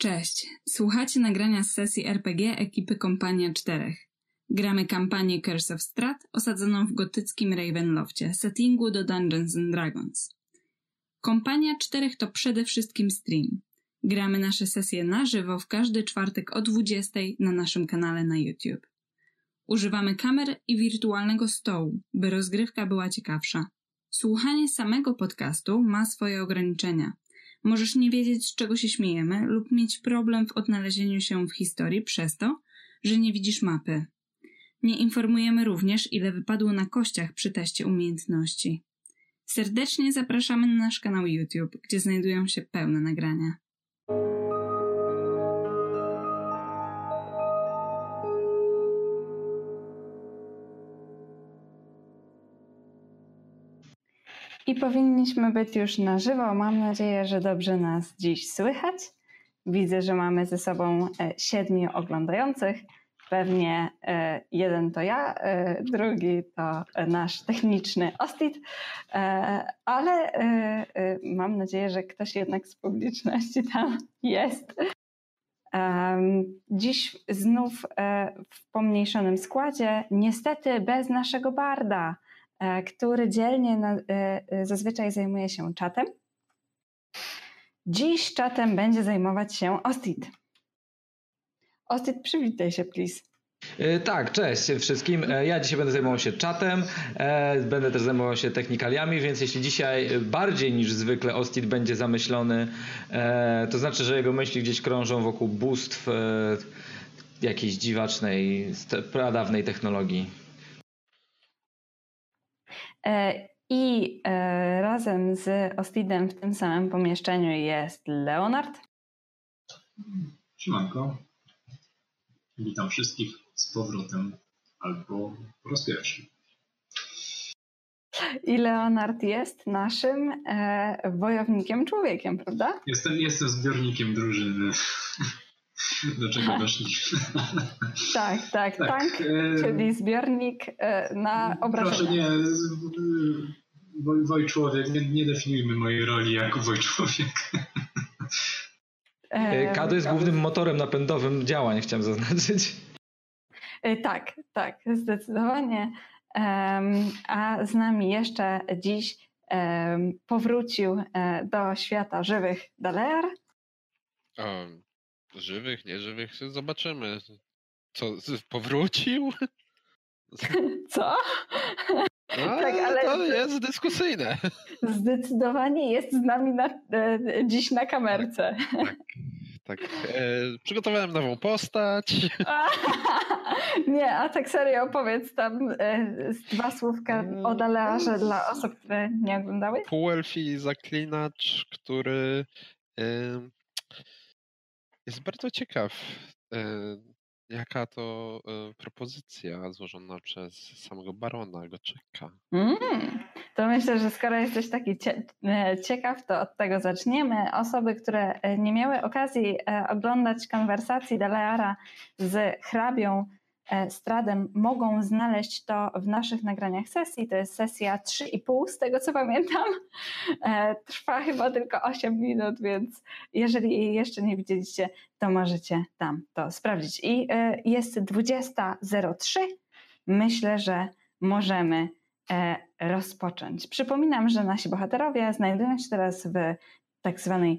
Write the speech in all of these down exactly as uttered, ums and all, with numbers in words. Cześć, słuchacie nagrania z sesji R P G ekipy Kompania Czterech. Gramy kampanię Curse of Strahd osadzoną w gotyckim Ravenlofcie, settingu do Dungeons and Dragons. Kompania Czterech to przede wszystkim stream. Gramy nasze sesje na żywo w każdy czwartek o dwudziestej na naszym kanale na YouTube. Używamy kamer i wirtualnego stołu, by rozgrywka była ciekawsza. Słuchanie samego podcastu ma swoje ograniczenia. Możesz nie wiedzieć, z czego się śmiejemy lub mieć problem w odnalezieniu się w historii przez to, że nie widzisz mapy. Nie informujemy również, ile wypadło na kościach przy teście umiejętności. Serdecznie zapraszamy na nasz kanał YouTube, gdzie znajdują się pełne nagrania. I powinniśmy być już na żywo. Mam nadzieję, że dobrze nas dziś słychać. Widzę, że mamy ze sobą siedmiu oglądających. Pewnie jeden to ja, drugi to nasz techniczny Ostid, ale mam nadzieję, że ktoś jednak z publiczności tam jest. Dziś znów w pomniejszonym składzie, niestety bez naszego barda, który dzielnie na, zazwyczaj zajmuje się czatem. Dziś czatem będzie zajmować się Ostid. Ostid, przywitaj się, please. Tak, cześć wszystkim. Ja dzisiaj będę zajmował się czatem, będę też zajmował się technikaliami, więc jeśli dzisiaj bardziej niż zwykle Ostid będzie zamyślony, to znaczy, że jego myśli gdzieś krążą wokół bóstw jakiejś dziwacznej, pradawnej technologii. I razem z Ostidem w tym samym pomieszczeniu jest Leonard. Siemanko. Witam wszystkich z powrotem, albo po raz pierwszy. I Leonard jest naszym wojownikiem człowiekiem, prawda? Jestem, jestem zbiornikiem drużyny. Do czego weszliśmy? Tak, tak, tak, tank, e... czyli zbiornik e, na obrażenia. Proszę nie, woj, woj człowiek, nie, nie definiujmy mojej roli jako woj człowiek. E... Kado jest głównym motorem napędowym działań, chciałem zaznaczyć. E, tak, tak, zdecydowanie. E, a z nami jeszcze dziś e, powrócił e, do świata żywych Dalear. Um. Żywych, nieżywych, zobaczymy. Co, powrócił? Co? No, tak, ale to jest dyskusyjne. Zdecydowanie jest z nami na, e, dziś na kamerce. Tak, tak, tak. E, przygotowałem nową postać. A, nie, a tak serio, opowiedz tam e, dwa słówka o Dalearze dla osób, które nie oglądały. Półelfi zaklinacz, który... E, Jest bardzo ciekaw, jaka to propozycja złożona przez samego barona go czeka. Mm, to myślę, że skoro jesteś taki ciekaw, to od tego zaczniemy. Osoby, które nie miały okazji oglądać konwersacji Daleara z hrabią Strahdem, mogą znaleźć to w naszych nagraniach sesji. To jest sesja trzy i pół, z tego co pamiętam. Trwa chyba tylko osiem minut, więc jeżeli jej jeszcze nie widzieliście, to możecie tam to sprawdzić. I jest dwudziesta zero trzy. Myślę, że możemy rozpocząć. Przypominam, że nasi bohaterowie znajdują się teraz w tak zwanej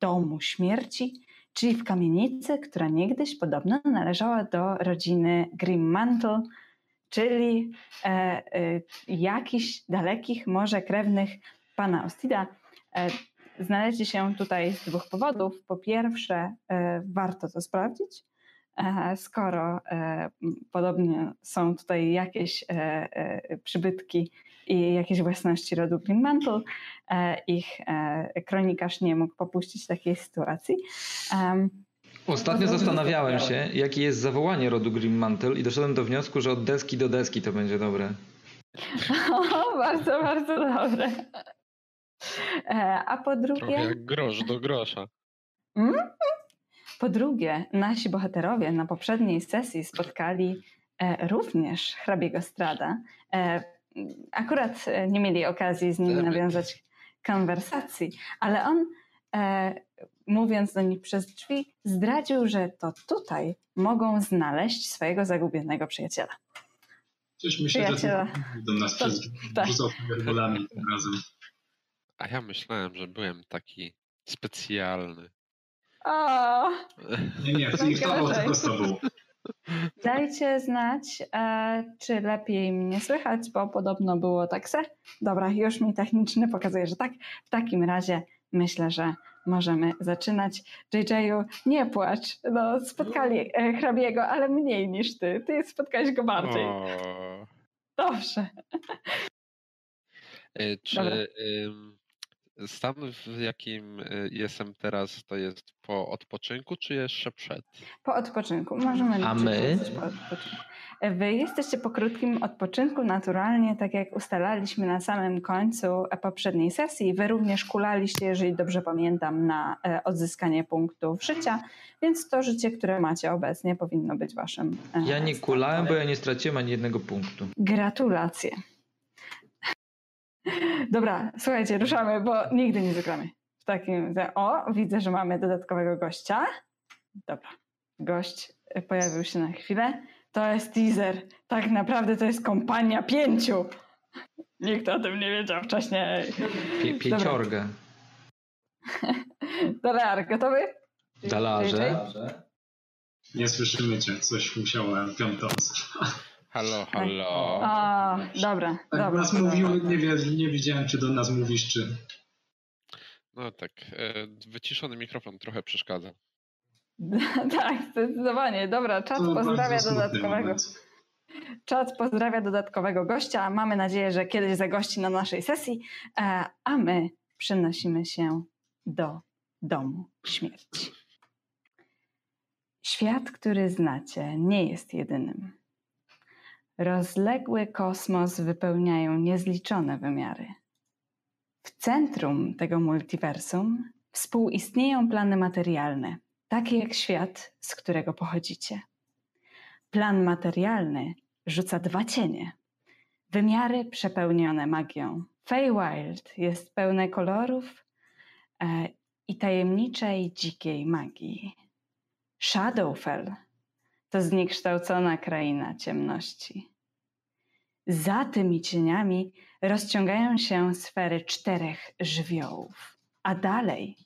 domu śmierci, czyli w kamienicy, która niegdyś podobno należała do rodziny Grimmantle, czyli e, e, jakichś dalekich, może krewnych pana Ostida. E, znaleźli się tutaj z dwóch powodów. Po pierwsze, e, warto to sprawdzić, e, skoro e, podobnie są tutaj jakieś e, e, przybytki i jakieś własności rodu Grimmantle. Ich kronikarz nie mógł popuścić takiej sytuacji. Um, Ostatnio zastanawiałem się, jakie jest zawołanie rodu Grimmantle i doszedłem do wniosku, że od deski do deski to będzie dobre. O, bardzo, bardzo dobre. A po drugie... Trochę jak grosz do grosza. Po drugie, nasi bohaterowie na poprzedniej sesji spotkali również hrabiego Strahda. Akurat nie mieli okazji z nim nawiązać konwersacji, ale on e, mówiąc do nich przez drzwi, zdradził, że to tutaj mogą znaleźć swojego zagubionego przyjaciela. Coś myślę, że do nas to, przez drzwi tak. rzucał werbolami tym razem. A ja myślałem, że byłem taki specjalny. O! Nie, nie, nie wstawał tylko z tobą. Dajcie znać, e, czy lepiej mnie słychać, bo podobno było tak se. Dobra, już mi techniczny pokazuje, że tak. W takim razie myślę, że możemy zaczynać. dżej dżeju, nie płacz. No, spotkali e, hrabiego, ale mniej niż ty. Ty spotkałeś go bardziej. O. Dobrze. E, czy y, stan, w jakim jestem teraz, to jest po odpoczynku, czy jeszcze przed? Po odpoczynku. Możemy. A my? Po odpoczynku. Wy jesteście po krótkim odpoczynku naturalnie, tak jak ustalaliśmy na samym końcu poprzedniej sesji. Wy również kulaliście, jeżeli dobrze pamiętam, na odzyskanie punktów życia, więc to życie, które macie obecnie, powinno być waszym. Ja nie kulałem, bo ja nie straciłem ani jednego punktu. Gratulacje. Dobra, słuchajcie, ruszamy, bo nigdy nie zagramy. W takim, o, widzę, że mamy dodatkowego gościa. Dobra, gość pojawił się na chwilę. To jest teaser. Tak naprawdę to jest kompania pięciu. Nikt o tym nie wiedział wcześniej. Pię- pięciorgę. Dalear, gotowy? Dalearze. Nie słyszymy cię. Coś musiałem piątą. Halo, halo. O, dobra. Tak dobra, nas dobra. Mówił, nie, wie, nie wiedziałem, czy do nas mówisz, czy... No tak, wyciszony mikrofon trochę przeszkadza. Tak, zdecydowanie. Dobra, czat to pozdrawia dodatkowego. Moment. Czat pozdrawia dodatkowego gościa. Mamy nadzieję, że kiedyś zagości na naszej sesji, a my przenosimy się do domu śmierci. Świat, który znacie, nie jest jedynym. Rozległy kosmos wypełniają niezliczone wymiary. W centrum tego multiversum współistnieją plany materialne, takie jak świat, z którego pochodzicie. Plan materialny rzuca dwa cienie. Wymiary przepełnione magią. Feywild jest pełne kolorów e, i tajemniczej, dzikiej magii. Shadowfell to zniekształcona kraina ciemności. Za tymi cieniami rozciągają się sfery czterech żywiołów, a dalej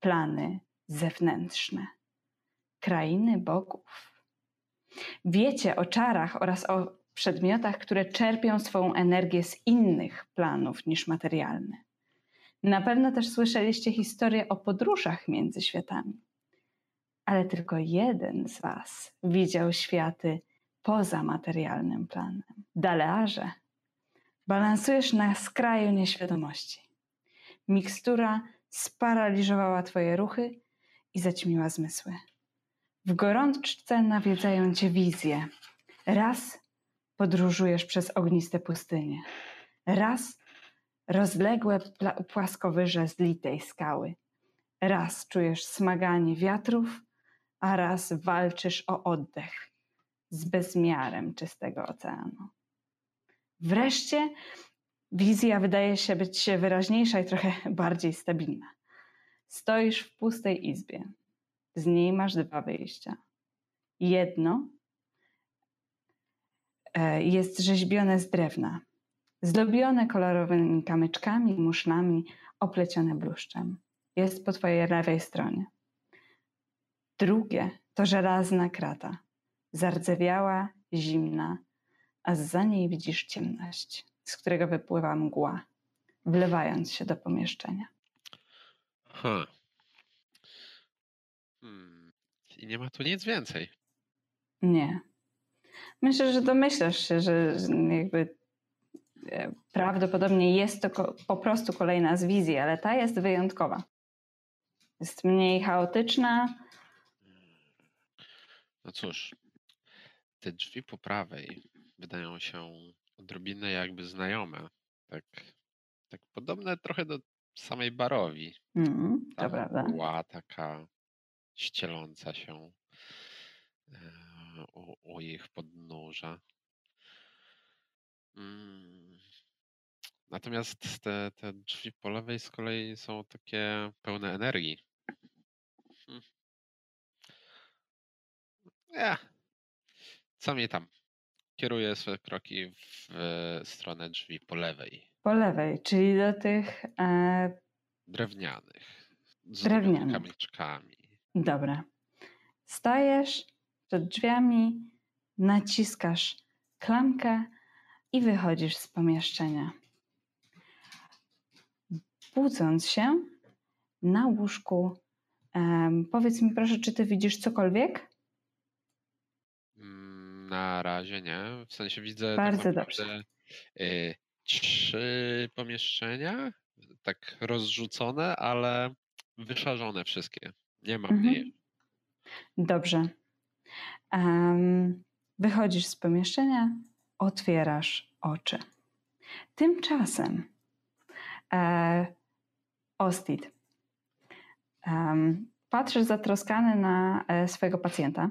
plany zewnętrzne, krainy bogów. Wiecie o czarach oraz o przedmiotach, które czerpią swą energię z innych planów niż materialne. Na pewno też słyszeliście historię o podróżach między światami. Ale tylko jeden z was widział światy poza materialnym planem. Dalearze, balansujesz na skraju nieświadomości. Mikstura sparaliżowała twoje ruchy i zaćmiła zmysły. W gorączce nawiedzają cię wizje. Raz podróżujesz przez ogniste pustynie. Raz rozległe płaskowyże z litej skały. Raz czujesz smaganie wiatrów, a raz walczysz o oddech z bezmiarem czystego oceanu. Wreszcie wizja wydaje się być wyraźniejsza i trochę bardziej stabilna. Stoisz w pustej izbie. Z niej masz dwa wyjścia. Jedno jest rzeźbione z drewna, zdobione kolorowymi kamyczkami, musznami, oplecione bluszczem. Jest po twojej lewej stronie. Drugie to żelazna krata, zardzewiała, zimna, a zza niej widzisz ciemność, z którego wypływa mgła, wlewając się do pomieszczenia. Huh. Hmm. I nie ma tu nic więcej. Nie. Myślę, że domyślasz się, że jakby prawdopodobnie jest to po prostu kolejna z wizji, ale ta jest wyjątkowa. Jest mniej chaotyczna. No cóż, te drzwi po prawej wydają się odrobinę jakby znajome. Tak, tak podobne trochę do samej Barovii. Mm, to prawda. Była taka ścieląca się u, u ich podnóża. Mm. Natomiast te, te drzwi po lewej z kolei są takie pełne energii. Ja. Co mnie tam? Kieruję swoje kroki w stronę drzwi po lewej. Po lewej, czyli do tych... E... Drewnianych. Z drewnianymi kamyczkami. Dobra. Stajesz przed drzwiami, naciskasz klamkę i wychodzisz z pomieszczenia. Budząc się na łóżku, um, powiedz mi proszę, czy ty widzisz cokolwiek? Na razie nie. W sensie widzę bardzo dobrze y, trzy pomieszczenia, tak rozrzucone, ale wyszarzone wszystkie. Nie mam mhm. mniej. Dobrze. Um, wychodzisz z pomieszczenia, otwierasz oczy. Tymczasem e, Ostid. Um, patrzysz zatroskany na e, swojego pacjenta.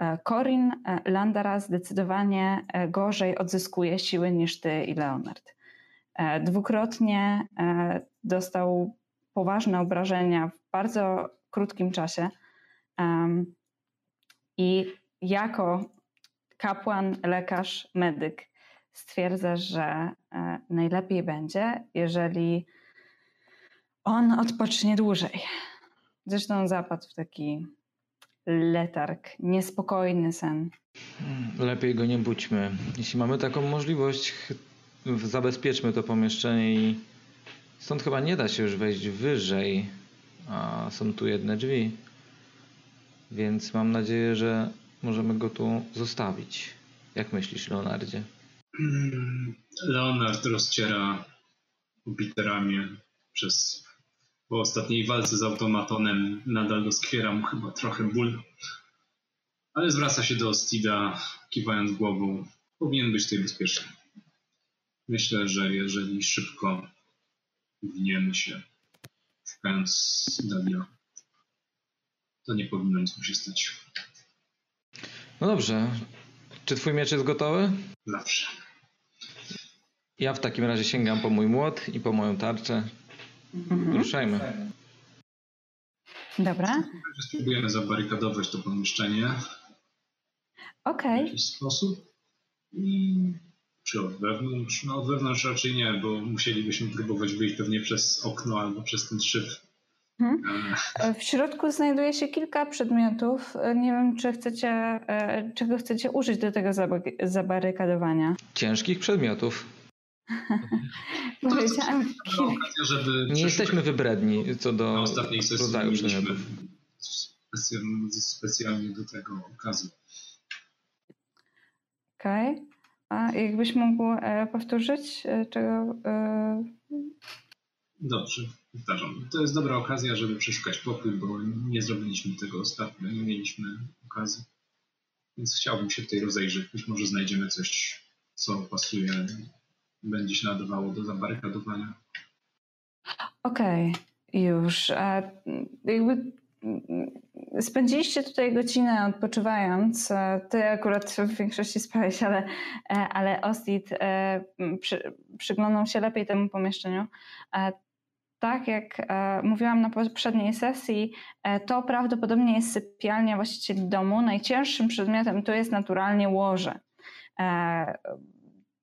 E, Corin e, Landara zdecydowanie e, gorzej odzyskuje siły niż ty i Leonard. E, dwukrotnie e, dostał poważne obrażenia w bardzo krótkim czasie. Um, I jako kapłan, lekarz, medyk stwierdza, że e, najlepiej będzie, jeżeli on odpocznie dłużej. Zresztą zapadł w taki letarg, niespokojny sen. Lepiej go nie budźmy. Jeśli mamy taką możliwość, zabezpieczmy to pomieszczenie i stąd chyba nie da się już wejść wyżej, a są tu jedne drzwi. Więc mam nadzieję, że możemy go tu zostawić. Jak myślisz, Leonardzie? Leonard rozciera ubite ramię przez... Po ostatniej walce z automatonem nadal doskwieram chyba trochę ból. Ale zwraca się do Ostida, kiwając głową. Powinien być tutaj bezpieczny. Myślę, że jeżeli szybko winiemy się, szukając Dalear, to nie powinno nic mu się stać. No dobrze. Czy twój miecz jest gotowy? Zawsze. Ja w takim razie sięgam po mój młot i po moją tarczę. Mhm. Ruszajmy. Dobra. Spróbujemy zabarykadować to pomieszczenie. Okej. W jakiś sposób. I czy od wewnątrz? No od wewnątrz raczej nie, bo musielibyśmy próbować wyjść pewnie przez okno albo przez ten szyb. Mhm. W środku znajduje się kilka przedmiotów. Nie wiem, czy chcecie, czego chcecie użyć do tego zabarykadowania. Ciężkich przedmiotów. To to jest okazja, żeby nie jesteśmy wybredni co do rodzaju przedmiotów. Specjalnie, specjalnie do tego okazu. Okej. Okay. A jakbyś mógł e, powtórzyć, e, czego... E... Dobrze, powtarzam. To jest dobra okazja, żeby przeszukać pokój, bo nie zrobiliśmy tego ostatnio, nie mieliśmy okazji. Więc chciałbym się tutaj rozejrzeć. Być może znajdziemy coś, co pasuje... Będzie się nadawało do zabarykadowania. Okej, okay, już. A jakby spędziliście tutaj godzinę odpoczywając. Ty akurat w większości spałeś, ale, ale Ostid przy, przyglądał się lepiej temu pomieszczeniu. Tak jak mówiłam na poprzedniej sesji, to prawdopodobnie jest sypialnia właścicieli domu. Najcięższym przedmiotem tu jest naturalnie łoże.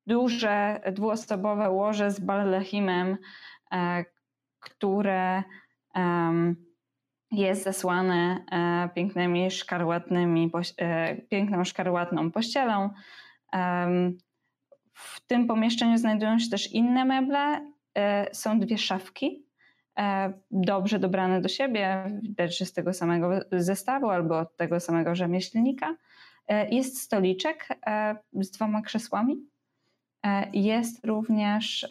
Duże, dwuosobowe łoże z baldachimem, które jest zasłane pięknymi, szkarłatnymi, piękną, szkarłatną pościelą. W tym pomieszczeniu znajdują się też inne meble. Są dwie szafki, dobrze dobrane do siebie, widać, że z tego samego zestawu albo od tego samego rzemieślnika. Jest stoliczek z dwoma krzesłami. Jest również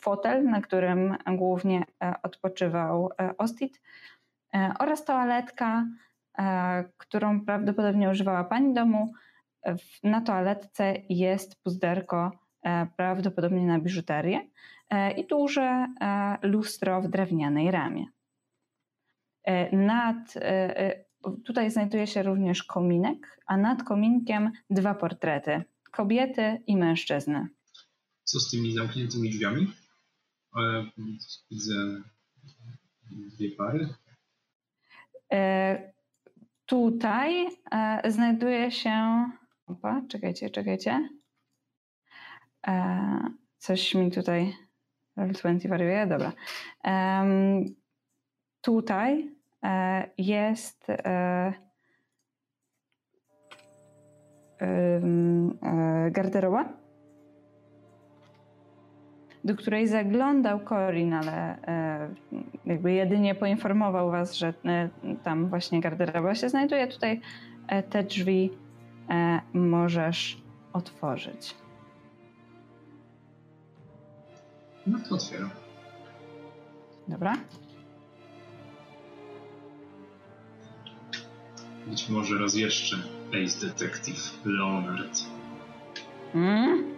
fotel, na którym głównie odpoczywał Ostid, oraz toaletka, którą prawdopodobnie używała pani domu. Na toaletce jest puzderko, prawdopodobnie na biżuterię, i duże lustro w drewnianej ramie. Nad, tutaj znajduje się również kominek, a nad kominkiem dwa portrety. Kobiety i mężczyzny. Co z tymi zamkniętymi drzwiami? E, widzę dwie pary. E, Tutaj e, znajduje się... Opa, czekajcie, czekajcie. E, coś mi tutaj... Roll dwadzieścia wariuje, dobra. E, tutaj e, jest... E, garderoba, do której zaglądał Corin, ale jakby jedynie poinformował was, że tam właśnie garderoba się znajduje. Tutaj te drzwi możesz otworzyć. No to otwieram. Dobra. Być może raz jeszcze Ace Detektyw Leonard. Mm?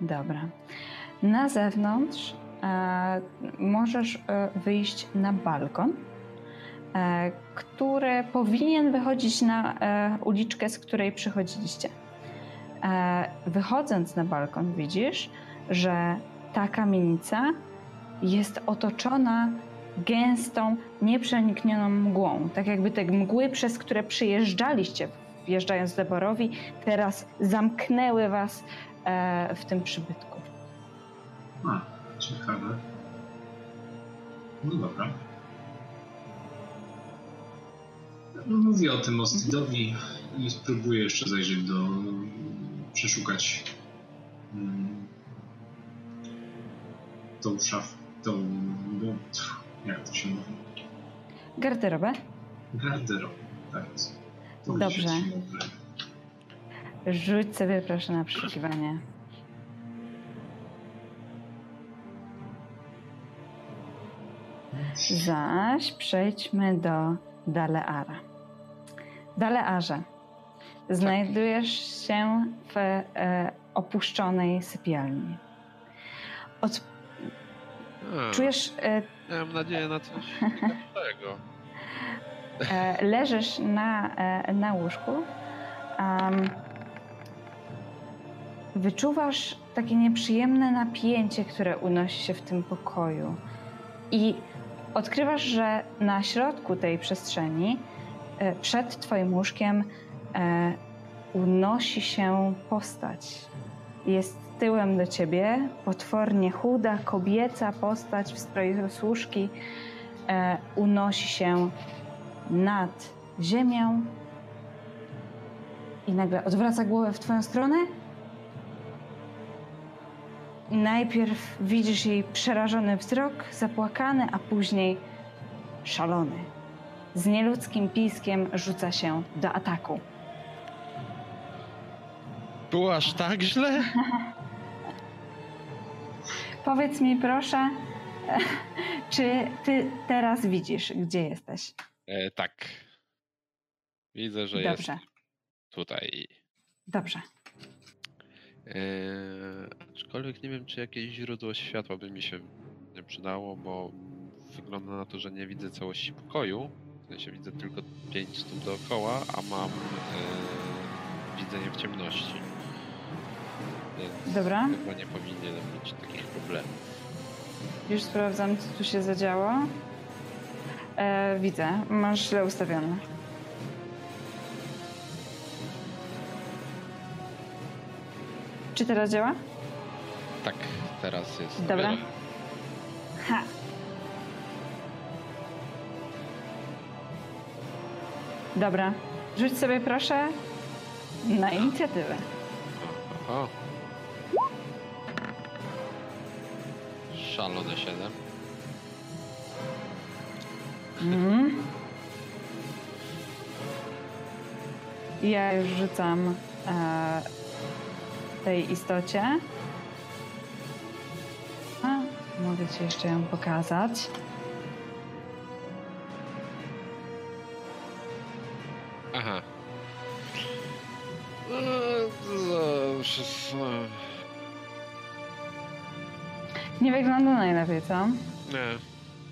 Dobra. Na zewnątrz e, możesz e, wyjść na balkon, e, który powinien wychodzić na e, uliczkę, z której przychodziliście. E, wychodząc na balkon widzisz, że ta kamienica jest otoczona gęstą, nieprzeniknioną mgłą. Tak jakby te mgły, przez które przyjeżdżaliście, wjeżdżając do Barovii, teraz zamknęły was e, w tym przybytku. A, ciekawe. No dobra. Mówię o tym Ostidowi i spróbuję jeszcze zajrzeć do... przeszukać hmm, tą szafę. To, jak to się mówi? Garderobę. Garderobę, tak jest. To dobrze. Rzuć sobie proszę na przeszukiwanie. Zaś przejdźmy do Daleara. Dalearze, znajdujesz się w e, opuszczonej sypialni. Od Czujesz... E, Miałem nadzieję na coś ciekawego. E, leżysz na, e, na łóżku. Um, wyczuwasz takie nieprzyjemne napięcie, które unosi się w tym pokoju. I odkrywasz, że na środku tej przestrzeni, e, przed twoim łóżkiem, e, unosi się postać. Jest tyłem do ciebie, potwornie chuda, kobieca postać w stroju służki e, unosi się nad ziemią i nagle odwraca głowę w twoją stronę. Najpierw widzisz jej przerażony wzrok, zapłakany, a później szalony. Z nieludzkim piskiem rzuca się do ataku. Było aż tak źle? Powiedz mi proszę, czy ty teraz widzisz, gdzie jesteś? E, tak. Widzę, że Dobrze. jest tutaj. Dobrze. E, aczkolwiek nie wiem, czy jakieś źródło światła by mi się nie przydało, bo wygląda na to, że nie widzę całości pokoju. W sensie widzę tylko pięć stóp dookoła, a mam e, widzenie w ciemności. Więc Dobra. chyba nie powinienem mieć takich problemów. Już sprawdzam, co tu się zadziało. E, widzę, masz źle ustawione. Czy teraz działa? Tak, teraz jest. Dobra. Ha. Dobra, rzuć sobie proszę na inicjatywę. O. Szalone siedem. Mm. Ja już rzucam e, tej istocie. A, mogę ci jeszcze ją pokazać. Aha. Nie wygląda najlepiej, co? Nie.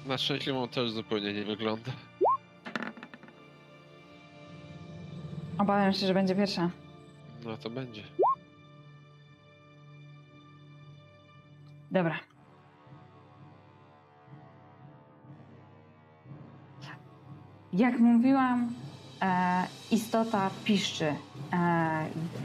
Na szczęśliwą też zupełnie nie wygląda. Obawiam się, że będzie pierwsza. No to będzie. Dobra. Jak mówiłam, e, istota piszczy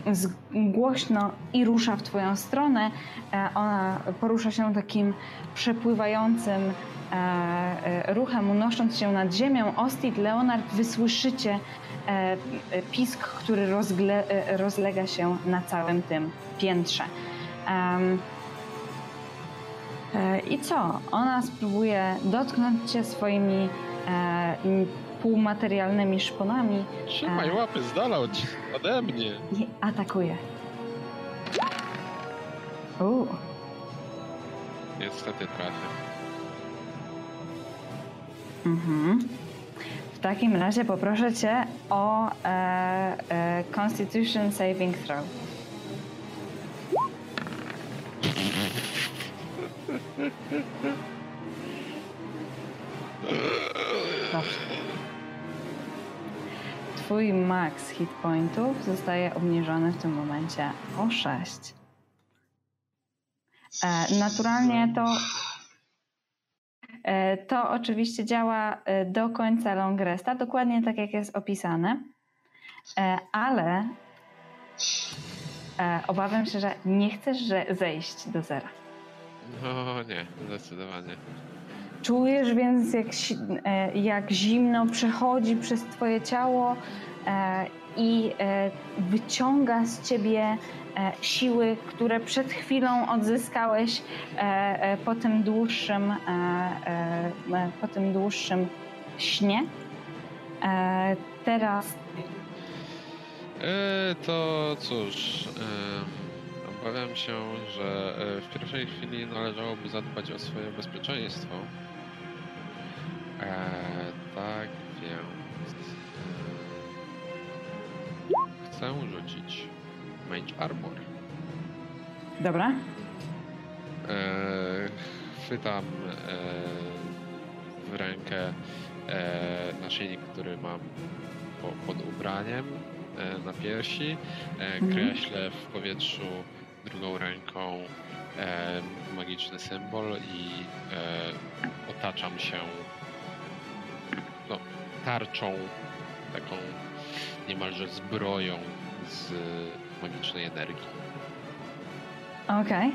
e, z, głośno i rusza w twoją stronę. E, ona porusza się takim przepływającym e, ruchem, unosząc się nad ziemią. Ostid, Leonard, wysłyszycie e, pisk, który rozgle, e, rozlega się na całym tym piętrze. Um, e, I co? Ona spróbuje dotknąć cię swoimi e, półmaterialnymi szponami. Trzymaj e, łapy z dala ode mnie. I atakuje. Uuu. Niestety trafię. Mhm. W takim razie poproszę cię o e, e, Constitution Saving Throw. Dobrze. Twój max hit pointów zostaje obniżony w tym momencie o sześć. E, naturalnie to e, to oczywiście działa do końca long resta, dokładnie tak jak jest opisane, e, ale e, obawiam się, że nie chcesz że zejść do zera. No nie, zdecydowanie. Czujesz więc, jak, jak zimno przechodzi przez twoje ciało i wyciąga z ciebie siły, które przed chwilą odzyskałeś po tym dłuższym, po tym dłuższym śnie. Teraz... To cóż... Obawiam się, że w pierwszej chwili należałoby zadbać o swoje bezpieczeństwo. Eee, tak więc... Eee, chcę rzucić Mage Armor. Dobra. Eee, chwytam eee, w rękę eee, naszyjnik, który mam po, pod ubraniem, eee, na piersi. Eee, kreślę w powietrzu drugą ręką e, magiczny symbol i e, otaczam się no, tarczą, taką niemalże zbroją z magicznej energii. Okej.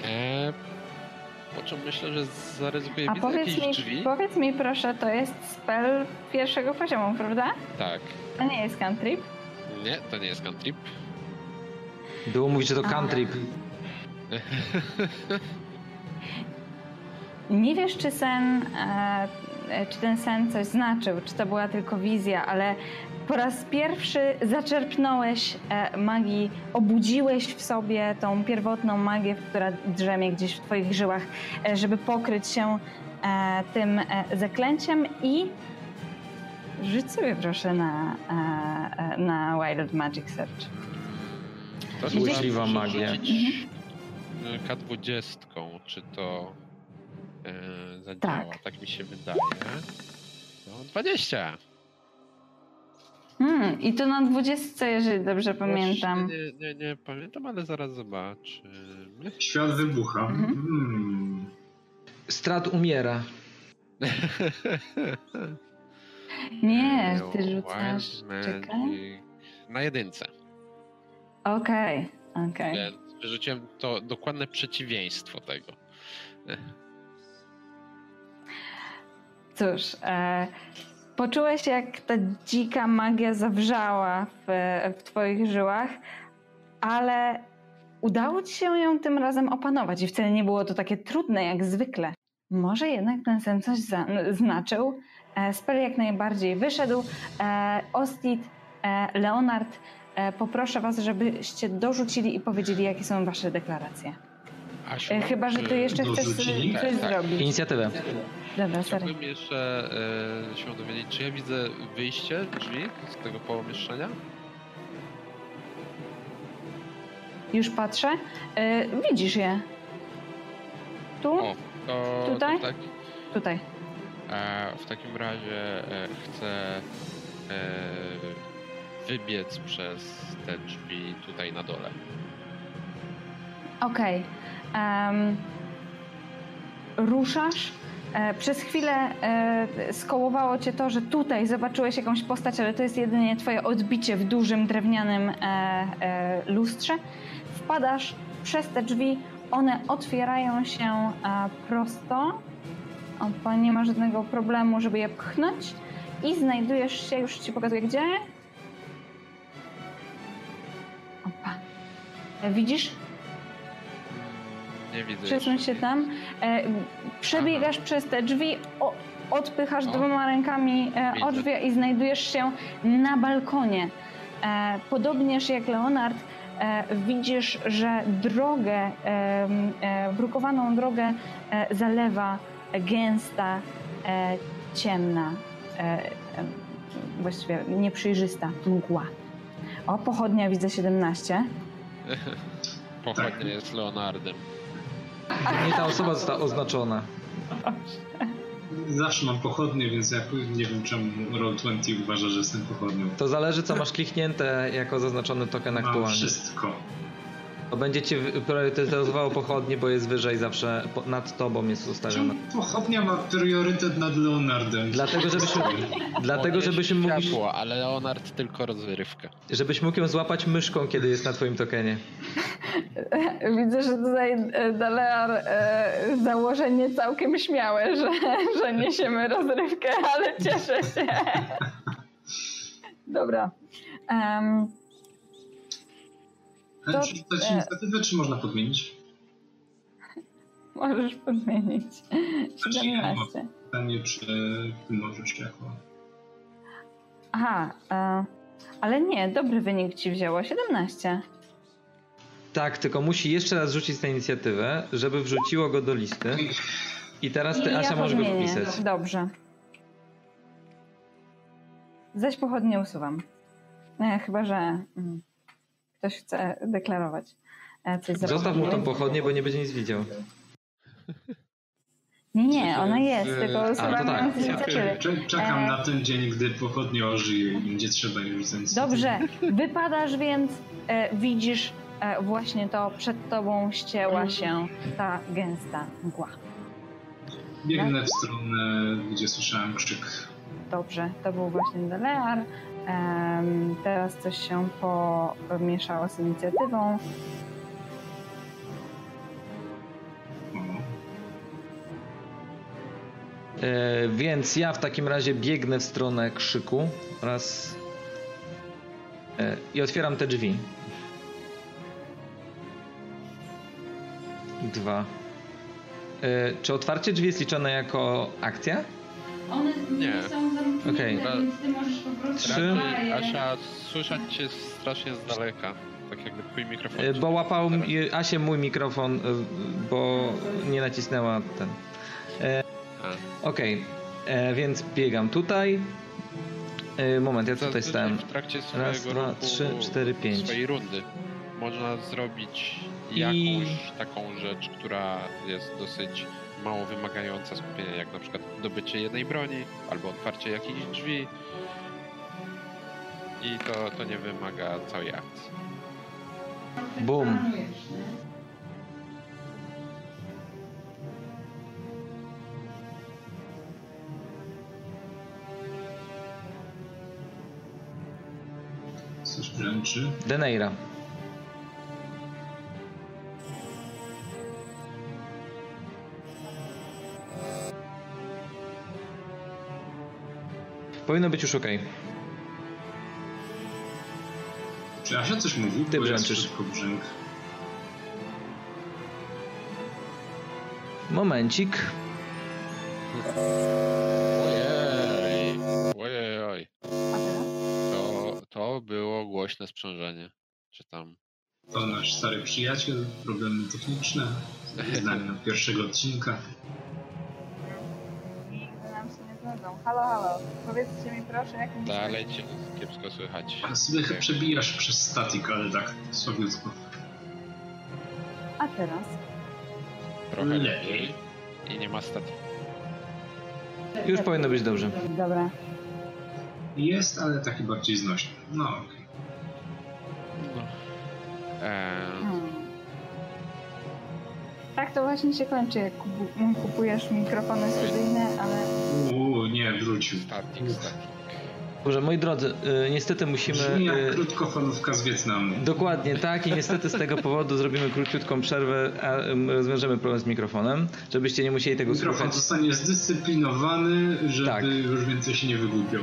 Okay. Po czym myślę, że zaryzykuję widzę jakieś mi, drzwi. Powiedz mi proszę, to jest spell pierwszego poziomu, prawda? Tak. To nie jest cantrip? Nie, to nie jest cantrip. Było mówić, że to cantrip. Nie wiesz, czy sen, e, czy ten sen coś znaczył, czy to była tylko wizja, ale po raz pierwszy zaczerpnąłeś e, magii, obudziłeś w sobie tą pierwotną magię, która drzemie gdzieś w twoich żyłach, e, żeby pokryć się e, tym e, zaklęciem i rzuć sobie proszę na, e, na Wild Magic Surge. Błyskliwa magia. K dwadzieścia, czy to yy, zadziała? Tak. Tak mi się wydaje. No, dwadzieścia. Hmm, i to na dwudziestce, jeżeli dobrze pamiętam. Nie, nie, nie pamiętam, ale zaraz zobaczymy. Świat wybucha. Mhm. Hmm. Strahd umiera. Nie, ty rzucasz. Czekaj. Na jedynce. Okej, okay, okej. Okay. Wyrzuciłem to dokładne przeciwieństwo tego. Cóż, e, poczułeś, jak ta dzika magia zawrzała w, w twoich żyłach, ale udało ci się ją tym razem opanować i wcale nie było to takie trudne jak zwykle. Może jednak ten sen coś za, znaczył. E, spell jak najbardziej wyszedł. E, Ostid, e, Leonard, poproszę was, żebyście dorzucili i powiedzieli, jakie są wasze deklaracje. Asiu, chyba, że ty jeszcze chcesz coś tak, zrobić. Tak. Inicjatywę. Dobra, sorry. Chciałbym jeszcze e, się dowiedzieć, czy ja widzę wyjście, drzwi z tego pomieszczenia? Już patrzę. E, widzisz je. Tu? O, to, tutaj? To tak. Tutaj. E, w takim razie e, chcę... E, wybiec przez te drzwi tutaj na dole. Okej. Okay. Um, ruszasz Przez chwilę skołowało cię to, że tutaj zobaczyłeś jakąś postać, ale to jest jedynie twoje odbicie w dużym drewnianym lustrze. Wpadasz przez te drzwi, one otwierają się prosto. O, nie ma żadnego problemu, żeby je pchnąć. I znajdujesz się, już ci pokazuję gdzie. Opa. Widzisz? Nie widzę. Przesuń się tam. Przebiegasz Aha. przez te drzwi, odpychasz o. dwoma rękami widzę. od drzwi i znajdujesz się na balkonie. Podobnież jak Leonard, widzisz, że drogę, brukowaną drogę zalewa gęsta, ciemna, właściwie nieprzejrzysta mgła. O, pochodnia widzę siedemnaście. Pochodnia jest Leonardem. Nie ta osoba została oznaczona. Zawsze mam pochodnie, więc ja nie wiem, czemu Roll dwadzieścia uważa, że jestem pochodnią. To zależy, co masz kliknięte jako zaznaczony token mam aktualny. Wszystko. To będzie cię priorytetyzowało pochodnie, bo jest wyżej zawsze, nad tobą jest ustawiona. Pochodnia ma priorytet nad Leonardem. Dlatego, żebyśmy, dlatego, żebyśmy mogli... Światło, ale Leonard tylko rozrywka. Żebyś mógł ją złapać myszką, kiedy jest na twoim tokenie. Widzę, że tutaj Dalear założenie całkiem śmiałe, że, że niesiemy rozrywkę, ale cieszę się. Dobra. Um. To, czy rzucać inicjatywę, czy można podmienić? Możesz podmienić. Znaczy, ja mam pytanie, czy ty możesz jako... Aha, ale nie, dobry wynik ci wzięło, siedemnaście. Tak, tylko musi jeszcze raz rzucić tę inicjatywę, żeby wrzuciło go do listy. I teraz ty, I Asia, ja możesz go wpisać. Dobrze. Zaś pochodnie usuwam. E, chyba, że... Ktoś chce deklarować. Coś Zostaw mu tą pochodnię, bo nie będzie nic widział. Nie, nie, ona jest, tylko słowami tak. inicjatywy. Czekam e... na ten dzień, gdy pochodnie ożyje i będzie trzeba je rzucać. Dobrze, wypadasz więc, e, widzisz e, właśnie to, przed tobą ścięła się ta gęsta mgła. Biegnę w stronę, gdzie słyszałem krzyk. Dobrze, to był właśnie Dalear. Um, teraz coś się pomieszało z inicjatywą. E, więc ja w takim razie biegnę w stronę krzyku raz e, i otwieram te drzwi. Dwa. E, czy otwarcie drzwi jest liczone jako akcja? One nie, nie są zamknięte, okay. więc ty możesz po prostu... Trzy. Asia, słyszeć cię strasznie z daleka, tak jakby twój mikrofon... Bo łapał Asię mój mikrofon, bo nie nacisnęła ten... E, Okej, okay. Więc biegam tutaj. E, moment, ja tutaj stałem. W trakcie swojego Raz, dwa, ruchu, trzy, cztery, pięć. swojej rundy można zrobić jakąś I... taką rzecz, która jest dosyć... mało wymagająca skupienia, jak na przykład dobycie jednej broni, albo otwarcie jakichś drzwi. I to, to nie wymaga całej akcji. Boom. Coś wręczy? Denaira. Powinno być już ok. Czy Asia coś mówi? Ty brzęczysz. Momencik. Ojej. Ojej, oj. To, to było głośne sprzężenie. Czy tam... To nasz stary przyjaciel, problemy techniczne. Znamy od pierwszego odcinka. Halo, halo, powiedzcie mi proszę, jak mi... Dalej cię kiepsko słychać. A słychać przebijasz przez statik, ale tak, słabiutko. A teraz? Trochę lepiej i nie ma statiku. Już powinno być dobrze. Dobra. Jest, ale taki bardziej znośny. No, okej. Okay. No. Eee... Hmm. Tak to właśnie się kończy, jak kupujesz mikrofony studyjne, ale... Uuu, nie, wrócił. Starting, starting. Dobrze, moi drodzy, y, niestety musimy... Brzmi jak y, krótkofalówka z Wietnamu. Dokładnie, tak, i niestety z tego powodu zrobimy króciutką przerwę, a y, rozwiążemy problem z mikrofonem, żebyście nie musieli tego Mikrofon słuchać. Mikrofon zostanie zdyscyplinowany, żeby tak. już więcej się nie wygłupiał.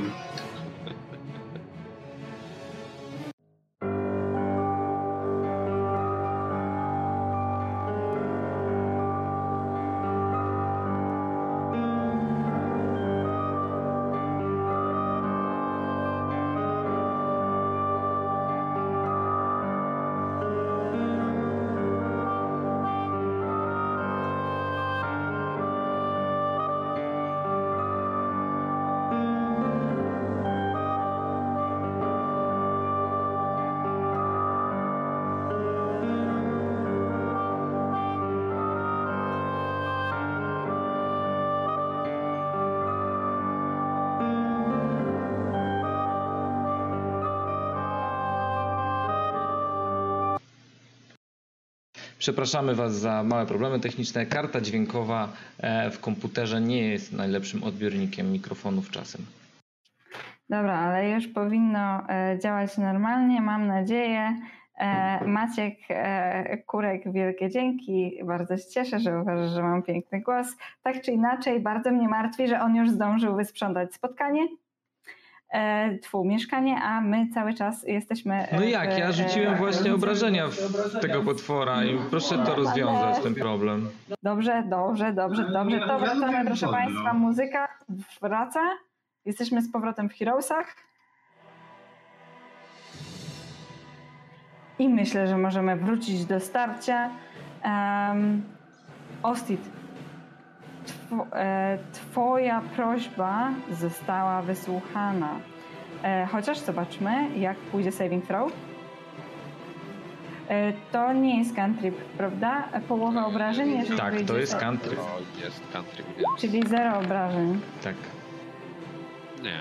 Przepraszamy Was za małe problemy techniczne. Karta dźwiękowa w komputerze nie jest najlepszym odbiornikiem mikrofonów czasem. Dobra, ale już powinno działać normalnie, mam nadzieję. Maciek Kurek, wielkie dzięki. Bardzo się cieszę, że uważasz, że mam piękny głos. Tak czy inaczej, bardzo mnie martwi, że on już zdążył wysprzątać spotkanie. Twu mieszkanie, a my cały czas jesteśmy... No jak, ja rzuciłem właśnie obrażenia w tego potwora i proszę to rozwiązać, ten problem. Dobrze, dobrze, dobrze, dobrze. To wracamy, proszę Państwa, muzyka wraca. Jesteśmy z powrotem w Heroesach. I myślę, że możemy wrócić do starcia. Um, Ostid, Two, e, twoja prośba została wysłuchana. E, chociaż zobaczmy, jak pójdzie saving throw. E, to nie jest cantrip, prawda? Połowa obrażeń? Jeżeli tak, to jest cantrip. To jest cantrip. Czyli zero obrażeń. Tak. Nie.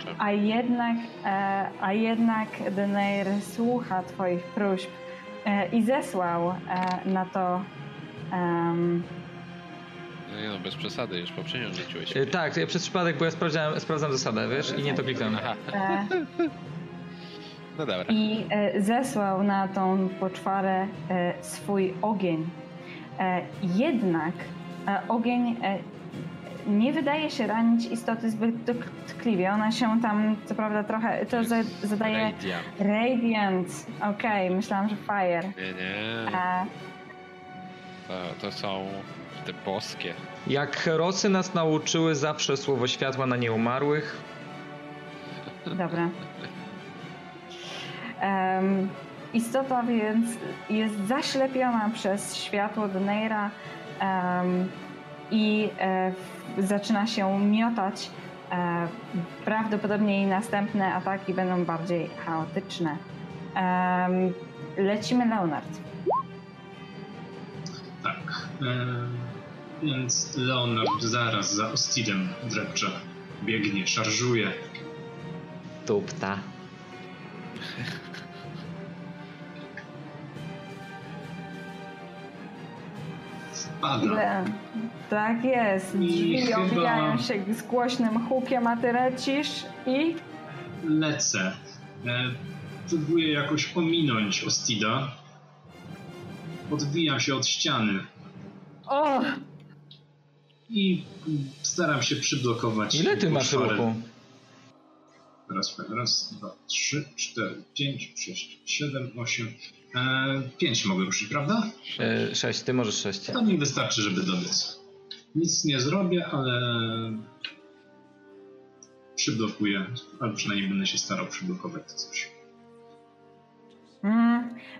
Czemu? A jednak, e, a jednak Denair słucha twoich próśb e, i zesłał e, na to... Um, Nie no, bez przesady, już poprzednio rzuciłeś. Yy, tak, ja przez przypadek, bo ja sprawdzałem, sprawdzam zasadę, wiesz, i nie to kliknąłem. E... No dobra. I e, zesłał na tą poczwarę e, swój ogień. E, jednak e, ogień e, nie wydaje się ranić istoty zbyt dotkliwie. Ona się tam, co prawda, trochę... To za, zadaje... Radiant. Radiant. Okej, okay, myślałam, że fire. Nie, nie. E... To, to są... Te boskie. Jak herosy nas nauczyły zawsze słowo światła na nieumarłych. Dobra. Um, istota więc jest zaślepiona przez światło Denaira um, i e, zaczyna się miotać. E, prawdopodobnie jej następne ataki będą bardziej chaotyczne. Um, lecimy, Leonard. Tak. Um... Więc Leonard zaraz za Ostidem drepcze, biegnie, szarżuje. Tupta. Spada. Le, tak jest. Drzwi odbijają się z głośnym hukiem, a ty lecisz i... Lecę. E, próbuję jakoś ominąć Ostida. Odbijam się od ściany. O! I staram się przyblokować. Ile ty masz ruchu? Teraz, raz, dwa, trzy, cztery, pięć, sześć, siedem, osiem. Eee, pięć mogę ruszyć, prawda? Eee, sześć, ty możesz sześć. To mi wystarczy, żeby dobiec. Nic nie zrobię, ale przyblokuję, albo przynajmniej będę się starał przyblokować to coś.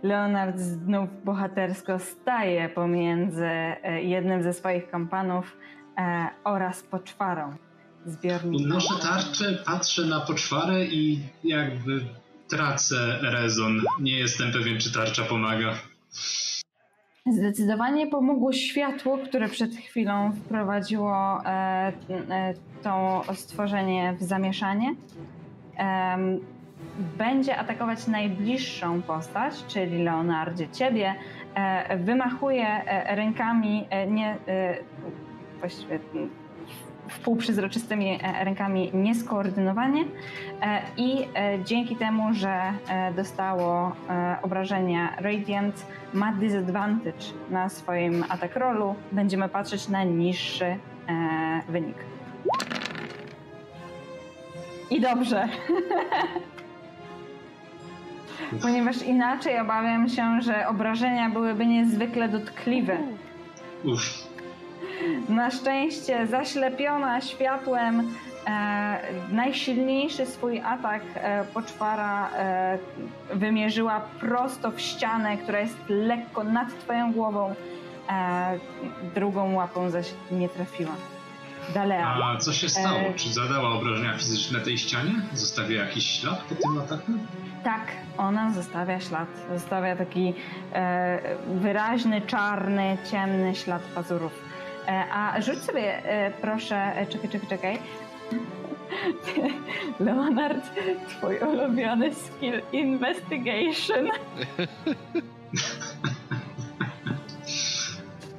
Leonard znów bohatersko staje pomiędzy jednym ze swoich kompanów e, oraz poczwarą. Zbiornik. Noszę tarczę, patrzę na poczwarę i jakby tracę rezon. Nie jestem pewien, czy tarcza pomaga. Zdecydowanie pomogło światło, które przed chwilą wprowadziło e, e, to stworzenie w zamieszanie. E, Będzie atakować najbliższą postać, czyli Leonardzie, ciebie, wymachuje rękami, nie, właściwie półprzezroczystymi rękami nieskoordynowanie i dzięki temu, że dostało obrażenia Radiant, ma disadvantage na swoim atak rollu. Będziemy patrzeć na niższy wynik. I dobrze. Ponieważ inaczej obawiam się, że obrażenia byłyby niezwykle dotkliwe. Uff. Na szczęście zaślepiona światłem e, najsilniejszy swój atak e, poczwara e, wymierzyła prosto w ścianę, która jest lekko nad twoją głową. E, drugą łapą zaś nie trafiła. Dalear. A co się stało? E... Czy zadała obrażenia fizyczne tej ścianie? Zostawiła jakiś ślad po tym ataku? Tak, ona zostawia ślad. Zostawia taki e, wyraźny, czarny, ciemny ślad pazurów. E, a rzuć sobie, e, proszę, e, czekaj, czekaj, czekaj. Leonard, twój ulubiony skill investigation.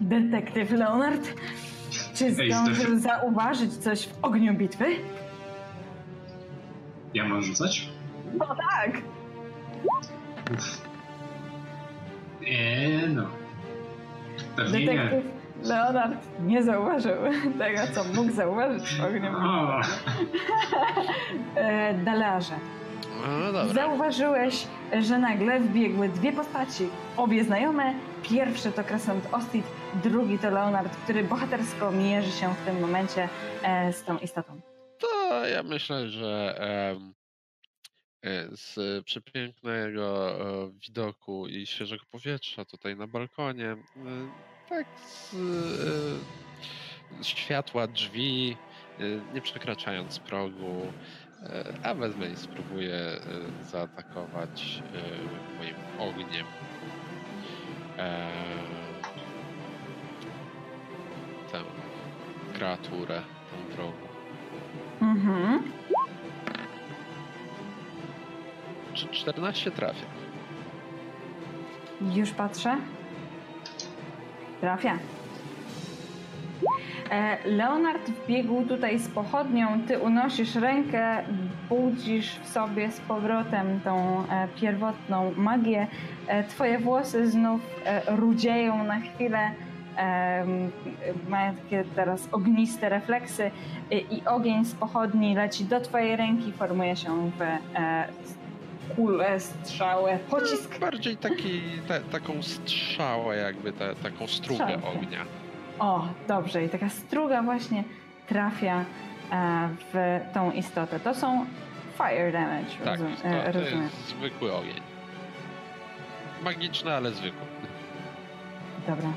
Detektyw Leonard, czy zdążył zauważyć coś w ogniu bitwy? Ja mam rzucać? No tak! Eee, no. Pewnie detektyw nie. Leonard nie zauważył tego, co mógł zauważyć w ogniu bitwy. Dalearze. No, zauważyłeś, że nagle wbiegły dwie postaci, obie znajome. Pierwszy to Kresant Ostid, drugi to Leonard, który bohatersko mierzy się w tym momencie e, z tą istotą. To ja myślę, że e, z przepięknego e, widoku i świeżego powietrza tutaj na balkonie, e, tak z, e, z światła drzwi, e, nie przekraczając progu, a wezmę i spróbuję zaatakować moim ogniem. Tę kreaturę, tą drogą. Mhm. Czy czternaście trafia? Już patrzę. Trafia. Leonard wbiegł tutaj z pochodnią, ty unosisz rękę, budzisz w sobie z powrotem tą pierwotną magię. Twoje włosy znów rudzieją na chwilę, mają takie teraz ogniste refleksy i ogień z pochodni leci do twojej ręki, formuje się w kulę, strzałę, pocisk. Bardziej taki, ta, taką strzałę jakby, ta, taką strugę Strzałka. Ognia. O, dobrze. I taka struga właśnie trafia e, w tą istotę. To są fire damage, tak, rozum, to, e, rozumiem. To jest zwykły ogień. Magiczny, ale zwykły. Dobra.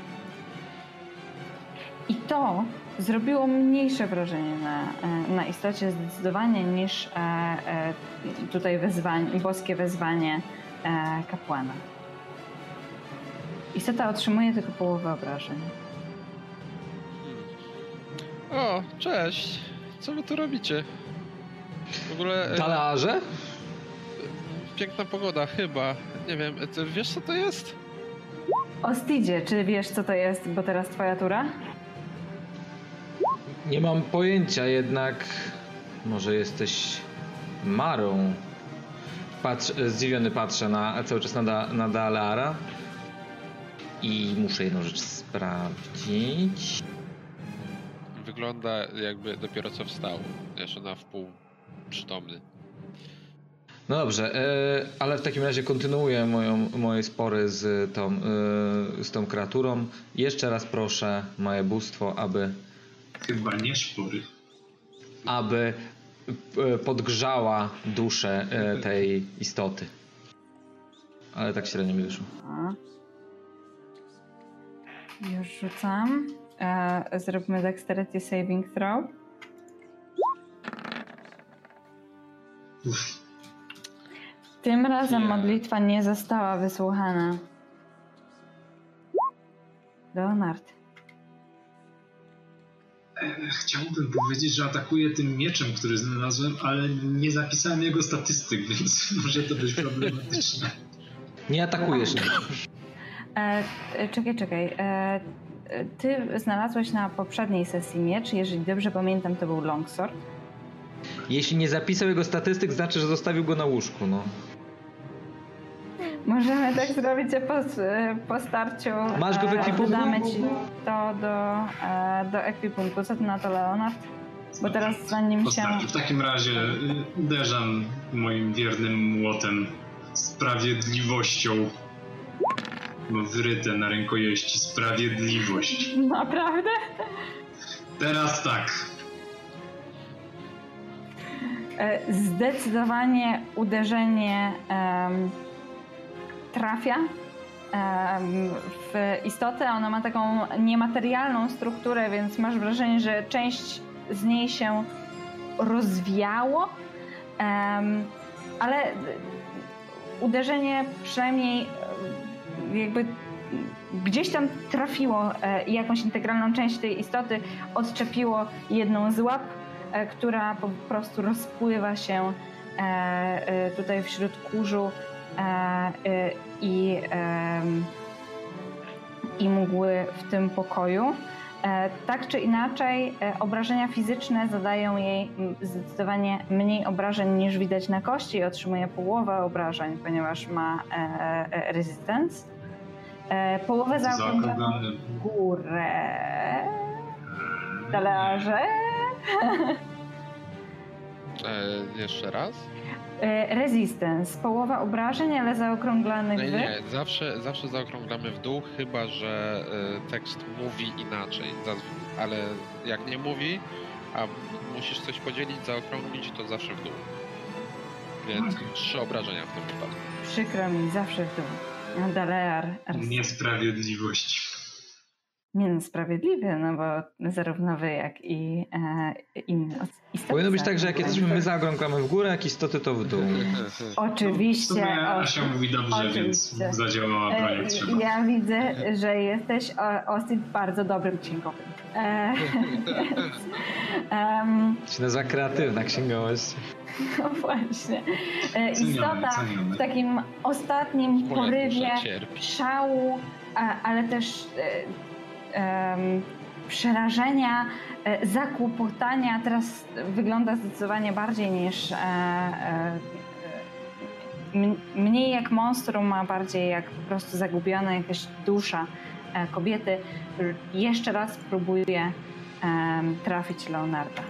I to zrobiło mniejsze wrażenie na, na istocie zdecydowanie niż e, e, tutaj wezwanie, boskie wezwanie e, kapłana. Istota otrzymuje tylko połowę obrażeń. O, cześć! Co wy tu robicie? W ogóle... Dalearze? Piękna pogoda, chyba. Nie wiem, ty wiesz co to jest? Ostidzie, czy wiesz co to jest, bo teraz twoja tura? Nie mam pojęcia, jednak... Może jesteś... Marą? Patrz, zdziwiony patrzę na, cały czas na, na Daleara. I muszę jedną rzecz sprawdzić... Wygląda jakby dopiero co wstał. Jeszcze na wpół przytomny. No dobrze, yy, ale w takim razie kontynuuję moją, moje spory z tą, yy, z tą kreaturą. Jeszcze raz proszę moje bóstwo, aby... Chyba nie spory. Aby yy, podgrzała duszę yy, tej istoty. Ale tak średnio mi wyszło. Już rzucam. E, zróbmy dexterity saving throw. Uf. Tym razem yeah. modlitwa nie została wysłuchana. Leonard. E, chciałbym powiedzieć, że atakuję tym mieczem, który znalazłem, ale nie zapisałem jego statystyk, więc może to być problematyczne. Nie atakujesz. E, czekaj, czekaj. E, ty znalazłeś na poprzedniej sesji miecz, jeżeli dobrze pamiętam, to był longsword. Jeśli nie zapisał jego statystyk, znaczy, że zostawił go na łóżku, no. Możemy tak zrobić, że po, po starciu masz go w ekwipunku? Dodamy ci to do, do ekwipunku. Co ty na to, Leonard? Bo teraz zanim się... W takim razie uderzam moim wiernym młotem sprawiedliwością. Wryte na rękojeści sprawiedliwość. Naprawdę? Teraz tak. Zdecydowanie uderzenie um, trafia um, w istotę. Ona ma taką niematerialną strukturę, więc masz wrażenie, że część z niej się rozwijało, um, ale uderzenie przynajmniej jakby gdzieś tam trafiło e, jakąś integralną część tej istoty, odczepiło jedną z łap, e, która po prostu rozpływa się e, e, tutaj wśród kurzu e, e, i, e, i mgły w tym pokoju. E, tak czy inaczej e, obrażenia fizyczne zadają jej zdecydowanie mniej obrażeń niż widać na kości i otrzymuje połowę obrażeń, ponieważ ma e, e, resistance. E, połowę zaokrągla w górę. Talerze. E, jeszcze raz? E, resistance. Połowa obrażeń, ale zaokrąglanych w... Nie, nie. Zawsze, zawsze zaokrąglamy w dół, chyba że e, tekst mówi inaczej. Zazwy- ale jak nie mówi, a musisz coś podzielić, zaokrąglić, to zawsze w dół. Więc trzy obrażenia w tym wypadku. Przykro mi, zawsze w dół. Dalear. Niesprawiedliwość. Nie, no sprawiedliwe, no bo zarówno wy, jak i e, inne istoty. Powinno być tak, że jak jesteśmy my zaokrąglamy w górę, jak istoty to w dół. Oczywiście. No, w sumie Asia mówi dobrze, oczywiście. Więc zadziałała prawie trzeba. Ja widzę, że jesteś, Ostid, bardzo dobrym księgowym. E, um, Czy nazywa kreatywna księgowość? No właśnie. E, istota w takim ostatnim porywie szału, a, ale też... E, Um, przerażenia, e, zakłopotania teraz wygląda zdecydowanie bardziej niż e, e, m, mniej jak monstrum, a bardziej jak po prostu zagubiona jakaś dusza e, kobiety. Jeszcze raz próbuję e, trafić Leonarda.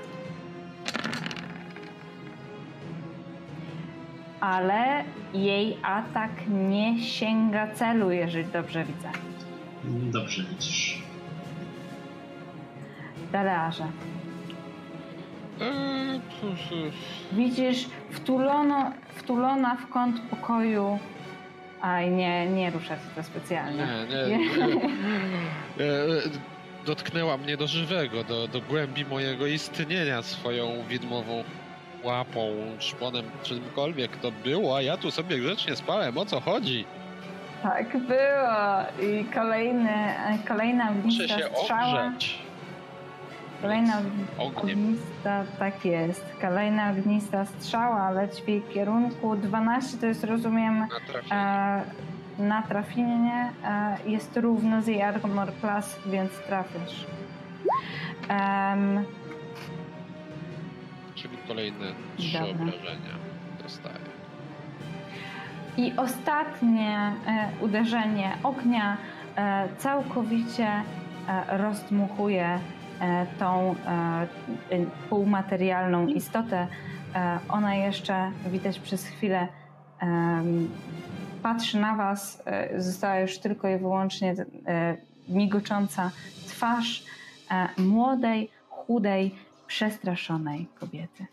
Ale jej atak nie sięga celu, jeżeli dobrze widzę. Dobrze widzisz. Dalearze. Eee, widzisz wtulono, wtulona w kąt pokoju. Aj, nie, nie rusza się to specjalnie. Nie, nie, nie. Eee, dotknęła mnie do żywego, do, do głębi mojego istnienia swoją widmową łapą, szponem, czymkolwiek to było, a ja tu sobie grzecznie spałem. O co chodzi? Tak było. I kolejny, kolejna ognista strzała. Ogrzeć. Kolejna ognista, tak jest. Kolejna ognista strzała leci w jej kierunku. dwanaście to jest, rozumiem, na, e, na trafienie. E, jest równo z jej armor class, więc trafisz. Um. Czyli kolejne trzy Dobra. obrażenia dostaję. I ostatnie e, uderzenie ognia e, całkowicie e, rozdmuchuje e, tą e, półmaterialną istotę. E, ona jeszcze, widać, przez chwilę e, patrzy na was. E, została już tylko i wyłącznie e, migocząca twarz e, młodej, chudej, przestraszonej kobiety.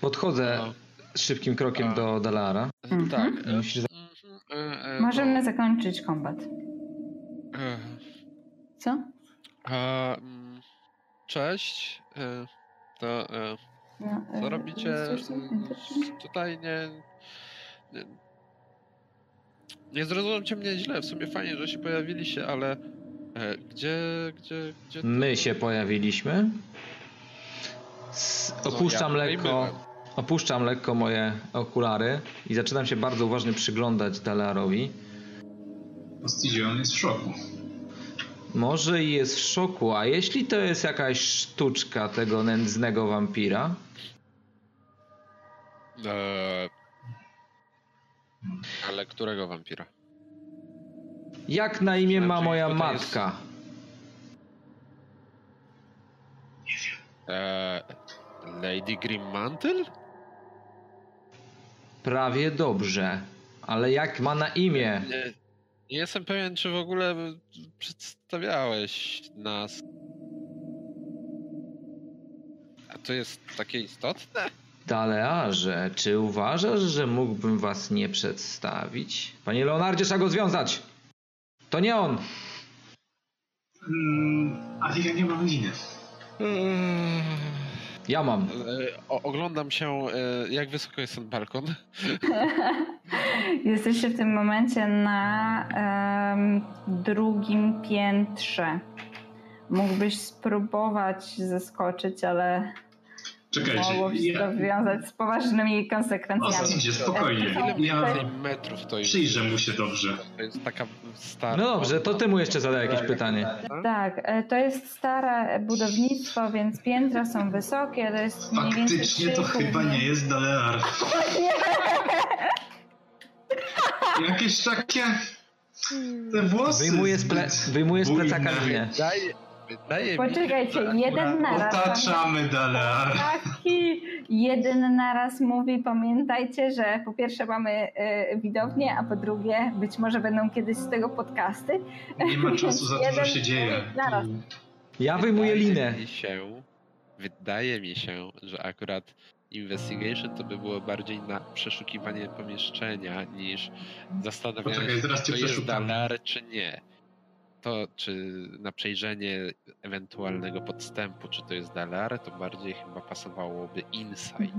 Podchodzę no. szybkim krokiem A. do Daleara. Mhm. Tak. Musisz... Możemy no. zakończyć kombat. Co? A, cześć. To, no, co robicie? Tutaj nie, nie... Nie zrozumcie mnie źle. W sumie fajnie, że się pojawiliście, ale... Gdzie... gdzie, gdzie to... My się pojawiliśmy? Opuszczam no, ja lekko Opuszczam lekko moje okulary i zaczynam się bardzo uważnie przyglądać Dalearowi. Ostidzie, on jest w szoku. Może i jest w szoku, a jeśli to jest jakaś sztuczka tego nędznego wampira? Eee, ale którego wampira? Jak na imię ma moja matka? Jest... Eee, Lady Grimmantle? Prawie dobrze, ale jak ma na imię? Nie jestem pewien, czy w ogóle przedstawiałeś nas. A to jest takie istotne? Dalearze, czy uważasz, że mógłbym was nie przedstawić? Panie Leonardzie, trzeba go związać! To nie on! Mm, ale ja nie mam rodziny. Mm. Ja mam. O, oglądam się, jak wysoko jest ten balkon. Jesteście w tym momencie na um, drugim piętrze. Mógłbyś spróbować zeskoczyć, ale mogłoby się to wiązać z poważnymi konsekwencjami. O, idzie, spokojnie. Ile ja metrów to jest? Przyjrzę mu się dobrze. To jest taka stara... No dobrze, to ty mu jeszcze zadaj jakieś pytanie. Tak, to jest stare budownictwo, więc piętra są wysokie. To jest mniej więcej faktycznie to chyba nie jest Dalear. Jakieś takie... Te włosy... Wyjmuję z, ple... Wyjmuję z plecaka mnie. Daję Poczekajcie, jeden naraz. Otaczamy Dalear. Taki jeden naraz mówi, pamiętajcie, że po pierwsze mamy y, widownię, a po drugie być może będą kiedyś z tego podcasty. Nie ma czasu, za dużo się dzieje. Naraz. Ja wyjmuję linę. Wydaje mi się, że akurat investigation to by było bardziej na przeszukiwanie pomieszczenia niż zastanawianie Poczekaj, się, czy to jest Dalear, czy nie. To, czy na przejrzenie ewentualnego podstępu, czy to jest Dalear, to bardziej chyba pasowałoby insight.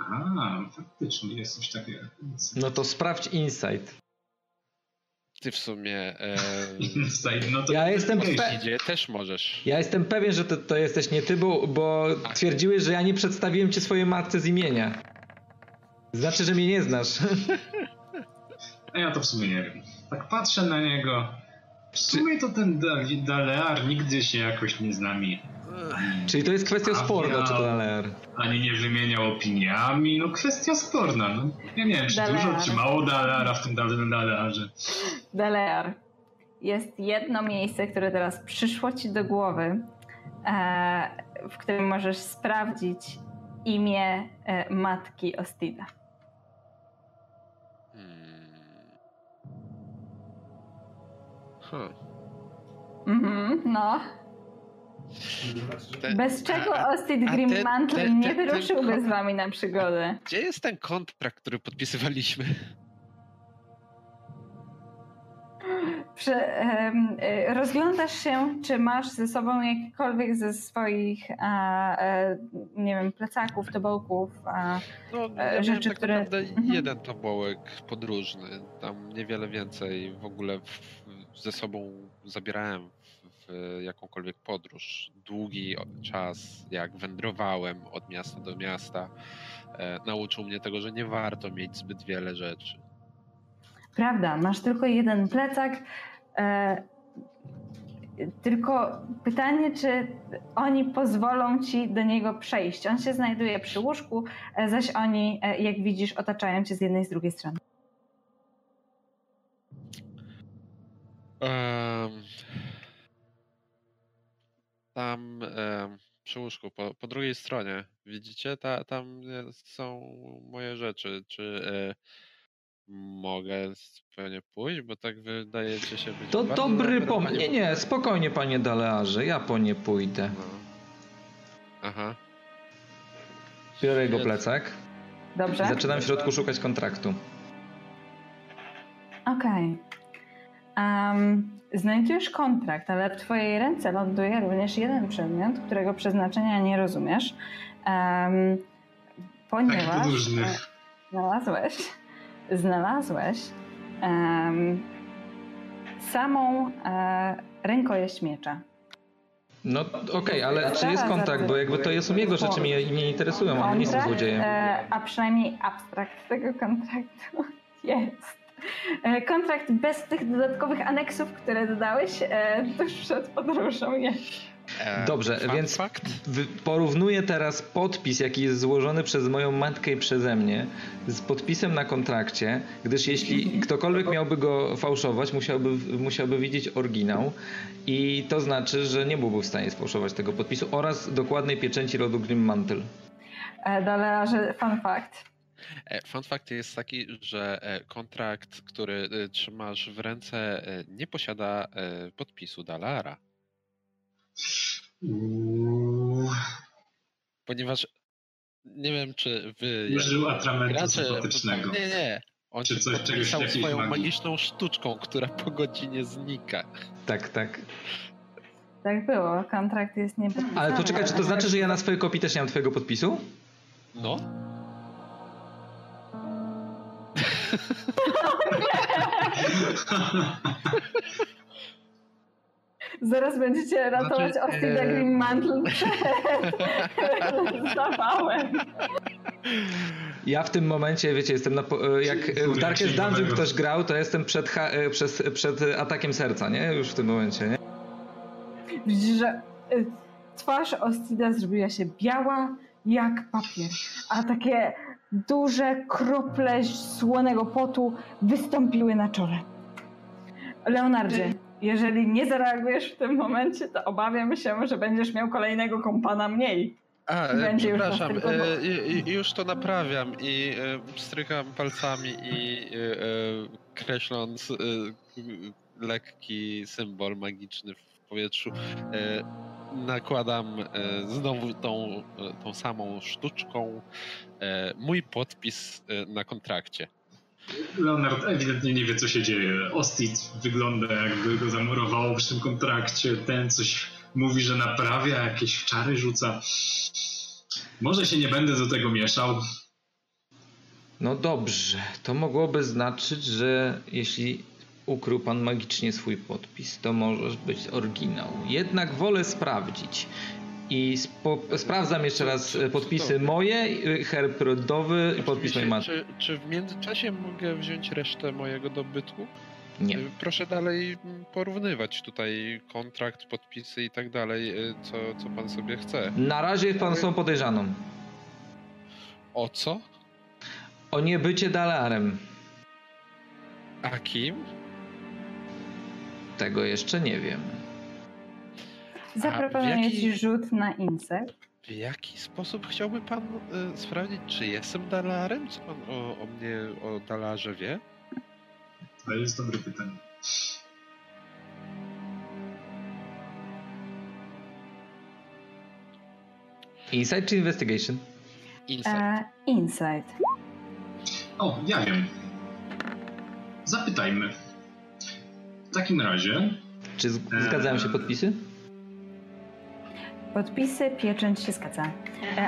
A, faktycznie jest coś takiego. No to sprawdź insight. Ty w sumie... E... insight, no to... Ja jestem pe... idzie, też możesz. Ja jestem pewien, że to, to jesteś nie ty, bo, bo twierdziłeś, że ja nie przedstawiłem cię swojej matce z imienia. Znaczy, że mnie nie znasz. A ja to w sumie nie wiem. Tak patrzę na niego. W sumie to ten Dalear nigdy się jakoś nie z nami... Czyli to jest kwestia sporna, czy to Dalear? Ani nie wymieniał opiniami, no kwestia sporna. No. Ja nie wiem, czy Dalear. Dużo, czy mało Daleara w tym Dalearze. Dalear. Jest jedno miejsce, które teraz przyszło ci do głowy, w którym możesz sprawdzić imię matki Ostida. Hmm. Mhm, no. Ten, bez czego a, Ostid Grimmantle ten, ten, nie wyruszyłby ten, z wami na przygodę. Gdzie jest ten kontrakt, który podpisywaliśmy? Prze, um, rozglądasz się, czy masz ze sobą jakikolwiek ze swoich a, a, nie wiem, plecaków, tobołków, a, no, ja rzeczy, tak które... jeden tobołek podróżny, tam niewiele więcej w ogóle w... ze sobą zabierałem w jakąkolwiek podróż. Długi czas, jak wędrowałem od miasta do miasta, e, nauczył mnie tego, że nie warto mieć zbyt wiele rzeczy. Prawda, masz tylko jeden plecak. E, tylko pytanie, czy oni pozwolą ci do niego przejść. On się znajduje przy łóżku, zaś oni, jak widzisz, otaczają cię z jednej i z drugiej strony. Um, tam um, przy łóżku, po, po drugiej stronie, widzicie, ta, tam są moje rzeczy. Czy y, mogę spokojnie pójść, bo tak wydajecie się być... To dobry pomysł. Nie, nie, spokojnie panie Dalearze, ja po nie pójdę. No. Aha. Biorę jego plecak. Dobrze. Zaczynam w środku szukać kontraktu. Okej. Okay. Um, znajdujesz kontrakt, ale w twojej ręce ląduje również jeden przedmiot, którego przeznaczenia nie rozumiesz, um, ponieważ znalazłeś, znalazłeś um, samą e, rękojeść miecza. No okej, okay, ale czy jest kontakt, bo jakby to jest um jego rzeczy, mnie nie interesują, one nie są złodziejem. A przynajmniej abstrakt tego kontraktu jest. Kontrakt bez tych dodatkowych aneksów, które dodałeś tuż przed podróżą jest. Dobrze, fun więc fact. Porównuję teraz podpis, jaki jest złożony przez moją matkę i przeze mnie z podpisem na kontrakcie, gdyż jeśli ktokolwiek miałby go fałszować, musiałby, musiałby widzieć oryginał i to znaczy, że nie byłby w stanie sfałszować tego podpisu oraz dokładnej pieczęci rodu Grimmantle. Dalearze, fun fact. Fun fact jest taki, że kontrakt, który trzymasz w ręce, nie posiada podpisu Daleara. Uuu. Ponieważ nie wiem, czy wy użył atramentu sympatycznego. Nie, nie. On czy coś, czegoś swoją magii. magiczną sztuczką, która po godzinie znika. Tak, tak. Tak było. Kontrakt jest niepodpisany. Ale poczekaj, czy to znaczy, że ja na swojej kopii też nie mam twojego podpisu? No. Zaraz będziecie ratować znaczy, Ostida ee... Grimmantle przed zawałem. Ja w tym momencie, wiecie, jestem na po... jak w Darkest Dungeon ktoś grał, to jestem przed, ha... przed, przed atakiem serca, nie? Już w tym momencie, nie? Widzisz, że twarz Ostida zrobiła się biała jak papier, a takie duże krople słonego potu wystąpiły na czole. Leonardzie, jeżeli nie zareagujesz w tym momencie, to obawiam się, że będziesz miał kolejnego kompana mniej. A, Będzie przepraszam, już, e, już to naprawiam i e, strykam palcami i e, kreśląc e, lekki symbol magiczny w powietrzu, e, nakładam e, znowu tą, tą samą sztuczką e, mój podpis e, na kontrakcie. Leonard ewidentnie nie wie, co się dzieje. Ostid wygląda, jakby go zamurowało przy tym kontrakcie. Ten coś mówi, że naprawia, jakieś czary rzuca. Może się nie będę do tego mieszał. No dobrze, to mogłoby znaczyć, że jeśli ukrył pan magicznie swój podpis, to może być oryginał. Jednak wolę sprawdzić. I spo- sprawdzam jeszcze raz podpisy moje, herb rodowy i podpis mojej matki. Czy, czy w międzyczasie mogę wziąć resztę mojego dobytku? Nie. Proszę dalej porównywać tutaj kontrakt, podpisy i tak dalej, co, co pan sobie chce. Na razie jest pan są podejrzaną. O co? O niebycie Dalearem. A kim? Tego jeszcze nie wiem. Zaproponuję jaki, ci rzut na insight. W jaki sposób chciałby pan y, sprawdzić, czy jestem Dalearem? Co pan o, o mnie, o Dalearze wie? To jest dobre pytanie. Insight czy investigation? Insight. Uh, insight. O, ja wiem. Zapytajmy. W takim razie... Czy zgadzają się podpisy? Podpisy, pieczęć się zgadza.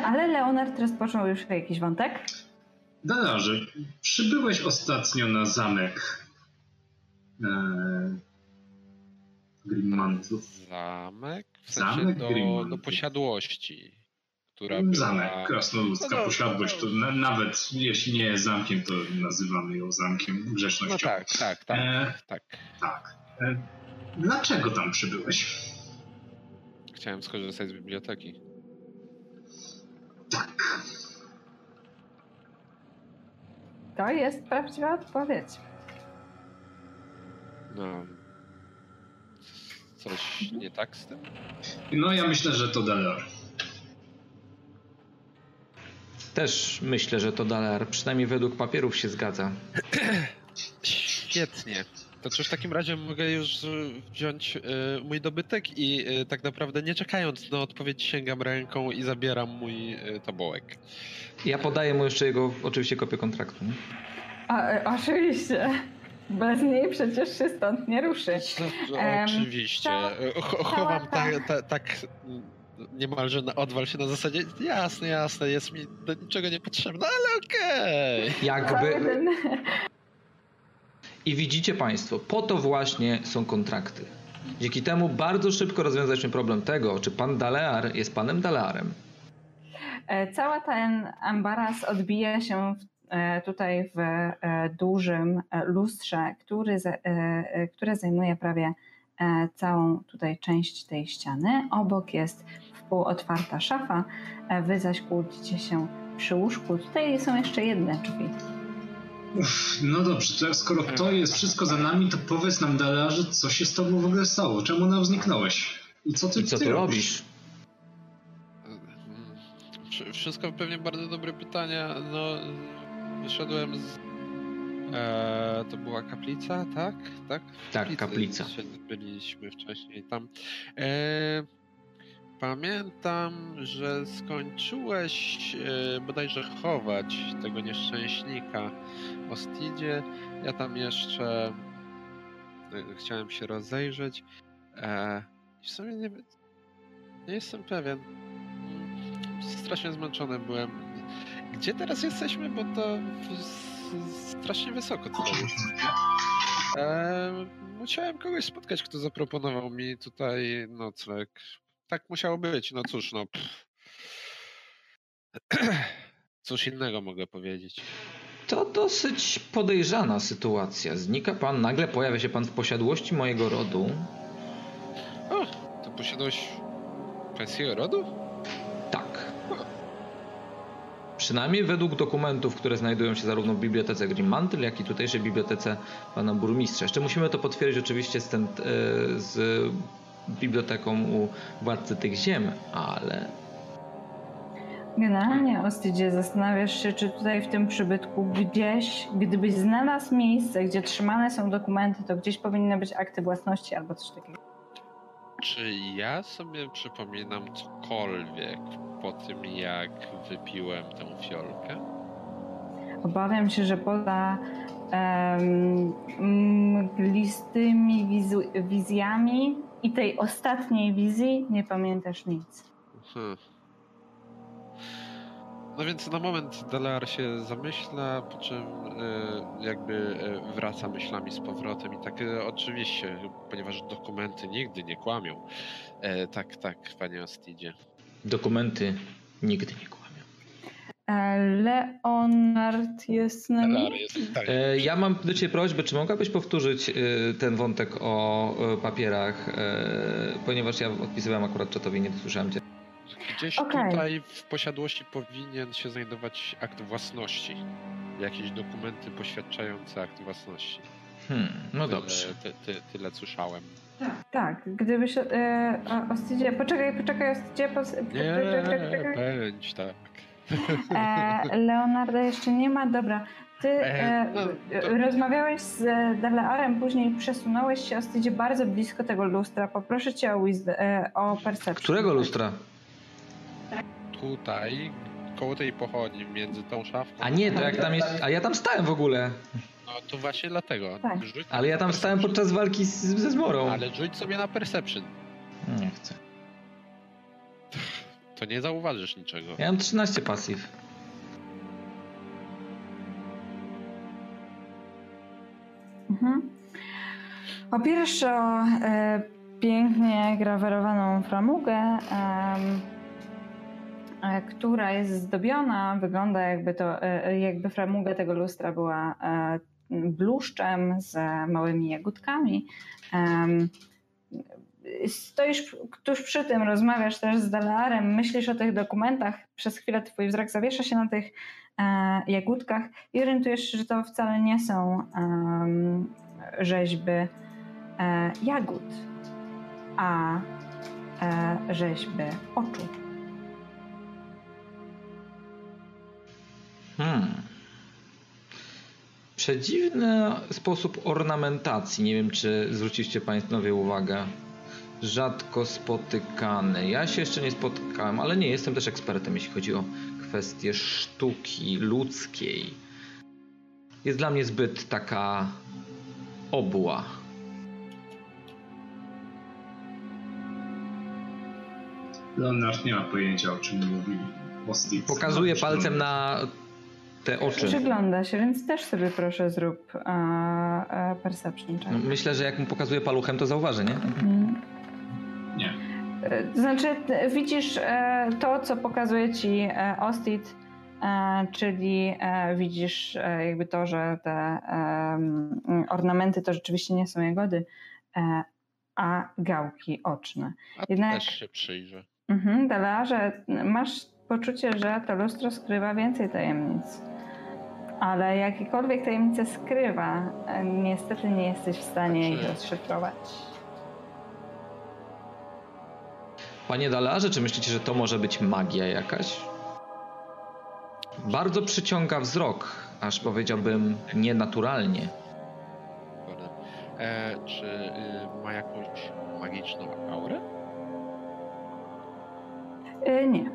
Ale Leonard rozpoczął już jakiś wątek. Dalearze, przybyłeś ostatnio na zamek eee, Grimmantle. Zamek? W sensie zamek do, do posiadłości. Która zamek, była... krasnoludzka no, posiadłość. To na, nawet jeśli nie jest zamkiem, to nazywamy ją zamkiem grzecznością. No tak, tak, tak. Eee, tak. tak. Eee, dlaczego tam przybyłeś? Chciałem skorzystać z biblioteki. Tak. To jest prawdziwa odpowiedź. No. Coś nie tak z tym? No ja myślę, że to Dalear. Też myślę, że to Dalear. Przynajmniej według papierów się zgadza. Świetnie. To czy w takim razie mogę już wziąć y, mój dobytek i y, tak naprawdę nie czekając na odpowiedź sięgam ręką i zabieram mój y, tobołek. Ja podaję mu jeszcze jego oczywiście kopię kontraktu. Nie? A, y, oczywiście. Bez niej przecież się stąd nie ruszy. No, um, oczywiście. To, Ch- chowam tak ta, ta, ta, niemalże na odwal się na zasadzie jasne, jasne, jest mi do niczego niepotrzebne, ale okej. Okay. Jakby... I widzicie państwo, po to właśnie są kontrakty. Dzięki temu bardzo szybko rozwiązaliśmy problem tego, czy pan Dalear jest panem Dalearem. Cały ten ambaras odbija się tutaj w dużym lustrze, który, które zajmuje prawie całą tutaj część tej ściany. Obok jest półotwarta szafa, wy zaś kłócicie się przy łóżku. Tutaj są jeszcze jedne drzwi. Uff, no dobrze, to skoro to jest wszystko za nami, to powiedz nam, Dalearze, co się z tobą w ogóle stało? Czemu nam zniknąłeś? I co ty, I co ty, ty robisz? robisz? Wszystko pewnie bardzo dobre pytania. No, wyszedłem z... Eee, to była kaplica, tak? Tak, tak kaplica. Byliśmy wcześniej tam. Eee... Pamiętam, że skończyłeś yy, bodajże chować tego nieszczęśnika w Ostidzie. Ja tam jeszcze yy, chciałem się rozejrzeć. E, w sumie nie, nie jestem pewien. Strasznie zmęczony byłem. Gdzie teraz jesteśmy? Bo to strasznie wysoko tutaj jest. E, musiałem kogoś spotkać, kto zaproponował mi tutaj nocleg. Tak musiało być, no cóż, no. Pff. Cóż innego mogę powiedzieć. To dosyć podejrzana sytuacja. Znika pan, nagle pojawia się pan w posiadłości mojego rodu. O, to posiadłość pańskiego rodu? Tak. O. Przynajmniej według dokumentów, które znajdują się zarówno w bibliotece Grimmantle, jak i tutejszej bibliotece pana burmistrza. Jeszcze musimy to potwierdzić oczywiście z... Ten, yy, z biblioteką u władcy tych ziem, ale... Generalnie, Ostydzie, zastanawiasz się, czy tutaj w tym przybytku gdzieś, gdybyś znalazł miejsce, gdzie trzymane są dokumenty, to gdzieś powinny być akty własności albo coś takiego. Czy ja sobie przypominam cokolwiek po tym, jak wypiłem tę fiolkę? Obawiam się, że poza um, mglistymi wiz- wizjami i tej ostatniej wizji nie pamiętasz nic. Hmm. No więc na moment Dalear się zamyśla, po czym y, jakby y, wraca myślami z powrotem i tak y, oczywiście, ponieważ dokumenty nigdy nie kłamią. E, tak, tak, panie Ostidzie. Dokumenty nigdy nie kłamią. Leonard jest z nami. Leonard jest, tak. Ja mam do ciebie prośbę, czy mogłabyś powtórzyć ten wątek o papierach, ponieważ ja odpisywałem akurat czatowi, nie dosłyszałem cię. Gdzieś okay. Tutaj w posiadłości powinien się znajdować akt własności. Jakieś dokumenty poświadczające akt własności. Hmm, no tyle, dobrze. Ty, ty, tyle słyszałem. Tak, tak. Gdybyś... Yy, Ostydzie, poczekaj, poczekaj, Ostydzie. Pos... Nie, pędź, tak. E, Leonarda jeszcze nie ma, dobra. Ty e, no, to... rozmawiałeś z Dalearem, później przesunąłeś się, Ostydzie, bardzo blisko tego lustra. Poproszę cię o, e, o percepcję. Którego lustra? Tutaj, koło tej pochodni, między tą szafką. A nie, to jak tam jest. A ja tam stałem w ogóle. No to właśnie dlatego. Tak. Ale ja tam stałem podczas walki z, ze zmorą. Ale rzuć sobie na perception. Nie chcę. To nie zauważysz niczego. Ja mam trzynaście pasyw. Mhm. Po pierwsze o e, pięknie grawerowaną framugę, e, e, która jest zdobiona, wygląda jakby to, e, jakby framuga tego lustra była e, bluszczem z małymi jagódkami. E, Stoisz tuż przy tym, rozmawiasz też z Dalearem, myślisz o tych dokumentach, przez chwilę twój wzrok zawiesza się na tych e, jagódkach i orientujesz się, że to wcale nie są e, rzeźby e, jagód, a e, rzeźby oczu. Hmm. Przedziwny sposób ornamentacji, nie wiem, czy zwróciliście państwowie uwagę. Rzadko spotykany. Ja się jeszcze nie spotkałem, ale nie jestem też ekspertem, jeśli chodzi o kwestie sztuki ludzkiej. Jest dla mnie zbyt taka obła. Leonard nie ma pojęcia, o czym mówi. Ostid. Pokazuje palcem na te oczy. Przygląda się, więc też sobie proszę zrób a, a perception check. No, myślę, że jak mu pokazuję paluchem, to zauważy, nie? Mhm. Nie. Znaczy widzisz to, co pokazuje ci Ostid, czyli widzisz jakby to, że te ornamenty to rzeczywiście nie są jagody, a gałki oczne. Jednak, a też się przyjrzę. Mhm, Dalearze, masz poczucie, że to lustro skrywa więcej tajemnic. Ale jakiekolwiek tajemnice skrywa, niestety nie jesteś w stanie znaczy... ich rozszyfrować. Panie Dalearze, czy myślicie, że to może być magia jakaś? Bardzo przyciąga wzrok, aż powiedziałbym nienaturalnie. E, czy y, ma jakąś magiczną aurę? E, nie.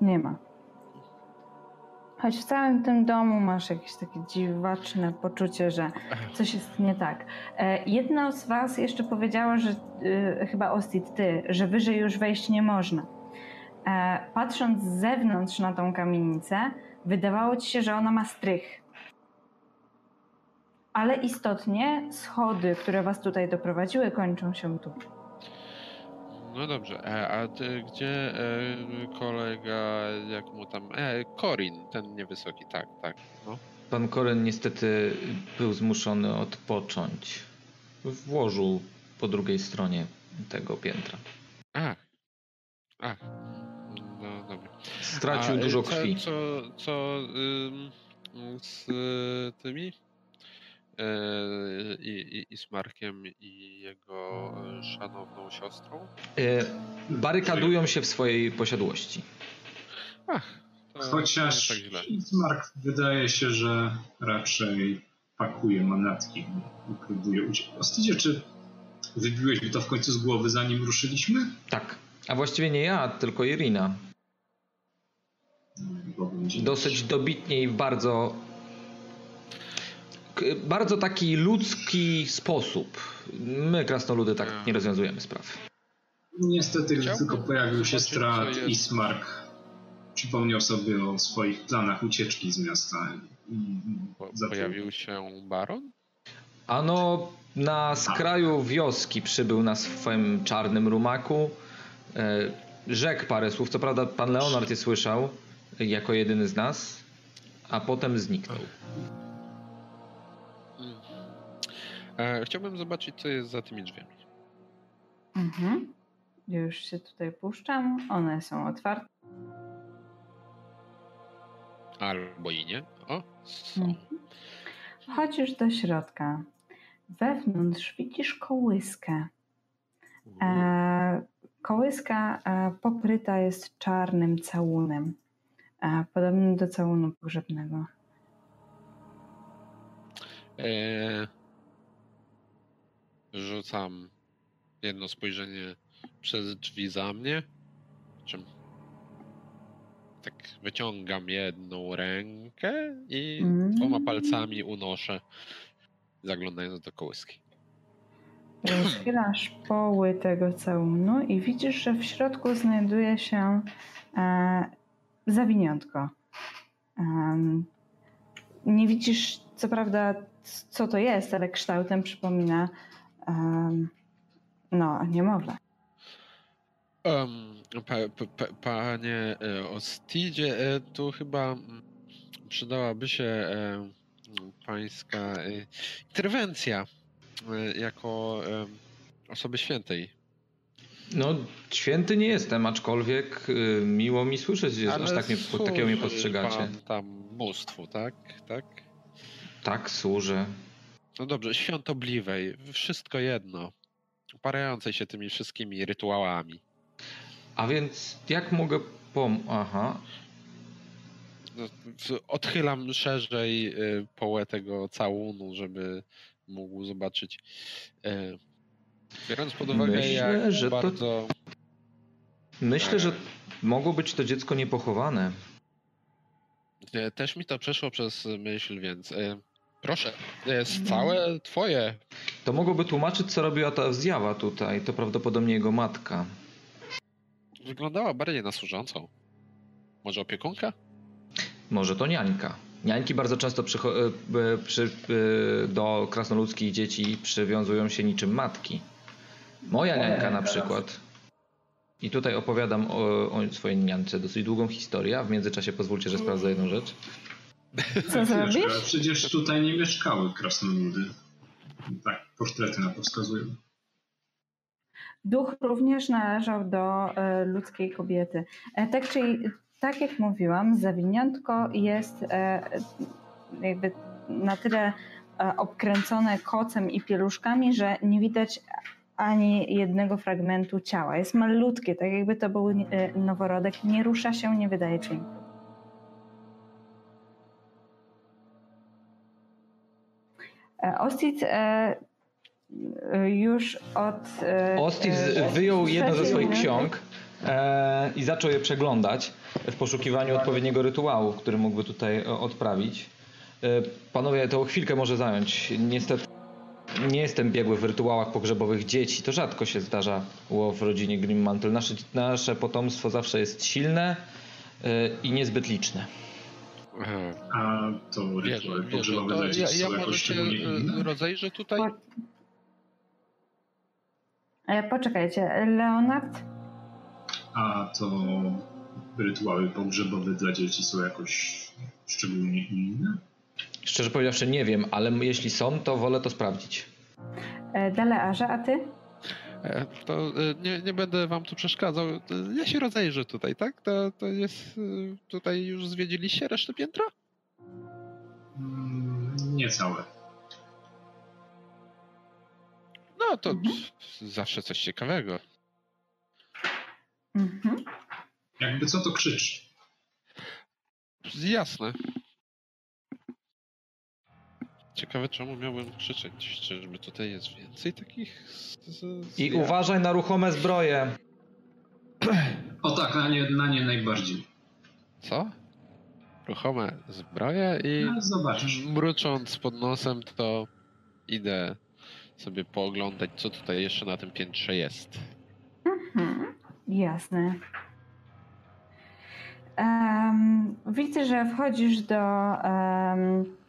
Nie ma. Choć w całym tym domu masz jakieś takie dziwaczne poczucie, że coś jest nie tak. E, jedna z was jeszcze powiedziała, że y, chyba Ostid, ty, że wyżej już wejść nie można. E, patrząc z zewnątrz na tą kamienicę, wydawało ci się, że ona ma strych. Ale istotnie schody, które was tutaj doprowadziły, kończą się tu. No dobrze, a ty, gdzie e, kolega, jak mu tam... E, Corin, ten niewysoki, tak, tak. No. Pan Corin niestety był zmuszony odpocząć w łożu po drugiej stronie tego piętra. Ach, ach, no dobra. Stracił a, dużo co, krwi. Co, co ym, z tymi... I, i, i Smarkiem i jego szanowną siostrą? E, barykadują się w swojej posiadłości. Ach, to chociaż tak źle. Ismark wydaje się, że raczej pakuje manatki i próbuje uciec. Ostydzie, czy wybiłeś mi to w końcu z głowy, zanim ruszyliśmy? Tak, a właściwie nie ja, tylko Irina. Dosyć dobitnie i bardzo... bardzo taki ludzki sposób. My, krasnoludy, tak nie rozwiązujemy spraw. Niestety, gdy tylko pojawił się Strahd, Ismark przypomniał sobie o swoich planach ucieczki z miasta. Pojawił się baron? Ano, na skraju wioski przybył na swoim czarnym rumaku. Rzekł parę słów, co prawda pan Leonard je słyszał, jako jedyny z nas, a potem zniknął. Chciałbym zobaczyć, co jest za tymi drzwiami. Mhm. Już się tutaj puszczam. One są otwarte. Albo i nie. O, są. Mhm. Chodzisz do środka. Wewnątrz widzisz kołyskę. E, kołyska e, pokryta jest czarnym całunem. E, podobnym do całunu pogrzebnego. Eee... Rzucam jedno spojrzenie przez drzwi za mnie, czym tak wyciągam jedną rękę i dwoma palcami unoszę, zaglądając do kołyski. Rozchylasz poły tego całunu i widzisz, że w środku znajduje się e, zawiniątko. E, nie widzisz co prawda co to jest, ale kształtem przypomina no, niemowlę. Um, pa, pa, pa, panie Ostidzie, tu chyba przydałaby się pańska interwencja jako osoby świętej. No, święty nie jestem, aczkolwiek miło mi słyszeć, że aż tak mnie, takiego mnie postrzegacie. Pan tam bóstwu, tak? Tak, tak służę. No dobrze, świątobliwej, wszystko jedno, uparającej się tymi wszystkimi rytuałami. A więc jak mogę pom... Aha. Odchylam szerzej połę tego całunu, żeby mógł zobaczyć. Biorąc pod uwagę, Myślę, jak że bardzo... To... Myślę, że mogło być to dziecko niepochowane. Też mi to przeszło przez myśl, więc... Proszę, to jest całe twoje. To mogłoby tłumaczyć, co robiła ta zjawa tutaj. To prawdopodobnie jego matka. Wyglądała bardziej na służącą. Może opiekunka? może to niańka. Niańki bardzo często przy, przy, do krasnoludzkich dzieci przywiązują się niczym matki. Moja niańka na przykład. I tutaj opowiadam o, o swojej niance dosyć długą historię, a w międzyczasie pozwólcie, że sprawdzę jedną rzecz. Co zrobisz? Przecież tutaj nie mieszkały krasnoludy. Tak, portrety nam wskazują. Duch również należał do e, ludzkiej kobiety. E, tak, czyli, tak jak mówiłam, zawiniątko jest e, jakby na tyle e, obkręcone kocem i pieluszkami, że nie widać ani jednego fragmentu ciała. Jest malutkie, tak jakby to był e, noworodek. Nie rusza się, nie wydaje dźwięku. Ostid e, już od... E, Ostid e, wyjął jedną ze swoich ksiąg e, i zaczął je przeglądać w poszukiwaniu odpowiedniego rytuału, który mógłby tutaj odprawić. E, panowie, to chwilkę może zająć. Niestety nie jestem biegły w rytuałach pogrzebowych dzieci. To rzadko się zdarzało w rodzinie Grimmantle. Nasze, nasze potomstwo zawsze jest silne e, i niezbyt liczne. A to rytuały pogrzebowe dla dzieci są jakoś szczególnie inne? Rozejrzę tutaj. Poczekajcie, Leonard? A to rytuały pogrzebowe dla dzieci są jakoś szczególnie inne? Szczerze powiedziawszy nie wiem, ale jeśli są, to wolę to sprawdzić. Dalearze, a ty? To nie, nie będę wam tu przeszkadzał. Ja się rozejrzę tutaj, tak? To, to jest... Tutaj już zwiedziliście resztę piętra? Mm, nie całe. No to mhm. zawsze coś ciekawego. Mhm. Jakby co, to krzycz. Jasne. Ciekawe, czemu miałbym krzyczeć, czyżby tutaj jest więcej takich... Z, z... I uważaj na ruchome zbroje. O tak, na nie, na nie najbardziej. Co? Ruchome zbroje i no, mrucząc pod nosem to idę sobie pooglądać, co tutaj jeszcze na tym piętrze jest. Mhm, jasne. Um, widzę, że wchodzisz do... Um...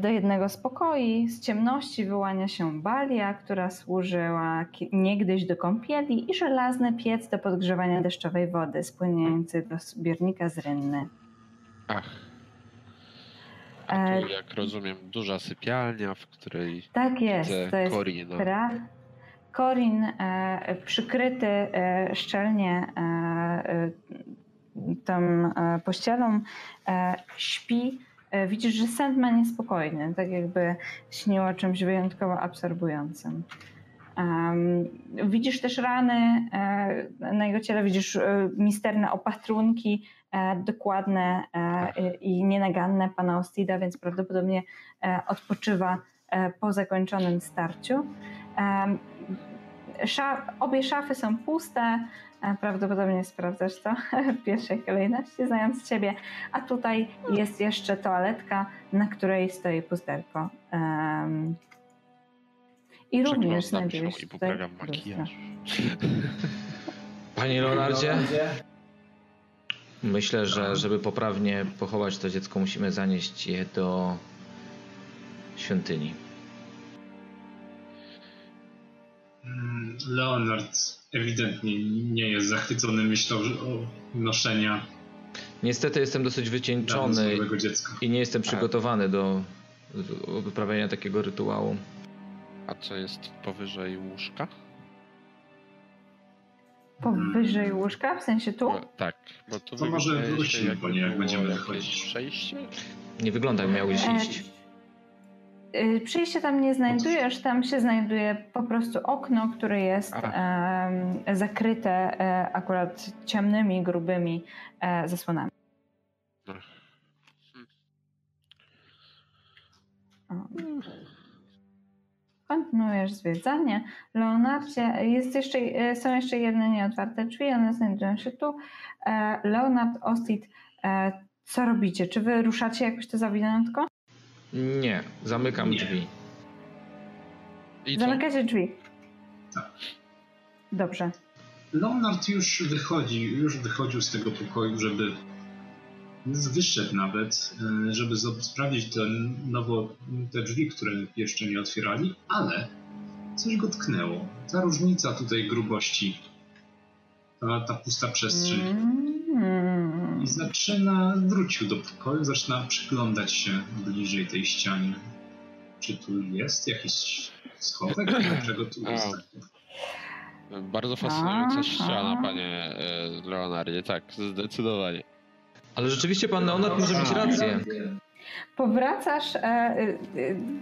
Do jednego z pokoi z ciemności wyłania się balia, która służyła niegdyś do kąpieli i żelazny piec do podgrzewania deszczowej wody spłyniającej do zbiornika z rynny. Ach, a tu, jak rozumiem, duża sypialnia, w której tak jest, to jest Corina. Pra- Corin e, przykryty e, szczelnie e, e, tą e, pościelą e, śpi. Widzisz, że Sandman jest spokojny, tak jakby śnił o czymś wyjątkowo absorbującym. Um, widzisz też rany e, na jego ciele, widzisz e, misterne opatrunki, e, dokładne e, i nienaganne pana Ostida, więc prawdopodobnie e, odpoczywa e, po zakończonym starciu. E, szaf, obie szafy są puste, prawdopodobnie sprawdzasz to w pierwszej kolejności, znając ciebie. A tutaj jest jeszcze toaletka, na której stoi pusterko. Um, I również znajdujesz się i poprawiam makijaż. Panie Leonardzie, myślę, że żeby poprawnie pochować to dziecko, musimy zanieść je do świątyni. Leonard ewidentnie nie jest zachwycony myślą o noszenia. Niestety jestem dosyć wycieńczony i nie jestem przygotowany do odprawienia takiego rytuału. A co jest powyżej łóżka? Powyżej łóżka? W sensie tu? No, tak. Bo tu to może wrócimy po nie, jak będziemy wychodzić. Przejście? Nie wygląda, jak miałeś iść. Przejście tam nie znajdujesz, tam się znajduje po prostu okno, które jest e, zakryte e, akurat ciemnymi, grubymi e, zasłonami. O. Kontynuujesz zwiedzanie. Leonardzie, jest jeszcze, są jeszcze jedne nieotwarte drzwi, one znajdują się tu. E, Leonard, Ostid, e, co robicie? Czy wy ruszacie jakoś to zawiniątko? Nie, zamykam Nie. drzwi. Zamykacie drzwi? Tak. Dobrze. Leonard już wychodzi, już wychodził z tego pokoju, żeby wyszedł nawet, żeby sprawdzić te, nowo, te drzwi, które jeszcze nie otwierali, ale coś go tknęło. Ta różnica tutaj grubości, ta, ta pusta przestrzeń. I zaczyna, wrócił do pokoju, zaczyna przyglądać się bliżej tej ścianie. Czy tu jest jakiś schowek? Dlaczego tu jest taki? Bardzo fascynująca ściana, panie Leonardzie, tak, zdecydowanie. Ale rzeczywiście pan Leonard może mieć rację. Powracasz,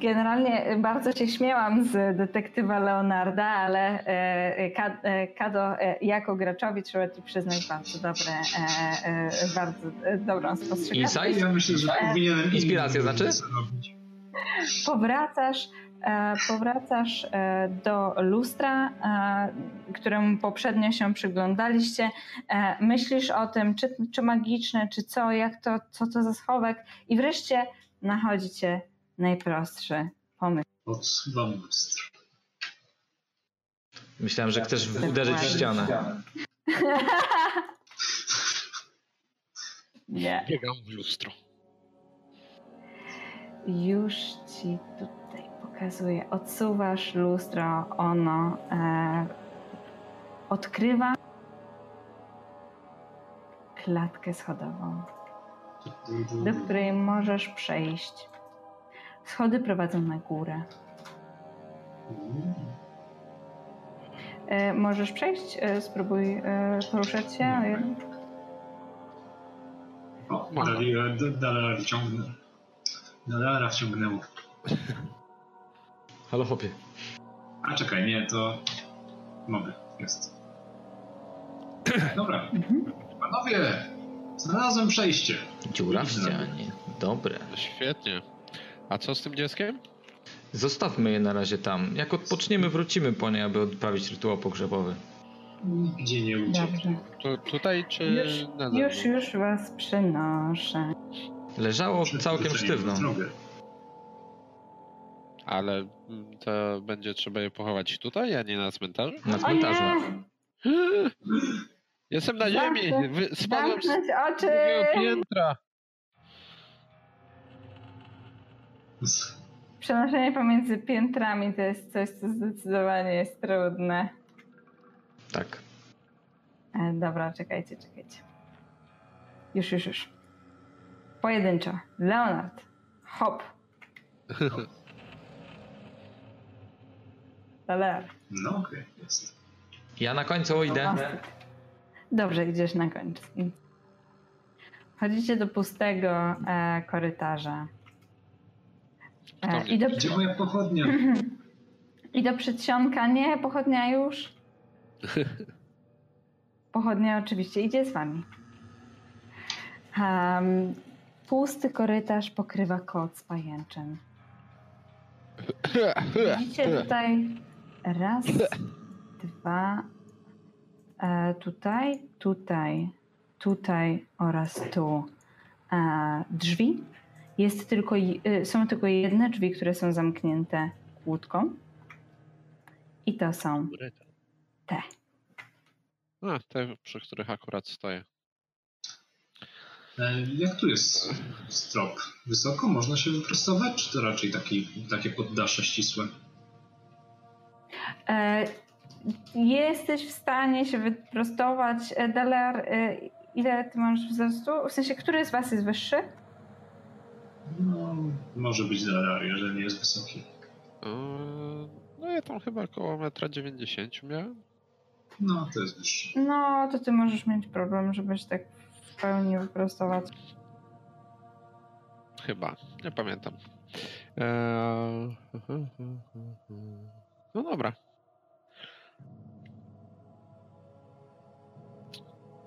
generalnie bardzo się śmiałam z detektywa Leonarda, ale Kado jako graczowi trzeba ci przyznać bardzo dobre, bardzo dobrą spostrzegawczość. Ja myślę, że powinienem inspirację znaczy? Powracasz, powracasz do lustra, któremu poprzednio się przyglądaliście. Myślisz o tym, czy, czy magiczne, czy co, jak to, co to za schowek. I wreszcie nachodzi cię najprostszy pomysł. Odsuwam lustro. Myślałem, że chcesz uderzyć w ścianę. Nie. Biegam w lustro. Już ci tutaj pokazuję. Odsuwasz lustro, ono e, odkrywa klatkę schodową, do której możesz przejść. Schody prowadzą na górę. E, możesz przejść, e, spróbuj e, poruszać się. O, dalej wyciągnę. Daleara wciągnęło. Halo, chłopie. A czekaj, nie, to... Mogę, jest. Dobra. Mhm. Panowie, znalazłem przejście. Dziura w ścianie. Dobre. Świetnie. A co z tym dzieckiem? Zostawmy je na razie tam. Jak odpoczniemy, wrócimy po nie, aby odprawić rytuał pogrzebowy. Nigdzie nie ucieknie. Tu, tutaj czy... Już, już, już was przynoszę. Leżało całkiem sztywno. Ale to będzie trzeba je pochować tutaj, a nie na cmentarzu? Na cmentarzu. Jestem na ziemi! Spadłem z drugiego piętra! Przenoszenie pomiędzy piętrami to jest coś, co zdecydowanie jest trudne. Tak. E, dobra, czekajcie, czekajcie. Już, już, już. Pojedynczo. Leonard. Hop. Dalear. No okej, okay, jest. Ja na końcu idę. Dobrze, idziesz na końcu. Chodzicie do pustego e, korytarza. E, i do... Gdzie moja pochodnia? I do przedsionka. Nie, pochodnia już. Pochodnia oczywiście idzie z wami. Um, Pusty korytarz pokrywa kot z pajęczym. Widzicie tutaj raz, dwa, e, tutaj, tutaj, tutaj oraz tu e, drzwi. Jest tylko, e, są tylko jedne drzwi, które są zamknięte kłódką. I to są te. A, te, przy których akurat stoję. Jak tu jest strop? Wysoko? Można się wyprostować? Czy to raczej taki, takie poddasze ścisłe? E, jesteś w stanie się wyprostować. Dalear, e, ile ty masz wzrostu? W sensie, który z was jest wyższy? No, może być Dalear, jeżeli jest wysoki. E, no ja tam chyba około jeden dziewięćdziesiąt metra miałem. No, to jest wyższy. No, to ty możesz mieć problem, żebyś tak... w pełni wyprostować. Chyba, nie pamiętam. Eee... No dobra.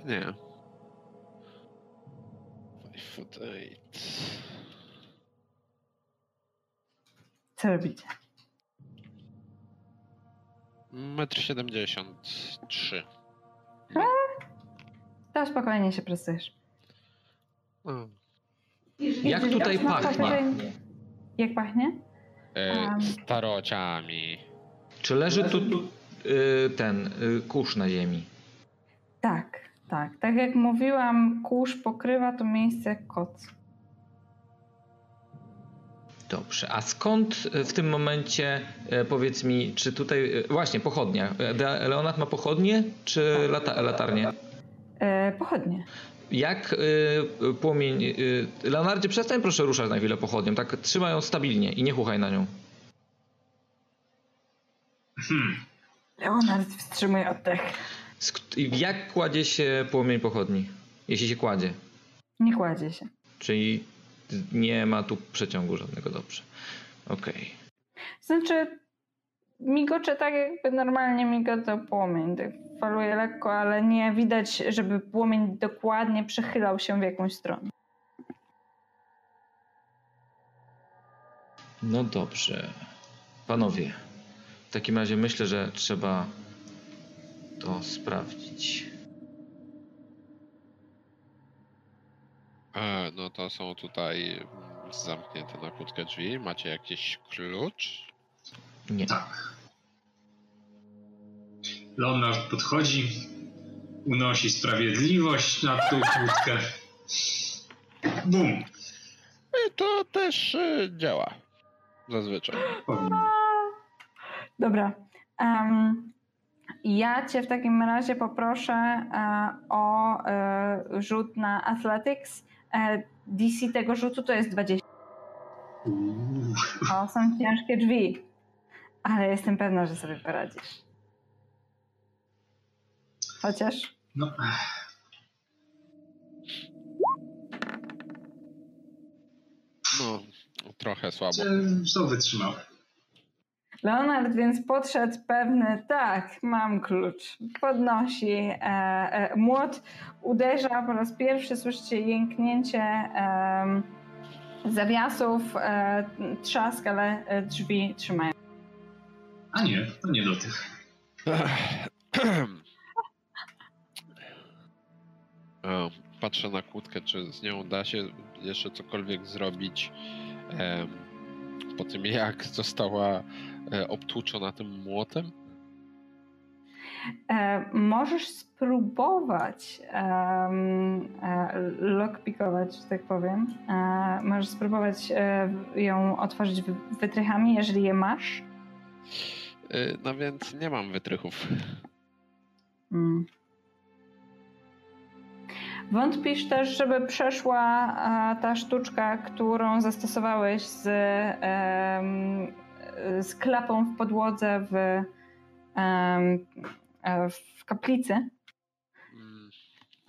Nie. pięć foot eight. Co robicie? jeden siedemdziesiąt trzy. To spokojnie się prostujesz. Hmm. Jak tutaj pachnie? pachnie? Jak pachnie? Yy, starociami. Czy leży tu, tu yy, ten yy, kurz na ziemi? Tak. Tak, tak jak mówiłam, kurz pokrywa to miejsce jak koc. Dobrze, a skąd w tym momencie, powiedz mi, czy tutaj, właśnie pochodnia, Leonard ma pochodnie czy lata, latarnię? E, pochodnie. Jak y, płomień, y, Leonardzie, przestań proszę ruszać na chwilę pochodnią, tak trzymaj ją stabilnie i nie chuchaj na nią. Hmm. Leonard wstrzymuje oddech. Jak kładzie się płomień pochodni? Jeśli się kładzie? Nie kładzie się. Czyli nie ma tu przeciągu żadnego, dobrze. Okej. Okay. Znaczy migocze tak jakby normalnie migotał płomień. Faluje lekko, ale nie widać, żeby płomień dokładnie przechylał się w jakąś stronę. No dobrze. Panowie, w takim razie myślę, że trzeba to sprawdzić. A, no to są tutaj zamknięte na kłódkę drzwi. Macie jakiś klucz? Nie. Tak. Leonard podchodzi, unosi sprawiedliwość na tą kłódkę. Bum. I to też y, działa. Zazwyczaj. Dobra. Um... Ja cię w takim razie poproszę e, o e, rzut na Athletics. E, D C tego rzutu to jest dwadzieścia. O, są ciężkie drzwi. Ale jestem pewna, że sobie poradzisz. Chociaż... No. No, trochę słabo. Co wytrzymałem? Leonard więc podszedł pewny, tak, mam klucz, podnosi e, e, młot, uderza po raz pierwszy, słyszycie jęknięcie e, zawiasów, e, trzask, ale drzwi trzymają. A nie, to nie do tych. Patrzę na kłódkę, czy z nią da się jeszcze cokolwiek zrobić. E, po tym jak została obtłuczona tym młotem? E, możesz spróbować um, e, lockpickować, że tak powiem. E, możesz spróbować e, ją otworzyć wytrychami, jeżeli je masz. E, no więc nie mam wytrychów. Hmm. Wątpisz też, żeby przeszła e, ta sztuczka, którą zastosowałeś z e, z klapą w podłodze w, um, w kaplicy.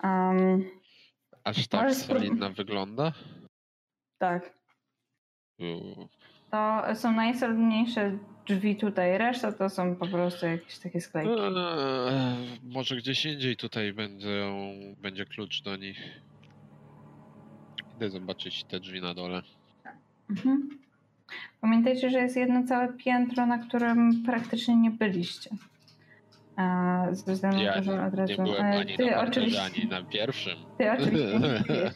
Um, Aż tak solidna wygląda? Tak. U. To są najsolidniejsze drzwi tutaj. Reszta to są po prostu jakieś takie sklejki. Eee, może gdzieś indziej tutaj będą, będzie klucz do nich. Idę zobaczyć te drzwi na dole. Mhm. Pamiętajcie, że jest jedno całe piętro, na którym praktycznie nie byliście. Ze względu na to, że od razu... nie byłem ani ty na oczywiście... ani na pierwszym. Ty oczywiście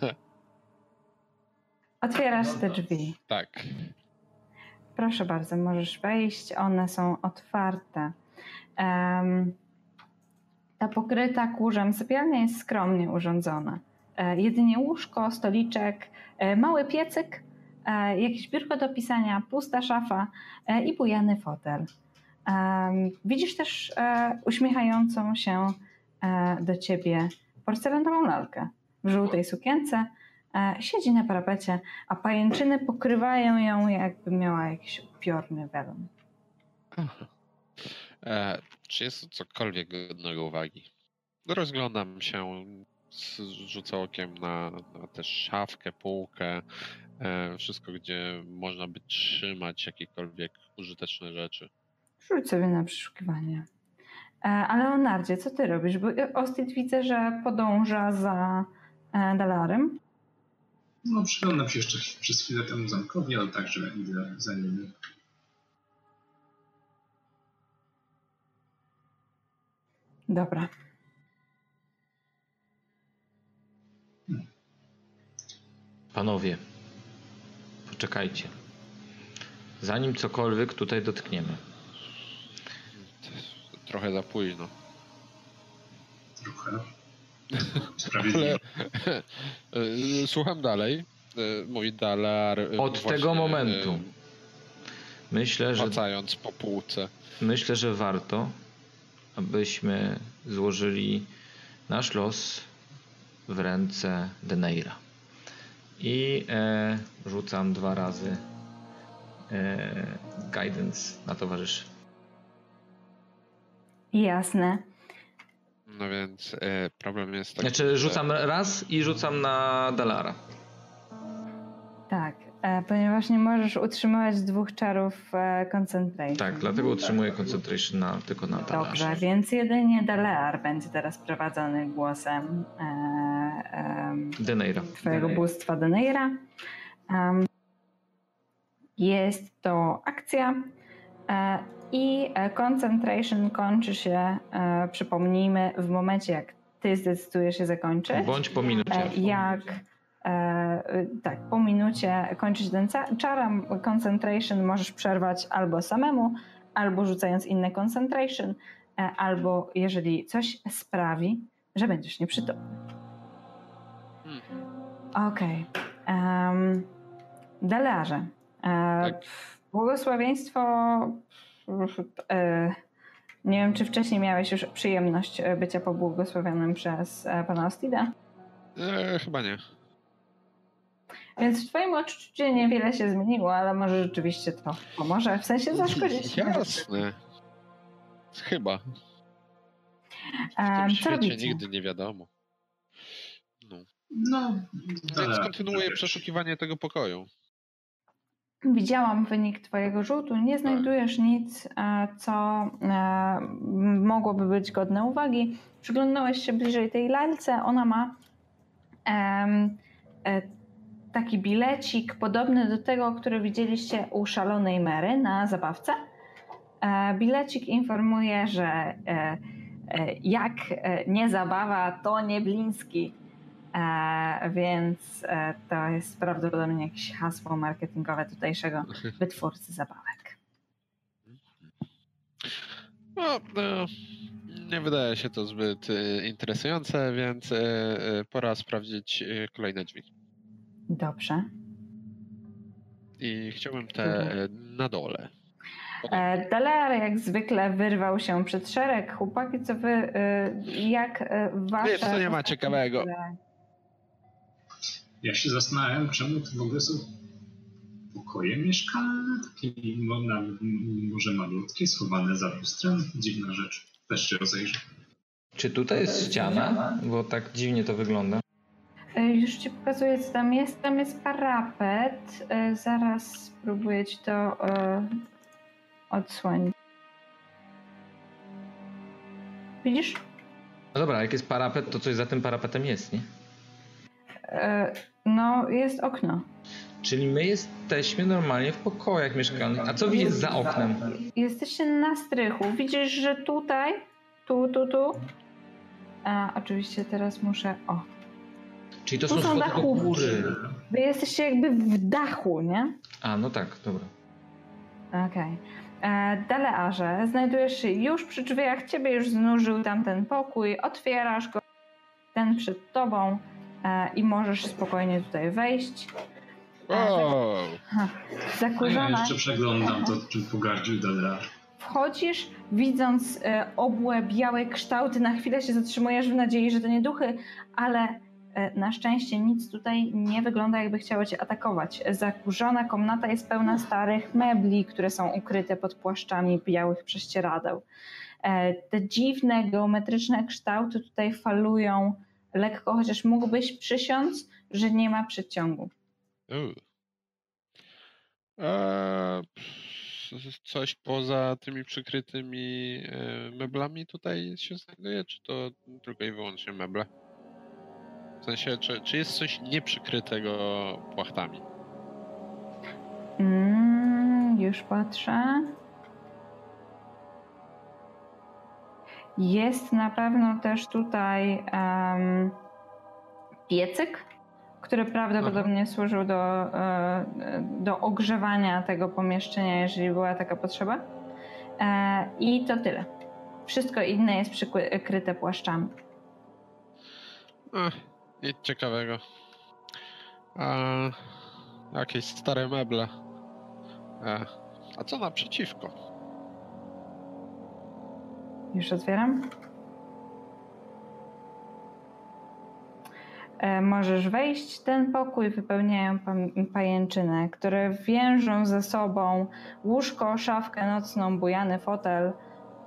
otwierasz te drzwi. Tak. Proszę bardzo, możesz wejść. One są otwarte. Um, ta pokryta kurzem sypialnia jest skromnie urządzona. E, jedynie łóżko, stoliczek, e, mały piecyk, E, jakieś biurko do pisania, pusta szafa e, i bujany fotel. E, widzisz też e, uśmiechającą się e, do ciebie porcelanową lalkę w żółtej sukience. E, siedzi na parapecie, a pajęczyny pokrywają ją, jakby miała jakiś upiorny welon. E, czy jest cokolwiek godnego uwagi? Rozglądam się, rzucę okiem na, na tę szafkę, półkę. Wszystko, gdzie można by trzymać jakiekolwiek użyteczne rzeczy. Rzuć sobie na przeszukiwanie. A Leonardzie, co ty robisz? Bo Ostid widzę, że podąża za Dalearem. No przyglądam się jeszcze przez chwilę temu zamkowi, ale także idę za nimi. Dobra. Hmm. Panowie, czekajcie, zanim cokolwiek tutaj dotkniemy. Trochę za późno. Trochę. Sprawiedliwie. Słucham dalej. Mój Dalear... Od tego momentu. Myślę, że... Wracając po półce. Myślę, że warto, abyśmy złożyli nasz los w ręce Denaira. I e, rzucam dwa razy e, guidance na towarzyszy. Jasne. No więc e, problem jest taki... Znaczy rzucam że... raz i rzucam na Daleara. Tak, e, ponieważ nie możesz utrzymywać dwóch czarów e, concentration. Tak, dlatego utrzymuję concentration na, tylko na Dalearze. Dobrze, więc jedynie Dalear będzie teraz prowadzony głosem e, e, Denaira. Twojego bóstwa Denaira. Um, jest to akcja. E, I concentration kończy się, e, przypomnijmy, w momencie jak ty zdecydujesz się zakończyć. Bądź po minucie. E, jak, e, tak, po minucie kończy się ten czar. Concentration możesz przerwać albo samemu, albo rzucając inne concentration, e, albo jeżeli coś sprawi, że będziesz nieprzytomny. Okej. Okay. Um, Dalearze. E, tak. Błogosławieństwo... Nie wiem, czy wcześniej miałeś już przyjemność bycia pobłogosławionym przez pana Ostida? E, chyba nie. Więc w twoim odczuciu niewiele się zmieniło, ale może rzeczywiście to pomoże. W sensie zaszkodzić. Jasne. Chyba. W tym świecie nigdy nie wiadomo. No. no. Więc kontynuuję przeszukiwanie tego pokoju. Widziałam wynik twojego rzutu. Nie znajdujesz nic, co mogłoby być godne uwagi. Przyglądałeś się bliżej tej lalce. Ona ma taki bilecik podobny do tego, który widzieliście u Szalonej Mary na zabawce. Bilecik informuje, że jak nie zabawa, to nie Bliński. E, więc e, to jest prawdopodobnie jakieś hasło marketingowe tutejszego wytwórcy zabawek. No, no, nie wydaje się to zbyt e, interesujące, więc e, e, pora sprawdzić e, kolejne drzwi. Dobrze. I chciałbym te e, na dole. E, Dalear jak zwykle wyrwał się przed szereg. Chłopaki, co wy, e, jak e, wasze... Wiesz, co nie ma ciekawego. Ja się zastanawiam, czemu to w ogóle są pokoje mieszkalne, takie może malutkie, schowane za lustrem. Dziwna rzecz. Też się rozejrzę. Czy tutaj jest ściana? Bo tak dziwnie to wygląda. Już ci pokazuję, co tam jest. Tam jest parapet. Zaraz spróbuję ci to odsłonić. Widzisz? No dobra, jak jest parapet, to coś za tym parapetem jest, nie? No, jest okno. Czyli my jesteśmy normalnie w pokojach mieszkalnych. A co widzisz za oknem? Jesteście na strychu. Widzisz, że tutaj, tu, tu, tu. A, oczywiście teraz muszę, o. Czyli to tu są, są dachówki. Wy jesteście jakby w dachu, nie? A, no tak, dobra. Okej. Dalearze, znajdujesz się już przy drzwiach. Ciebie już znurzył tamten pokój. Otwierasz go. Ten przed tobą. I możesz spokojnie tutaj wejść. Wow. Zakurzona. Ja jeszcze przeglądam to, czym pogardził Dalear. Wchodzisz, widząc obłe, białe kształty. Na chwilę się zatrzymujesz w nadziei, że to nie duchy, ale na szczęście nic tutaj nie wygląda, jakby chciało cię atakować. Zakurzona komnata jest pełna starych mebli, które są ukryte pod płaszczami białych prześcieradeł. Te dziwne, geometryczne kształty tutaj falują lekko, chociaż mógłbyś przysiąc, że nie ma przeciągu. Eee, coś poza tymi przykrytymi meblami tutaj się znajduje, czy to tylko i wyłącznie meble? W sensie, czy, czy jest coś nieprzykrytego płachtami? Mm, już patrzę. Jest na pewno też tutaj um, piecyk, który prawdopodobnie Aha. służył do, do ogrzewania tego pomieszczenia, jeżeli była taka potrzeba. E, I to tyle. Wszystko inne jest przykryte płaszczami. Ech, nic ciekawego. Eee, jakieś stare meble. Eee, a co naprzeciwko? Już otwieram. Eee, możesz wejść. Ten pokój wypełniają pajęczynę, które wiążą ze sobą łóżko, szafkę nocną, bujany fotel,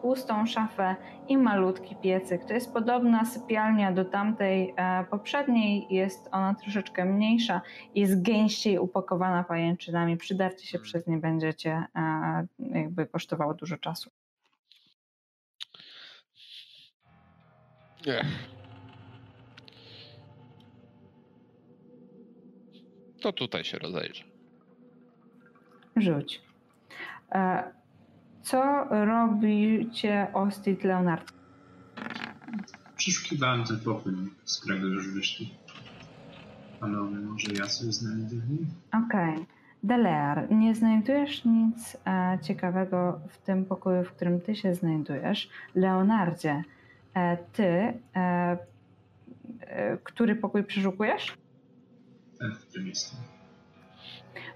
pustą szafę i malutki piecyk. To jest podobna sypialnia do tamtej e, poprzedniej, jest ona troszeczkę mniejsza i jest gęściej upakowana pajęczynami. Przydarcie się przez nie będziecie e, jakby kosztowało dużo czasu. Nie. To tutaj się rozejrzę. Rzuć. E, Co robicie, Ostid, Leonard? Przeszukiwałem ten pokój, z którego już wyszli. Panowie, może ja sobie znajdę. Okej. Okay. Dalear, nie znajdujesz nic e, ciekawego w tym pokoju, w którym ty się znajdujesz. Leonardzie, e, ty, e, e, który pokój przeszukujesz? Ten, w którym jestem.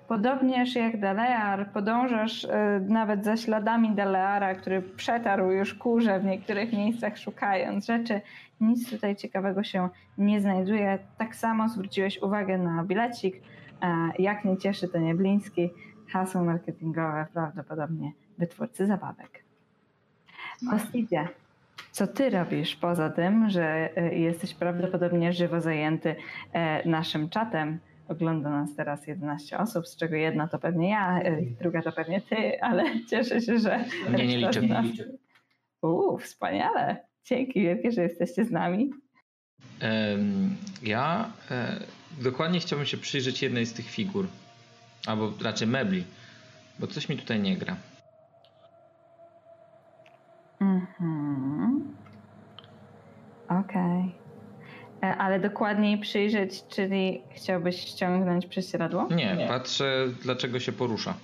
Podobnież jak Dalear, podążasz y, nawet za śladami Daleara, który przetarł już kurze w niektórych miejscach szukając rzeczy. Nic tutaj ciekawego się nie znajduje. Tak samo zwróciłeś uwagę na bilecik. E, jak nie cieszy, to nie bliński. Hasło marketingowe prawdopodobnie wytwórcy zabawek. Ostidzie, co ty robisz poza tym, że y, jesteś prawdopodobnie żywo zajęty y, naszym czatem? Ogląda nas teraz jedenaście osób, z czego jedna to pewnie ja, druga to pewnie ty, ale cieszę się, że... Nie, nie liczę. Nas... Uuu, wspaniale. Dzięki wielkie, że jesteście z nami. Ja dokładnie chciałbym się przyjrzeć jednej z tych figur, albo raczej mebli, bo coś mi tutaj nie gra. Mhm. Okej. Okay. Ale dokładniej przyjrzeć, czyli chciałbyś ściągnąć prześcieradło? Nie, nie, patrzę, dlaczego się porusza.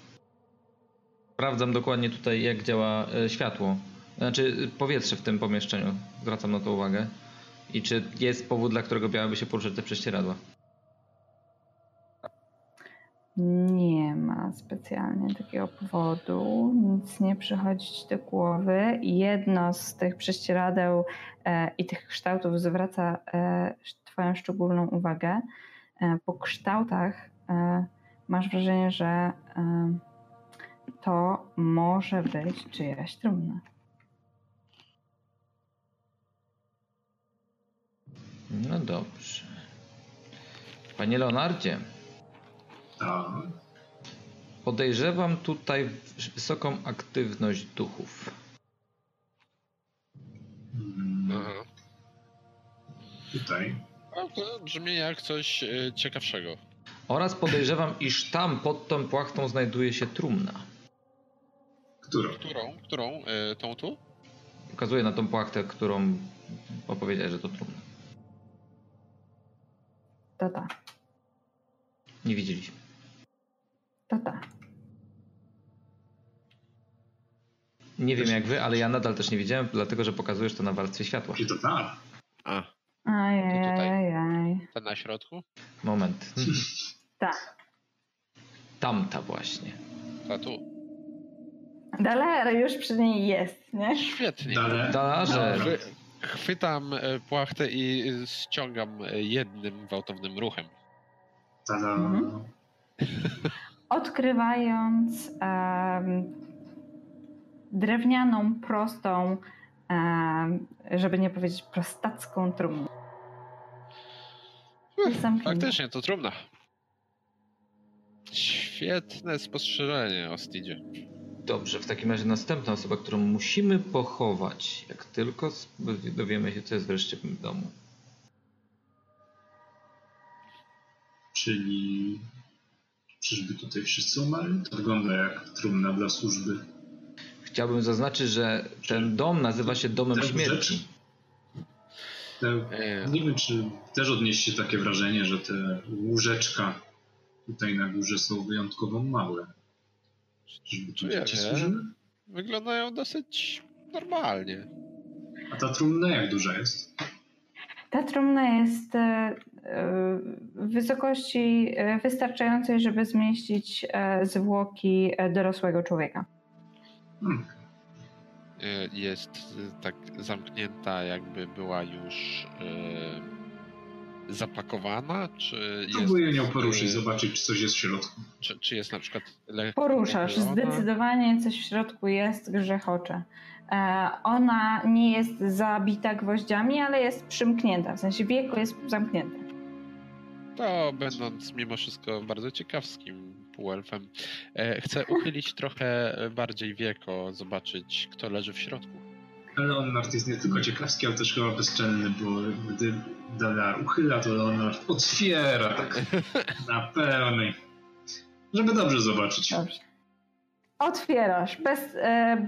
Sprawdzam dokładnie tutaj, jak działa światło. Znaczy powietrze w tym pomieszczeniu. Zwracam na to uwagę. I czy jest powód, dla którego miałyby się poruszać te prześcieradła? Nie ma specjalnie takiego powodu, nic nie przychodzi ci do głowy. Jedno z tych prześcieradeł e, i tych kształtów zwraca e, twoją szczególną uwagę. E, po kształtach e, masz wrażenie, że e, to może być czyjaś trumna. No dobrze. Panie Leonardzie. Podejrzewam tutaj wysoką aktywność duchów. Hmm. Tutaj. A to brzmi jak coś ciekawszego. Oraz podejrzewam, iż tam pod tą płachtą znajduje się trumna. Którą? Którą? Którą? E, tą tu? Pokazuję na tą płachtę, którą opowiedziałeś, że to trumna. To ta. Nie widzieliśmy. To ta. Nie wiem jak wy, ale ja nadal też nie widziałem, dlatego że pokazujesz to na warstwie światła. I to ta. A. Ajajaj. To tutaj. Ta na środku? Moment. Ta. Tamta właśnie. Ta tu. Dalear już przy niej jest, nie? Świetnie. Dalearze. Chwytam płachtę i ściągam jednym gwałtownym ruchem. Mhm. Odkrywając e, drewnianą, prostą, e, żeby nie powiedzieć prostacką trumnę. Hmm, faktycznie, to trumna. Świetne spostrzeżenie, Ostidzie. Dobrze, w takim razie następna osoba, którą musimy pochować, jak tylko dowiemy się, co jest wreszcie w domu. Czyli czyżby tutaj wszyscy umarli? To wygląda jak trumna dla służby. Chciałbym zaznaczyć, że ten dom nazywa się Domem Śmierci. Te, nie wiem, czy też odnieście takie wrażenie, że te łóżeczka tutaj na górze są wyjątkowo małe. Czyżby tutaj ci służyły? Wyglądają dosyć normalnie. A ta trumna jak duża jest? Ta trumna jest w wysokości wystarczającej, żeby zmieścić zwłoki dorosłego człowieka. Hmm. Jest tak zamknięta, jakby była już e, zapakowana, czy jest... Próbuję nią poruszyć, zobaczyć, czy coś jest w środku. Czy, czy jest na przykład... Poruszasz, zdecydowanie coś w środku jest, grzechocze. E, ona nie jest zabita gwoździami, ale jest przymknięta, w sensie wieku jest zamknięta. To będąc mimo wszystko bardzo ciekawskim półelfem, e, chcę uchylić trochę bardziej wieko, zobaczyć, kto leży w środku. Leonard jest nie tylko ciekawski, ale też chyba bezczelny, bo gdy Dalear uchyla, to Leonard otwiera tak na pełnej, żeby dobrze zobaczyć. Dobrze. Otwierasz, bez,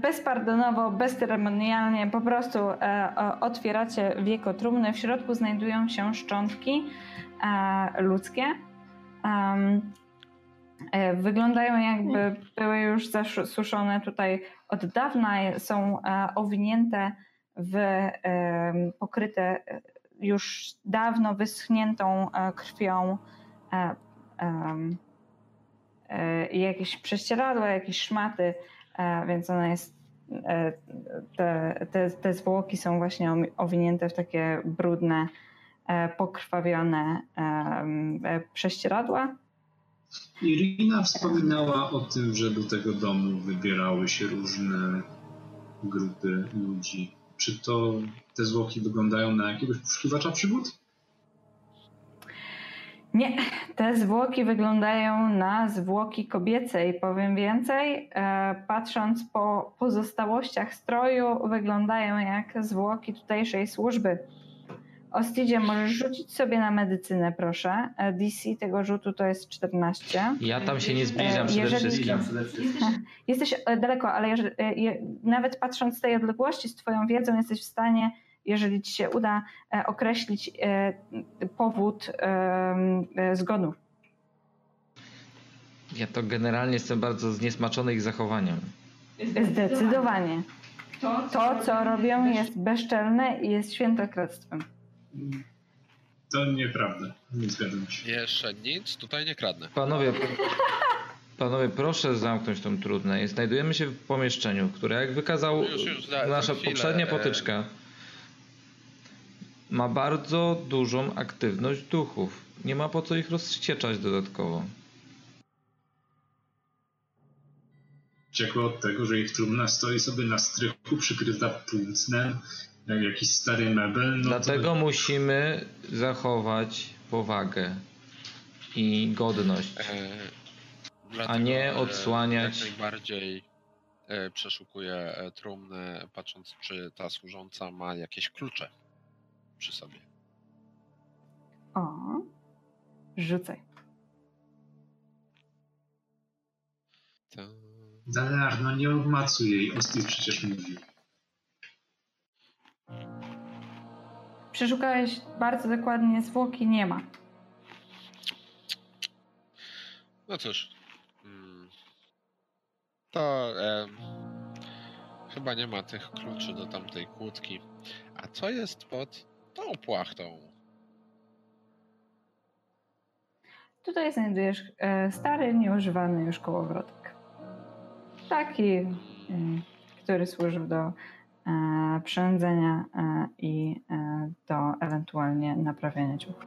bezpardonowo, bezceremonialnie, po prostu otwieracie wieko trumny. W środku znajdują się szczątki ludzkie. Wyglądają jakby były już zasuszone tutaj od dawna, są owinięte w pokryte już dawno wyschniętą krwią jakieś prześcieradła, jakieś szmaty, więc ona jest, te, te, te zwłoki są właśnie owinięte w takie brudne, pokrwawione prześcieradła. Irina wspominała o tym, że do tego domu wybierały się różne grupy ludzi. Czy to te zwłoki wyglądają na jakiegoś poszukiwacza przygód? Nie, te zwłoki wyglądają na zwłoki kobiece i powiem więcej, patrząc po pozostałościach stroju, wyglądają jak zwłoki tutejszej służby. Ostidzie, możesz rzucić sobie na medycynę, proszę. D C tego rzutu to jest czternaście. Ja tam się nie zbliżam przede jeżeli... wszystkim. Jesteś daleko, ale jeżeli, nawet patrząc z tej odległości, z twoją wiedzą jesteś w stanie, jeżeli ci się uda, określić powód zgonu. Ja to generalnie jestem bardzo zniesmaczony ich zachowaniem. Zdecydowanie. To, to, co robią, jest bezczelne i jest świętokradztwem. To nieprawda. Nie zgadzam się. Jeszcze nic tutaj nie kradnę. Panowie, panowie, proszę zamknąć tą trudnę. Znajdujemy się w pomieszczeniu, które, jak wykazał już, już za, nasza chwilę, poprzednia potyczka, ma bardzo dużą aktywność duchów. Nie ma po co ich rozścieczać dodatkowo. Ciekłe od tego, że ich trumna stoi sobie na strychu, przykryta płótnem, jak jakiś stary mebel. No dlatego to... musimy zachować powagę i godność, e, dlatego, a nie odsłaniać... Jak najbardziej przeszukuję trumnę, patrząc, czy ta służąca ma jakieś klucze przy sobie. O, rzucaj. To... Dalear, no nie obmacuj jej, Ostid przecież mówił. Przeszukałeś bardzo dokładnie zwłoki, nie ma. No cóż, to e, chyba nie ma tych kluczy do tamtej kłódki. A co jest pod tą płachtą? Tutaj znajdujesz e, stary, nieużywany już kołowrotek. Taki, e, który służył do E, przędzenia e, i e, do ewentualnie naprawiania ciuch.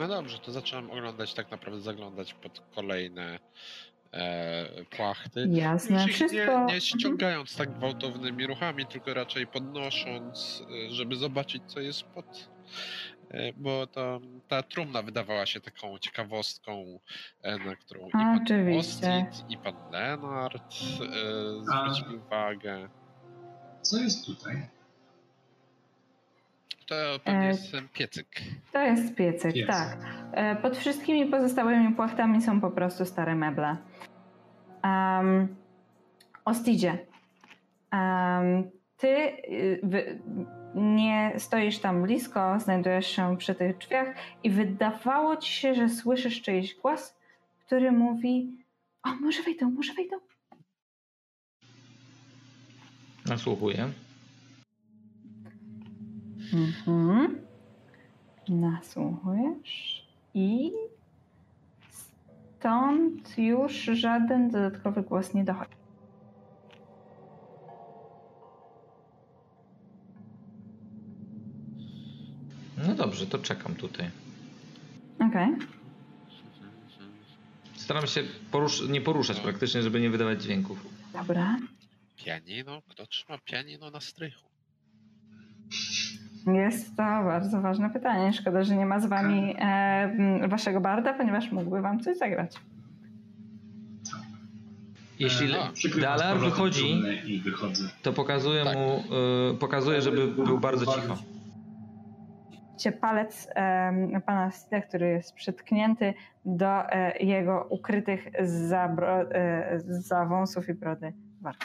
No dobrze, to zacząłem oglądać, tak naprawdę zaglądać pod kolejne e, płachty. Jasne, już wszystko. Nie, nie ściągając tak gwałtownymi ruchami, tylko raczej podnosząc, żeby zobaczyć, co jest pod... Bo to, ta trumna wydawała się taką ciekawostką, na którą i pan Ostid, i pan Leonard e, zwrócił uwagę. Co jest tutaj? To pewnie e, jest piecyk. To jest piecyk, jest. Tak. Pod wszystkimi pozostałymi płachtami są po prostu stare meble. Um, Ostidzie, um, ty... Wy, nie stoisz tam blisko, znajdujesz się przy tych drzwiach i wydawało ci się, że słyszysz czyjś głos, który mówi: o, może wejdą, może wejdą. Nasłuchuję. nasłuchujesz i stąd już żaden dodatkowy głos nie dochodzi. No dobrze, to czekam tutaj. Okej. Okay. Staram się porusz nie poruszać no. praktycznie, żeby nie wydawać dźwięków. Dobra. Pianino? Kto trzyma pianino na strychu? Jest to bardzo ważne pytanie. Szkoda, że nie ma z wami e, waszego barda, ponieważ mógłby wam coś zagrać. Jeśli e, Dalear wychodzi, to pokazuję tak. mu, e, pokazuję, żeby był bardzo cicho. Palec e, pana Ostida, który jest przytknięty do e, jego ukrytych za, bro, e, za wąsów i brody warg.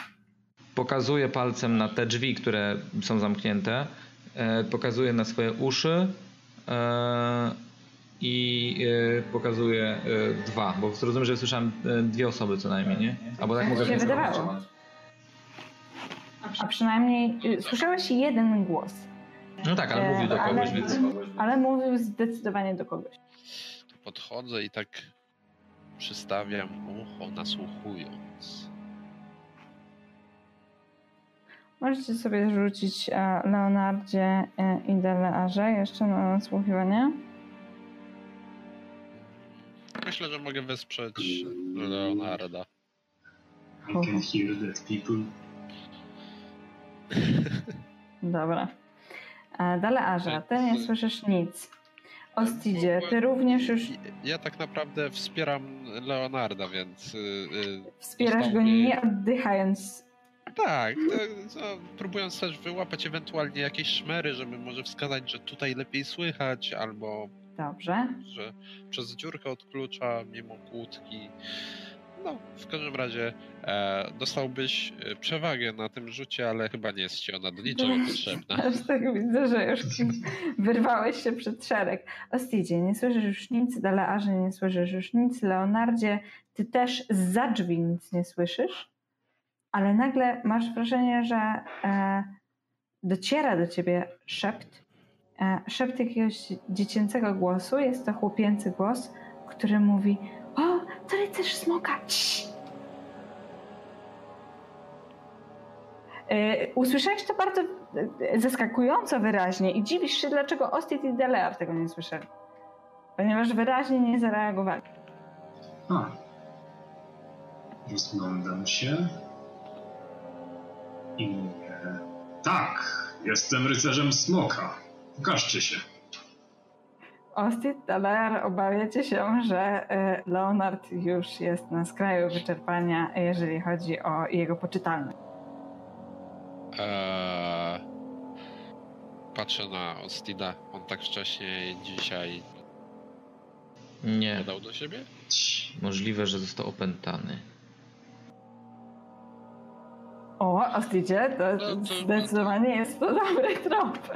Pokazuje palcem na te drzwi, które są zamknięte, e, pokazuje na swoje uszy e, i e, pokazuje e, dwa, bo rozumiem, że słyszałem dwie osoby co najmniej, nie? Albo tak mogę się wydawało. A przynajmniej słyszałeś jeden głos. No tak, ale mówił do kogoś, ale, więc... Ale mówił zdecydowanie do kogoś. Podchodzę i tak przystawiam ucho, nasłuchując. Możecie sobie rzucić Leonardzie i Dalearze jeszcze na nasłuchiwanie. Myślę, że mogę wesprzeć Leonarda. I can hear that people. Dobra. Dalearze, ty nie słyszysz nic. Ostidzie, ty również już... Ja tak naprawdę wspieram Leonarda, więc... Yy, Wspierasz go mi... nie oddychając. Tak, no, próbując też wyłapać ewentualnie jakieś szmery, żeby może wskazać, że tutaj lepiej słychać, albo... Dobrze. Że przez dziurkę od klucza, mimo kłódki. No, w każdym razie e, dostałbyś przewagę na tym rzucie, ale chyba nie jest ci ona do niczego potrzebna. Aż tak widzę, że już wyrwałeś się przed szereg. Ostidzie, nie słyszysz już nic, Dalearze, nie słyszysz już nic, Leonardzie, ty też zza drzwi nic nie słyszysz, ale nagle masz wrażenie, że e, dociera do ciebie szept, e, szept jakiegoś dziecięcego głosu, jest to chłopięcy głos, który mówi: o, to rycerz smoka. Yy, usłyszałeś to bardzo zaskakująco wyraźnie i dziwisz się, dlaczego Ostid i Dalear tego nie słyszeli. Ponieważ wyraźnie nie zareagowali. A. Rozglądam się. I... Tak, jestem rycerzem smoka. Pokażcie się. Ostid, Dalear, obawiacie się, że Leonard już jest na skraju wyczerpania, jeżeli chodzi o jego poczytalność. Eee, patrzę na Ostida. On tak wcześniej dzisiaj nie dał do siebie? Możliwe, że został opętany. O, Ostidzie, to no, to... zdecydowanie jest to dobry trop.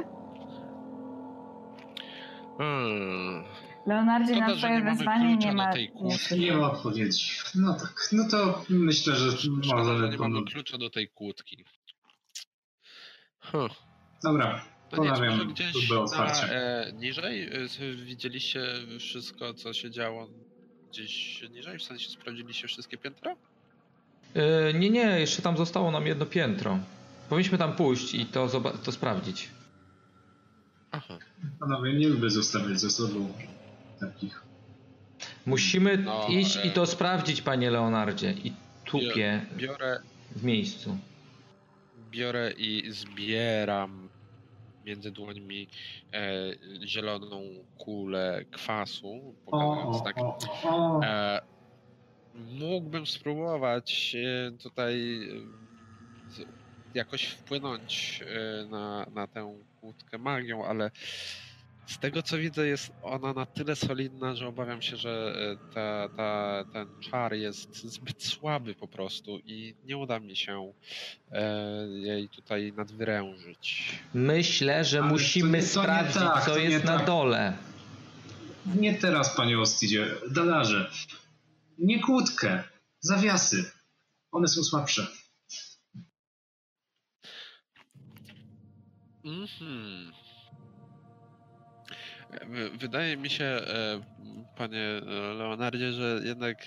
Hmm. Leonardzie, to na to, twoje wezwanie nie ma... Nie ma odpowiedzi. No tak, no to myślę, że... Szkoda, że nie mamy klucza do tej kłódki. Huh. Dobra, ponawiam gdzieś otwarcie. Na, e, niżej e, widzieliście wszystko, co się działo gdzieś niżej? W sensie sprawdziliście wszystkie piętra? E, nie, nie, jeszcze tam zostało nam jedno piętro. Powinniśmy tam pójść i to, to sprawdzić. Aha. Panowie, nie lubię zostawiać ze sobą takich. Musimy no, iść e... i to sprawdzić, panie Leonardzie. I tupię biorę, w miejscu. Biorę i zbieram między dłońmi e, zieloną kulę kwasu. Pokazując tak. E, mógłbym spróbować e, tutaj e, jakoś wpłynąć e, na, na tę kłódkę magią, ale z tego co widzę, jest ona na tyle solidna, że obawiam się, że ta, ta, ten czar jest zbyt słaby po prostu i nie uda mi się e, jej tutaj nadwyrężyć. Myślę, że ale musimy to, to sprawdzić, to tak, co jest tak. na dole. Nie teraz, panie Ostidzie, Dalarze. Nie kłódkę, zawiasy. One są słabsze. Mhm. Wydaje mi się, panie Leonardzie, że jednak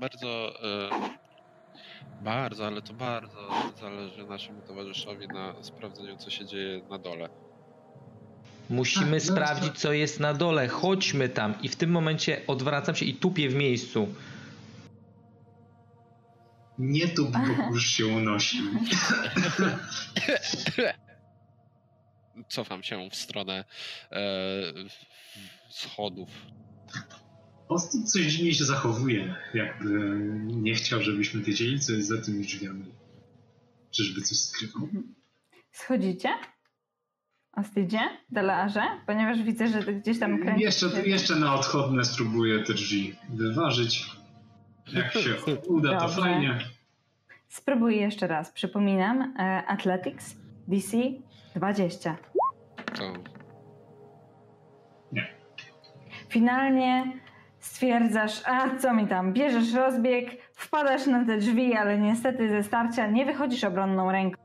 bardzo, bardzo, ale to bardzo zależy naszemu towarzyszowi na sprawdzeniu, co się dzieje na dole. Musimy Ach, sprawdzić, dobrze. co jest na dole. Chodźmy tam. I w tym momencie odwracam się i tupię w miejscu. Nie tu, bo już się unosił. Cofam się w stronę e, schodów. Ostid coś dziwnie się zachowuje, jakby nie chciał, żebyśmy wiedzieli, co jest za tymi drzwiami. Czyżby coś skrywał? Schodzicie? Ostydzie? Dalearze? Ponieważ widzę, że gdzieś tam kręci jeszcze, się... Jeszcze na odchodne spróbuję te drzwi wyważyć. Jak się uda, Dobrze. to fajnie. Spróbuję jeszcze raz. Przypominam, e, Athletics D C dwadzieścia. To... Nie. Finalnie stwierdzasz, a co mi tam, bierzesz rozbieg, wpadasz na te drzwi, ale niestety ze starcia nie wychodzisz obronną ręką.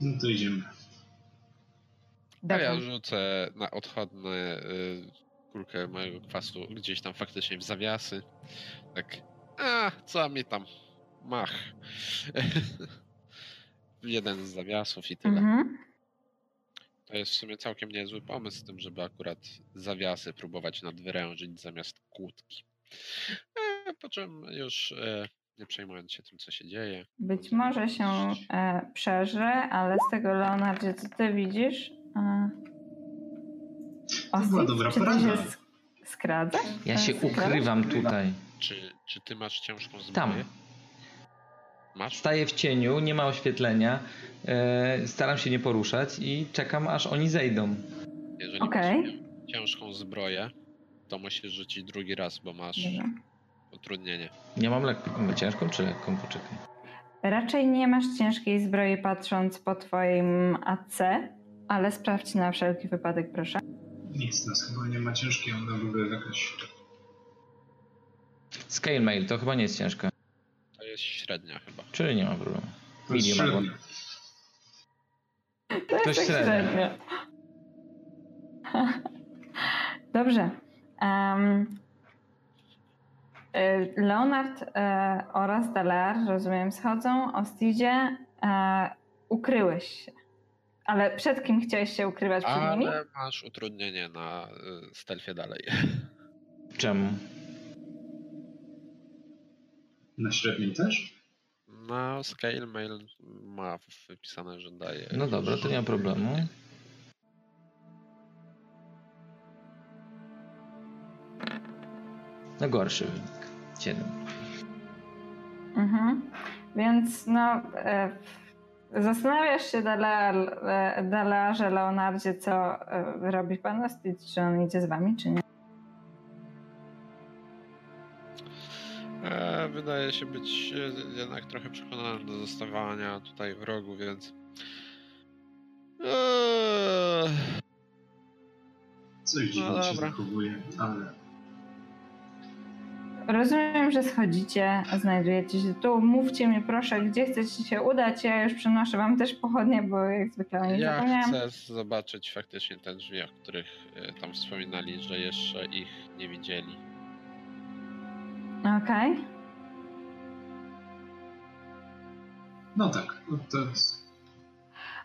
No to idziemy. A ja rzucę na odchodne y, kulkę mojego kwasu gdzieś tam faktycznie w zawiasy. Tak, a co mi tam, mach. Jeden z zawiasów i tyle. Mhm. To jest w sumie całkiem niezły pomysł z tym, żeby akurat zawiasy próbować nadwyrężyć zamiast kłódki. E, po czym już... E, nie przejmując się tym, co się dzieje. Być może się e, przeżre, ale z tego, Leonardzie, co ty widzisz? E... Ostid, dobra czy ty się skradzasz? Ja się skradza? ukrywam tutaj. Czy, czy ty masz ciężką zbroję? Tam. Masz? Staję w cieniu, nie ma oświetlenia, e, staram się nie poruszać i czekam, aż oni zejdą. Jeżeli okay. masz ciężką zbroję, to musisz rzucić drugi raz, bo masz... Dobrze. Utrudnienie. Nie mam lekką, ciężką czy lekką? Poczekaj. Raczej nie masz ciężkiej zbroi patrząc po twoim A C, ale sprawdź na wszelki wypadek, proszę. Nic, nas chyba nie ma ciężkiej, ona była jakaś... Scale mail, to chyba nie jest ciężka. To jest średnia chyba. Czyli nie ma problemu. To jest Medium średnia. Albo... To jest, to jest tak średnia. średnia. Dobrze. Um... Leonard e, oraz Dalear, rozumiem, schodzą. Ostidzie, e, ukryłeś się. Ale przed kim chciałeś się ukrywać? Przed Ale nimi? Masz utrudnienie na y, stealthie dalej. Czemu? Na średnim też? No, scale mail ma wypisane, że daje. No dobra, to nie ma problemu. No gorszy wynik. siedem. Mhm. Więc no e, zastanawiasz się, Dalearze, e, Leonardzie, co e, robi pan Ostid, czy on idzie z wami, czy nie? E, wydaje się być jednak trochę przekonany do zostawania tutaj w rogu, więc... E... Coś dziwnie no, się zachowuje, ale... Rozumiem, że schodzicie, znajdujecie się tu. Mówcie mi proszę, gdzie chcecie się udać. Ja już przynoszę wam też pochodnie, bo jak zwykle o nich ja zapomniałam. Ja chcę zobaczyć faktycznie te drzwi, o których tam wspominali, że jeszcze ich nie widzieli. Okej. Okay. No tak. To jest...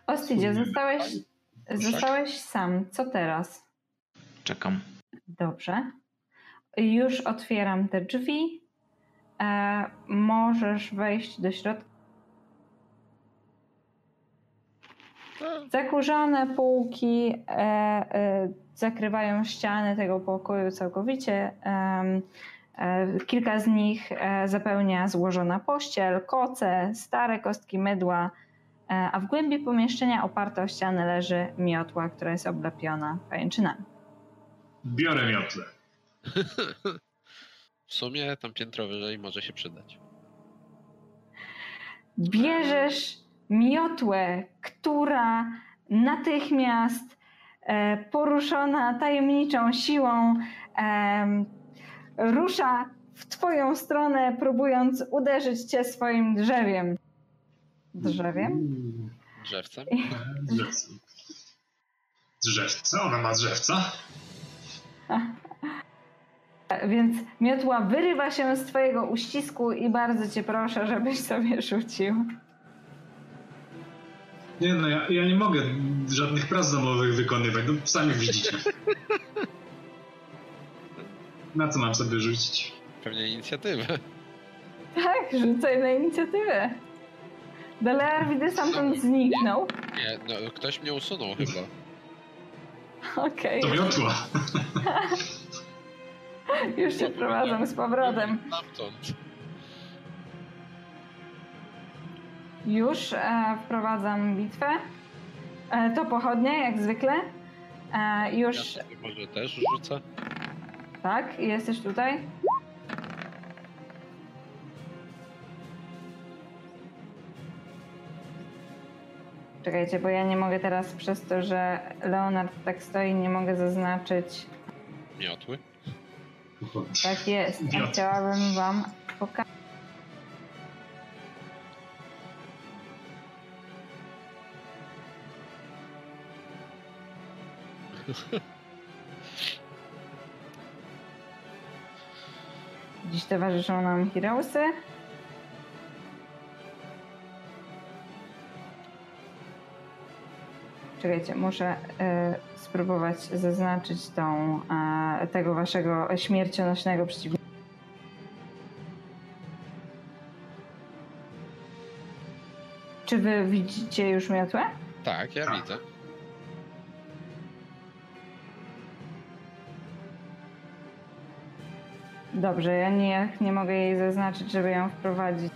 Ostidzie, zostałeś, zostałeś sam. Co teraz? Czekam. Dobrze. Już otwieram te drzwi. E, możesz wejść do środka. Zakurzone półki e, e, zakrywają ściany tego pokoju całkowicie. E, e, kilka z nich e, zapełnia złożona pościel, koce, stare kostki mydła, e, a w głębi pomieszczenia oparta o ścianę leży miotła, która jest oblepiona pajęczynami. Biorę miotle. W sumie tam piętro wyżej może się przydać. Bierzesz miotłę, która natychmiast e, poruszona tajemniczą siłą e, rusza w twoją stronę, próbując uderzyć cię swoim drzewiem. Drzewiem? Drzewcem? Drzewcem. drzewce. Ona ma drzewca. Więc miotła wyrywa się z twojego uścisku i bardzo cię proszę, żebyś sobie rzucił. Nie no, ja, ja nie mogę żadnych prac domowych wykonywać, no sami widzicie. Na co mam sobie rzucić? Pewnie inicjatywę. Tak, rzucaj na inicjatywę. Dalear, widzę, stamtąd zniknął. Nie, no, ktoś mnie usunął chyba. Okej. Okay. To miotła. Już cię prowadzę z powrotem. Już e, wprowadzam bitwę. E, to pochodnie, jak zwykle. E, już. Ja może też rzucę. Tak, jesteś tutaj. Czekajcie, bo ja nie mogę teraz przez to, że Leonard tak stoi, nie mogę zaznaczyć. Miotły? Tak jest, a chciałabym wam pokazać. Dziś towarzyszą nam heroesy. Czekajcie, muszę y, spróbować zaznaczyć tą, y, tego waszego śmiercionośnego przeciwnika. Czy wy widzicie już miotłę? Tak, ja widzę. Dobrze, ja nie, nie mogę jej zaznaczyć, żeby ją wprowadzić.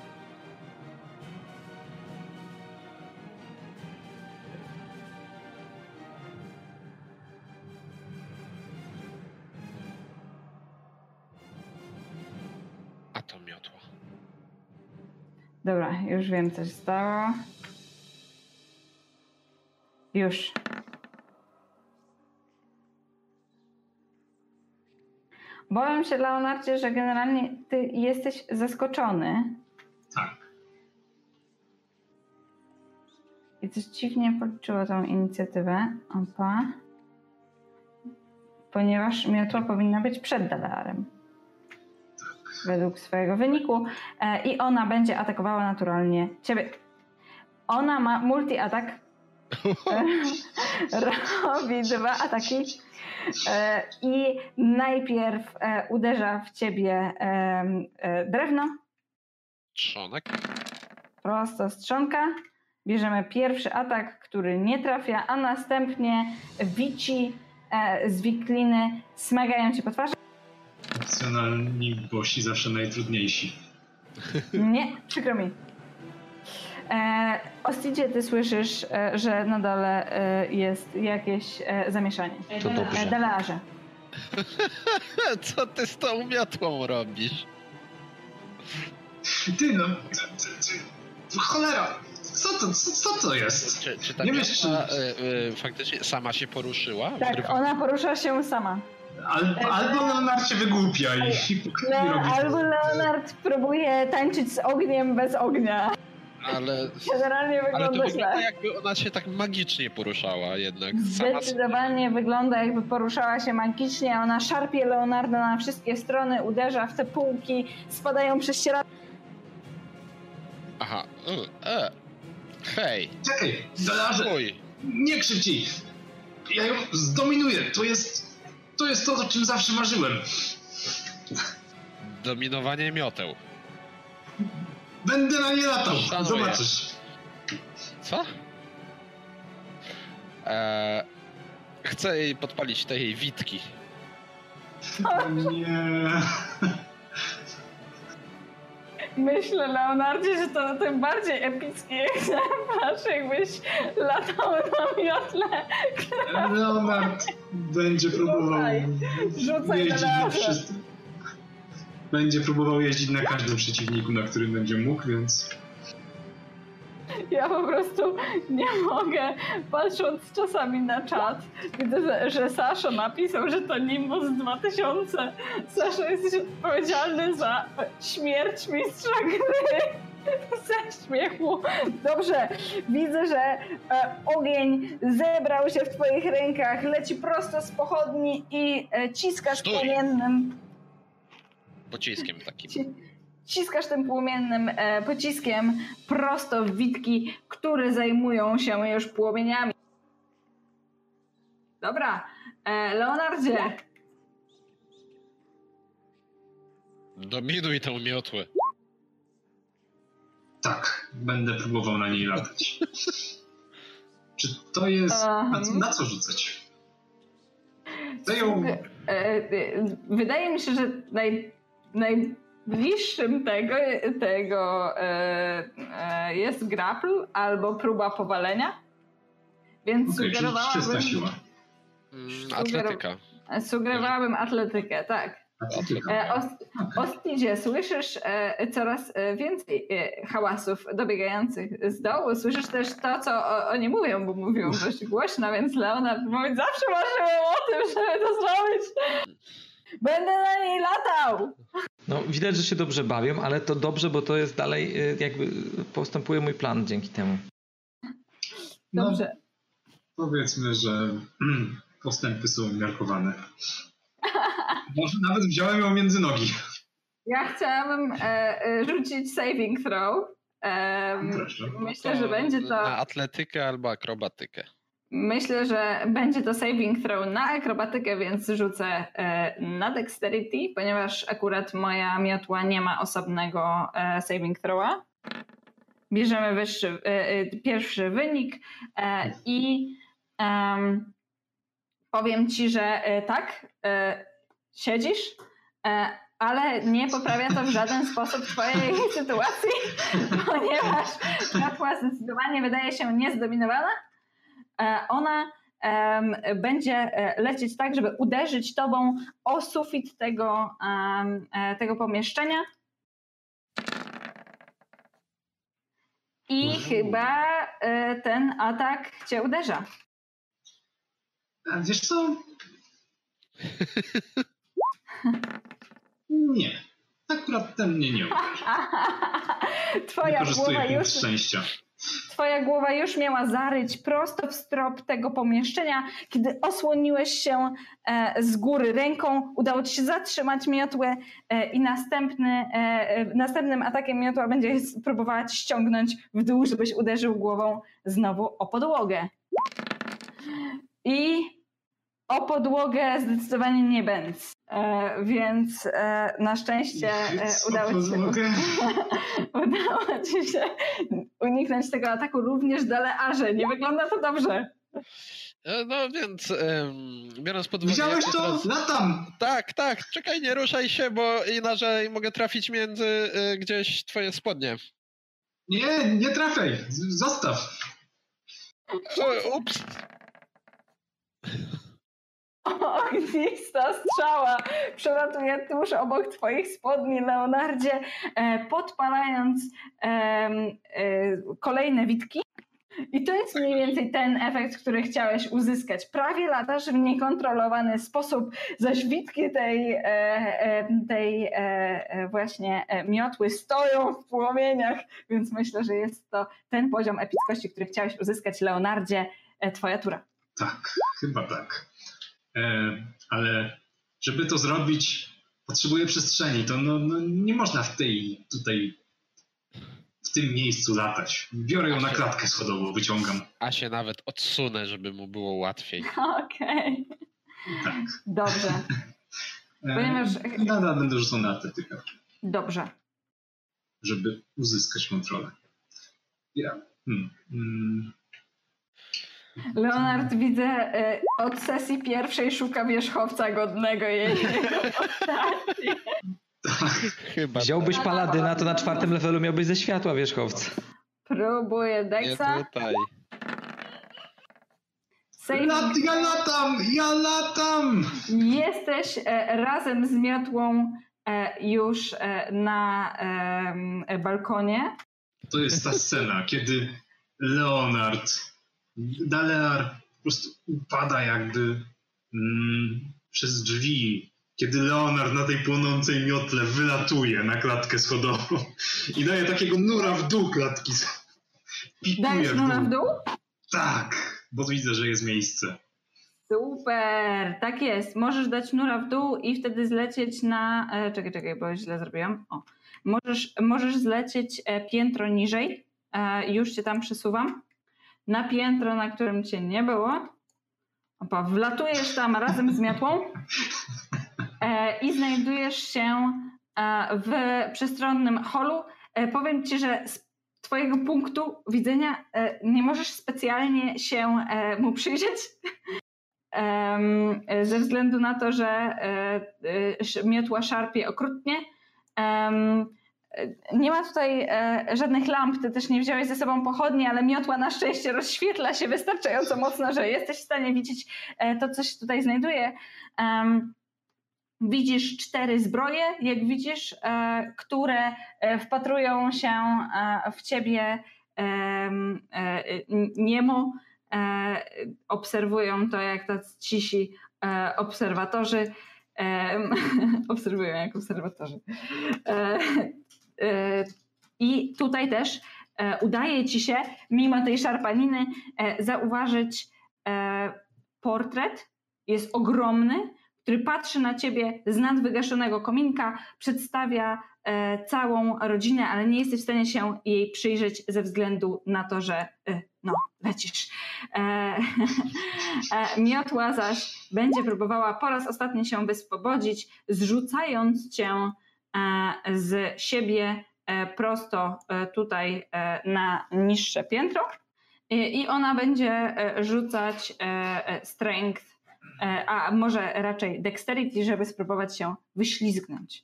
A to miotło. Dobra, już wiem, co się stało. Już. Bałem się, Leonardzie, że generalnie ty jesteś zaskoczony. Tak. I coś dziwnie policzyło tą inicjatywę. Opa. Ponieważ miotła powinna być przed Dalearem. Tak. Według swojego wyniku. E, I ona będzie atakowała naturalnie ciebie. Ona ma multi-atak. Robi dwa ataki. I najpierw uderza w ciebie drewno. Trzonek. Prosto strzonka. Bierzemy pierwszy atak, który nie trafia, a następnie wici z wikliny smagają cię po twarzy. Profesjonalni bosi zawsze najtrudniejsi. Nie, przykro mi. E, Ostidzie, ty słyszysz, e, że na dole e, jest jakieś e, zamieszanie. To dobrze. E, Dalearze. Co ty z tą miotłą robisz? Ty no, ty, ty, ty, cholera, co to, co, co to jest? Czy, czy ta nie miotła, miotła e, e, faktycznie sama się poruszyła? Tak, Wrywa... ona porusza się sama. Al, albo Leonard się wygłupia i, i, Le, i robi. Albo Leonard próbuje tańczyć z ogniem bez ognia. Ale, generalnie wygląda, ale to wygląda, jakby ona się tak magicznie poruszała jednak. Zdecydowanie sama... wygląda, jakby poruszała się magicznie. Ona szarpie Leonarda na wszystkie strony, uderza w te półki, spadają przez ścieradło. Aha. E. Hej. Czekaj, Dalearze, nie krzycz. Ja ją zdominuję. To jest, to jest to, o czym zawsze marzyłem. Dominowanie mioteł. Będę na nie latał, szanuję. Zobaczysz. Co? Eee, chcę jej podpalić te jej witki. O nie. Myślę, Leonardzie, że to tym bardziej epicki egzemplarz, jakbyś latał na miotle. Leonard będzie próbował jeździć na wszystkim. Będzie próbował jeździć na każdym przeciwniku, na którym będzie mógł, więc... Ja po prostu nie mogę, patrząc czasami na czat, widzę, że Sasza napisał, że to Nimbus dwa tysiące. Sasza, jesteś odpowiedzialny za śmierć mistrza gry. Ze śmiechu. Dobrze, widzę, że e, ogień zebrał się w twoich rękach, leci prosto z pochodni i e, ciskasz Stój. płomiennym... Pociskiem takim. C- ciskasz tym płomiennym e, pociskiem prosto w witki, które zajmują się już płomieniami. Dobra, e, Leonardzie. Dominuj tę miotłę. Tak, będę próbował na niej latać. Czy to jest... Na, na co rzucać? Ją... Wydaje mi się, że naj, najbliższym tego, tego e, e, jest grapple albo próba powalenia. Więc okay, sugerowałabym... Czysta siła. Atletyka. Sugerowałabym atletykę, tak. E, o, okay. Ostidzie, słyszysz e, coraz więcej e, hałasów dobiegających z dołu. Słyszysz też to, co o, oni mówią, bo mówią dość głośno, więc Leonard mówi, zawsze marzyłem o tym, żeby to zrobić. Będę na niej latał. No, widać, że się dobrze bawią, ale to dobrze, bo to jest dalej, jakby postępuje mój plan dzięki temu. Dobrze. No, powiedzmy, że postępy są umiarkowane. Może nawet wziąłem ją między nogi. Ja chciałabym e, rzucić saving throw. E, myślę, to że będzie to... Na atletykę albo akrobatykę. Myślę, że będzie to saving throw na akrobatykę, więc rzucę e, na dexterity, ponieważ akurat moja miotła nie ma osobnego e, saving throwa. Bierzemy wyższy, e, pierwszy wynik e, i e, powiem ci, że e, tak... E, Siedzisz, ale nie poprawia to w żaden sposób twojej sytuacji, ponieważ miotła zdecydowanie wydaje się niezdominowana. Ona będzie lecieć tak, żeby uderzyć tobą o sufit tego, tego pomieszczenia. I chyba ten atak cię uderza. Wiesz co? Nie, akurat ten mnie nie uderzył. Twoja głowa już szczęścia. Twoja głowa już miała zaryć prosto w strop tego pomieszczenia. Kiedy osłoniłeś się e, z góry ręką, udało ci się zatrzymać miotłę e, i następny, e, następnym atakiem miotła będzie próbowała ci ściągnąć w dół, żebyś uderzył głową znowu o podłogę. I o podłogę zdecydowanie nie będę, e, więc e, na szczęście e, udało, ci się, udało ci się uniknąć tego ataku również Dalearze. Nie wygląda to dobrze. No więc e, biorąc pod uwagę... Widziałeś to? Teraz... Latam! Tak, tak, czekaj, nie ruszaj się, bo inaczej mogę trafić między e, gdzieś twoje spodnie. Nie, nie trafiaj, zostaw. O, ups. Ognista strzała przelatuje tuż obok twoich spodni, Leonardzie, podpalając um, kolejne witki. I to jest mniej więcej ten efekt, który chciałeś uzyskać. Prawie latasz w niekontrolowany sposób, zaś witki tej, tej właśnie miotły stoją w płomieniach, więc myślę, że jest to ten poziom epickości, który chciałeś uzyskać, Leonardzie. Twoja tura. Tak, chyba tak. Ale żeby to zrobić, potrzebuję przestrzeni. To no, no nie można w tej tutaj w tym miejscu latać. Biorę ją na klatkę schodową, wyciągam. A się nawet odsunę, żeby mu było łatwiej. Okej. Okay. Tak. Dobrze. Ponieważ... Nadal będę rzucał na atletykę. Dobrze. Żeby uzyskać kontrolę. Ja. Hmm. Hmm. Leonard, widzę, od sesji pierwszej szuka wierzchowca godnego jej postaci. Chyba. Wziąłbyś paladyna, to na czwartym levelu miałbyś ze światła wierzchowca. Próbuję Dexa. Ja latam! Ja latam! Jesteś razem z miotłą już na balkonie. To jest ta scena, kiedy Leonard... Dalear po prostu upada jakby mm, przez drzwi kiedy Leonard na tej płonącej miotle wylatuje na klatkę schodową i daje takiego nura w dół klatki. Dajesz nura w dół? Tak, bo widzę, że jest miejsce. Super, tak jest. Możesz dać nura w dół i wtedy zlecieć na... Czekaj, czekaj, bo źle zrobiłam. O. Możesz, możesz zlecieć piętro niżej. Już cię tam przesuwam. Na piętro, na którym cię nie było. Opa, wlatujesz tam razem z miotłą i znajdujesz się w przestronnym holu. Powiem ci, że z twojego punktu widzenia nie możesz specjalnie się mu przyjrzeć, ze względu na to, że miotła szarpie okrutnie. Nie ma tutaj żadnych lamp, ty też nie wziąłeś ze sobą pochodni, ale miotła na szczęście rozświetla się wystarczająco mocno, że jesteś w stanie widzieć to, co się tutaj znajduje. Widzisz cztery zbroje, jak widzisz, które wpatrują się w ciebie niemo, obserwują to jak tacy cisi obserwatorzy. Obserwują jak obserwatorzy. I tutaj też udaje ci się, mimo tej szarpaniny, zauważyć portret. Jest ogromny, który patrzy na ciebie z nad wygaszonego kominka, przedstawia całą rodzinę, ale nie jesteś w stanie się jej przyjrzeć ze względu na to, że no, lecisz. Miotła zaś będzie próbowała po raz ostatni się wyswobodzić, zrzucając cię z siebie prosto tutaj na niższe piętro i ona będzie rzucać strength, a może raczej dexterity, żeby spróbować się wyślizgnąć.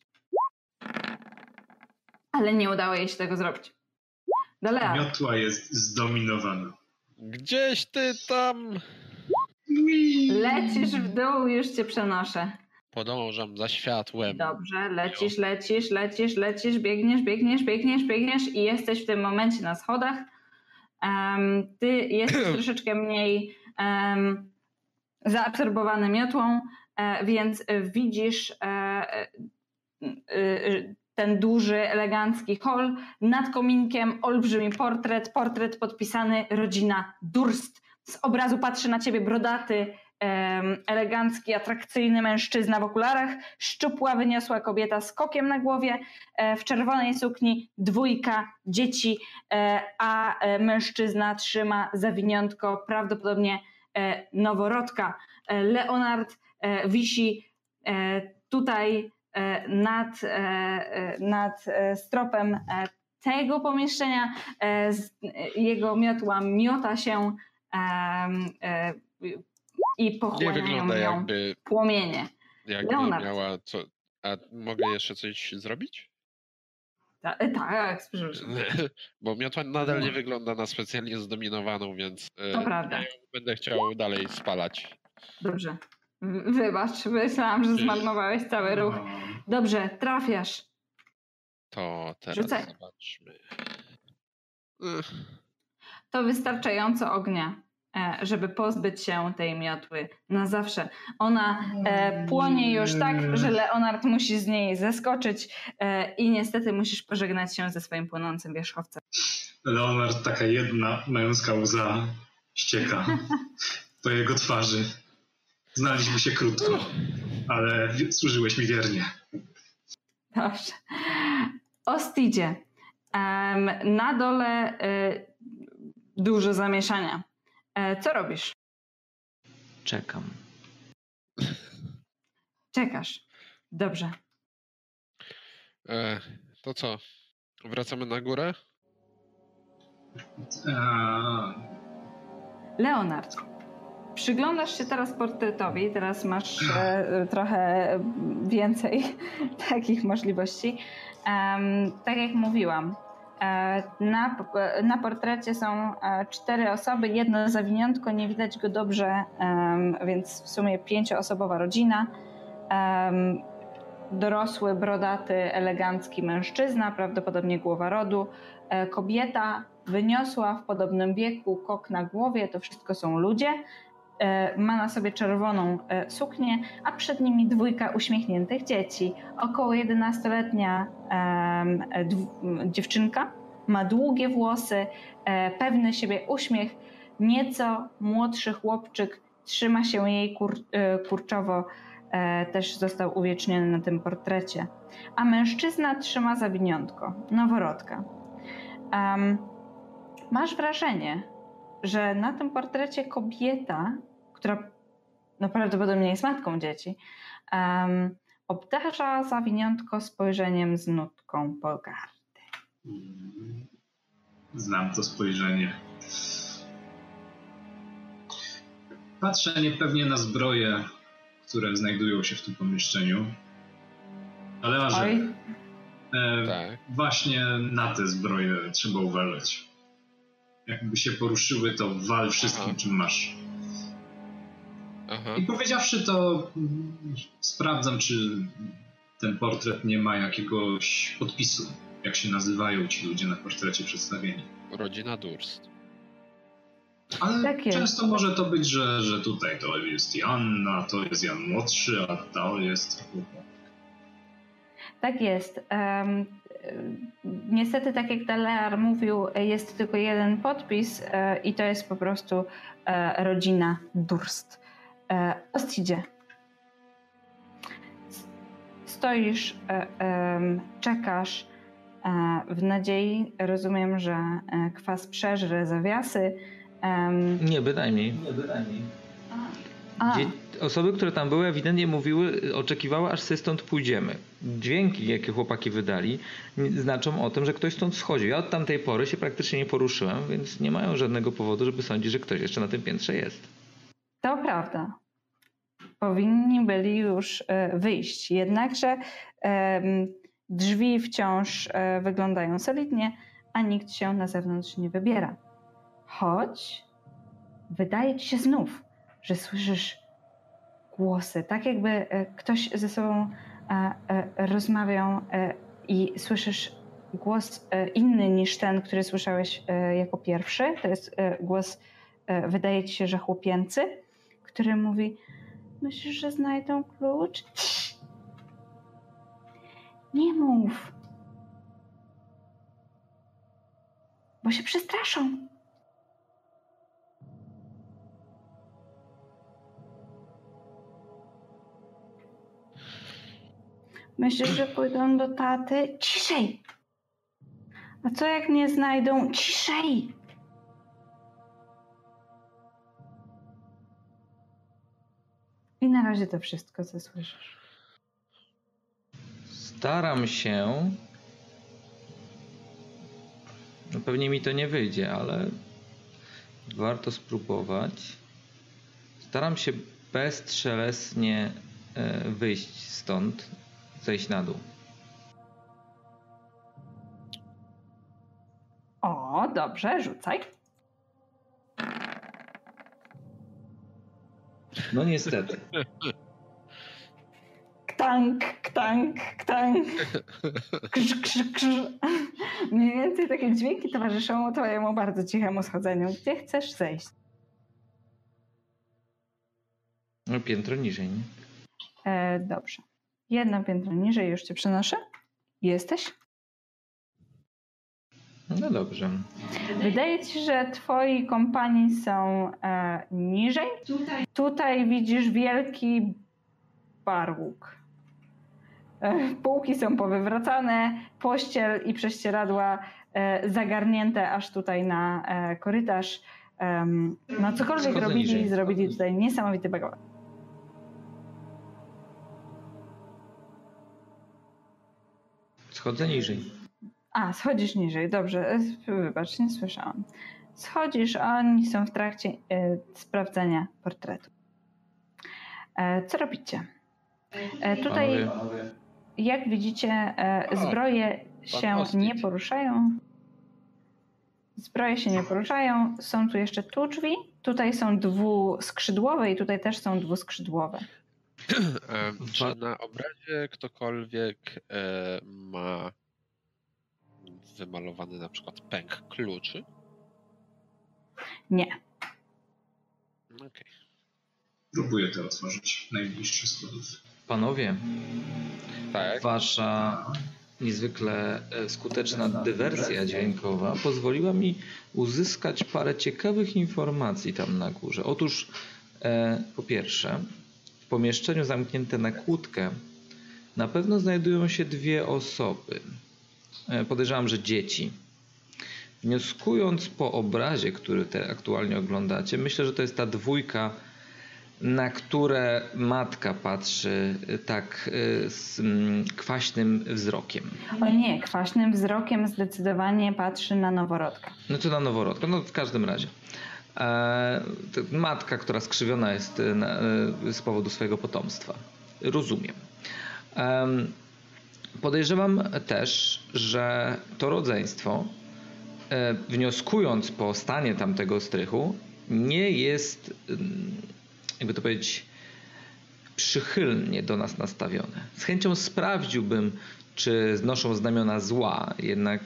Ale nie udało jej się tego zrobić. Dalear. Miotła jest zdominowana. Gdzieś ty tam... Lecisz w dół, już cię przenoszę. Podążam za światłem. Dobrze, lecisz, lecisz, lecisz, lecisz, biegniesz, biegniesz, biegniesz, biegniesz i jesteś w tym momencie na schodach. Um, ty jesteś troszeczkę mniej um, zaabsorbowany miotłą, e, więc widzisz e, e, e, ten duży, elegancki hol, nad kominkiem olbrzymi portret, portret podpisany rodzina Durst. Z obrazu patrzy na ciebie brodaty, elegancki, atrakcyjny mężczyzna w okularach, szczupła, wyniosła kobieta z kokiem na głowie, w czerwonej sukni dwójka dzieci, a mężczyzna trzyma zawiniątko, prawdopodobnie noworodka. Leonard wisi tutaj nad, nad stropem tego pomieszczenia. Jego miotła miota się i pochłaniają ją jakby, płomienie. Jakby miała co, a mogę jeszcze coś zrobić? Tak, tak. Bo miotła nadal nie wygląda na specjalnie zdominowaną, więc to prawda. Będę chciał dalej spalać. Dobrze. Wybacz, myślałam, że zmarnowałeś cały ruch. Dobrze, trafiasz. To teraz rzucaj. Zobaczmy. Ech. To wystarczająco ognia, żeby pozbyć się tej miotły na zawsze. Ona płonie już tak, że Leonard musi z niej zeskoczyć i niestety musisz pożegnać się ze swoim płonącym wierzchowcem. Leonard, taka jedna męska łza ścieka po jego twarzy. Znaliśmy się krótko, ale służyłeś mi wiernie. Dobrze. Ostidzie. Na dole dużo zamieszania. Co robisz? Czekam. Czekasz. Dobrze. E, to co? Wracamy na górę? A... Leonard, przyglądasz się teraz portretowi, teraz masz e, trochę więcej takich możliwości. Um, tak jak mówiłam, Na, na portrecie są cztery osoby, jedno zawiniątko, nie widać go dobrze, więc w sumie pięcioosobowa rodzina. Dorosły, brodaty, elegancki mężczyzna, prawdopodobnie głowa rodu. Kobieta wyniosła w podobnym wieku, kok na głowie, to wszystko są ludzie. Ma na sobie czerwoną suknię, a przed nimi dwójka uśmiechniętych dzieci. Około jedenastoletnia dziewczynka ma długie włosy, pewny siebie uśmiech. Nieco młodszy chłopczyk trzyma się jej kur, kurczowo, też został uwieczniony na tym portrecie. A mężczyzna trzyma za winiątko, noworodka. Um, masz wrażenie, że na tym portrecie kobieta, która no prawdopodobnie jest matką dzieci, um, obdarza zawiniątko spojrzeniem z nutką pogardy. Znam to spojrzenie. Patrzę niepewnie na zbroje, które znajdują się w tym pomieszczeniu. Ale może e, tak. Właśnie na te zbroje trzeba uważać. Jakby się poruszyły, to wal wszystkim, aha, czym masz. Aha. I powiedziawszy to, sprawdzam, czy ten portret nie ma jakiegoś podpisu. Jak się nazywają ci ludzie na portrecie przedstawieni. Rodzina Durst. Ale tak często może to być, że, że tutaj to jest Jan, a to jest Jan młodszy, a to jest... Tak jest. Um... Niestety, tak jak Dalear mówił, jest tylko jeden podpis i to jest po prostu rodzina Durst. Ostidzie, stoisz, czekasz w nadziei, rozumiem, że kwas przeżre zawiasy. Nie, bynajmniej. Nie, bynajmniej. A. Dzie- osoby, które tam były, ewidentnie mówiły, oczekiwały, aż sobie stąd pójdziemy. Dźwięki, jakie chłopaki wydali, znaczą o tym, że ktoś stąd schodzi. Ja od tamtej pory się praktycznie nie poruszyłem, więc nie mają żadnego powodu, żeby sądzić, że ktoś jeszcze na tym piętrze jest. To prawda. Powinni byli już wyjść. Jednakże drzwi wciąż wyglądają solidnie, a nikt się na zewnątrz nie wybiera. Choć wydaje ci się znów, że słyszysz głosy, tak jakby ktoś ze sobą rozmawiał i słyszysz głos inny niż ten, który słyszałeś jako pierwszy. To jest głos, wydaje ci się, że chłopięcy, który mówi: myślisz, że znajdą klucz? Nie mów, bo się przestraszą. Myślisz, że pójdą do taty? Ciszej! A co jak nie znajdą? Ciszej! I na razie to wszystko, co słyszysz. Staram się. No pewnie mi to nie wyjdzie, ale warto spróbować. Staram się bezszelestnie wyjść stąd. Zejść na dół. O, dobrze, rzucaj. No niestety. Ktank, ktank, ktank. Krz, krz, krz. Mniej więcej takie dźwięki towarzyszą twojemu bardzo cichemu schodzeniu. Gdzie chcesz zejść? No piętro niżej, nie? E, dobrze. Jedno piętro niżej, już cię przenoszę. Jesteś? No dobrze. Wydaje ci się, że twoi kompani są e, niżej. Tutaj. Tutaj widzisz wielki barłuk. E, półki są powywracane, pościel i prześcieradła e, zagarnięte aż tutaj na e, korytarz. E, no cokolwiek robili, zrobili tutaj niesamowity bałagan. Schodzę niżej. A, schodzisz niżej, dobrze. Wybacz, nie słyszałam. Schodzisz, a oni są w trakcie y, sprawdzenia portretu. E, co robicie? E, tutaj, panowie, jak widzicie, e, zbroje o, się Ostid. nie poruszają. Zbroje się nie poruszają. Są tu jeszcze tu drzwi. Tutaj są dwuskrzydłowe i tutaj też są dwuskrzydłowe. Czy na obrazie ktokolwiek e, ma wymalowany na przykład pęk kluczy? Nie. Okej. Okay. Próbuję to otworzyć najbliższy schodów. Panowie, tak. Wasza niezwykle skuteczna dywersja dźwiękowa pozwoliła mi uzyskać parę ciekawych informacji tam na górze. Otóż e, po pierwsze, w pomieszczeniu zamknięte na kłódkę na pewno znajdują się dwie osoby. E, podejrzewam, że dzieci. Wnioskując po obrazie, który te aktualnie oglądacie, myślę, że to jest ta dwójka, na które matka patrzy tak z kwaśnym wzrokiem. O nie, kwaśnym wzrokiem zdecydowanie patrzy na noworodka. No czy na noworodka, no w każdym razie. Matka, która skrzywiona jest z powodu swojego potomstwa. Rozumiem. Podejrzewam też, że to rodzeństwo, wnioskując po stanie tamtego strychu, nie jest, jakby to powiedzieć, przychylnie do nas nastawione. Z chęcią sprawdziłbym, czy znoszą znamiona zła, jednak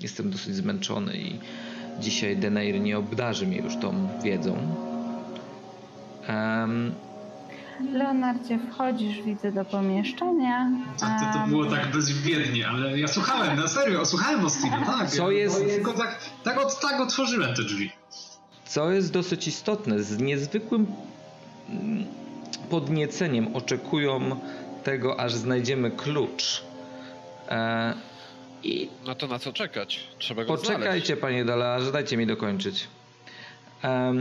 jestem dosyć zmęczony i dzisiaj Denair nie obdarzy mnie już tą wiedzą. Um. Leonardzie, wchodzisz, widzę, do pomieszczenia. To, to, to było tak bezwiednie, ale ja słuchałem, na serio, słuchałem Ostida, tak. Co ja, jest... Tylko tak, tak, od, tak otworzyłem te drzwi. Co jest dosyć istotne, z niezwykłym podnieceniem oczekują tego, aż znajdziemy klucz. E, i no to na co czekać? Trzeba go znaleźć. Poczekajcie, panie Dalearze, dajcie mi dokończyć. E,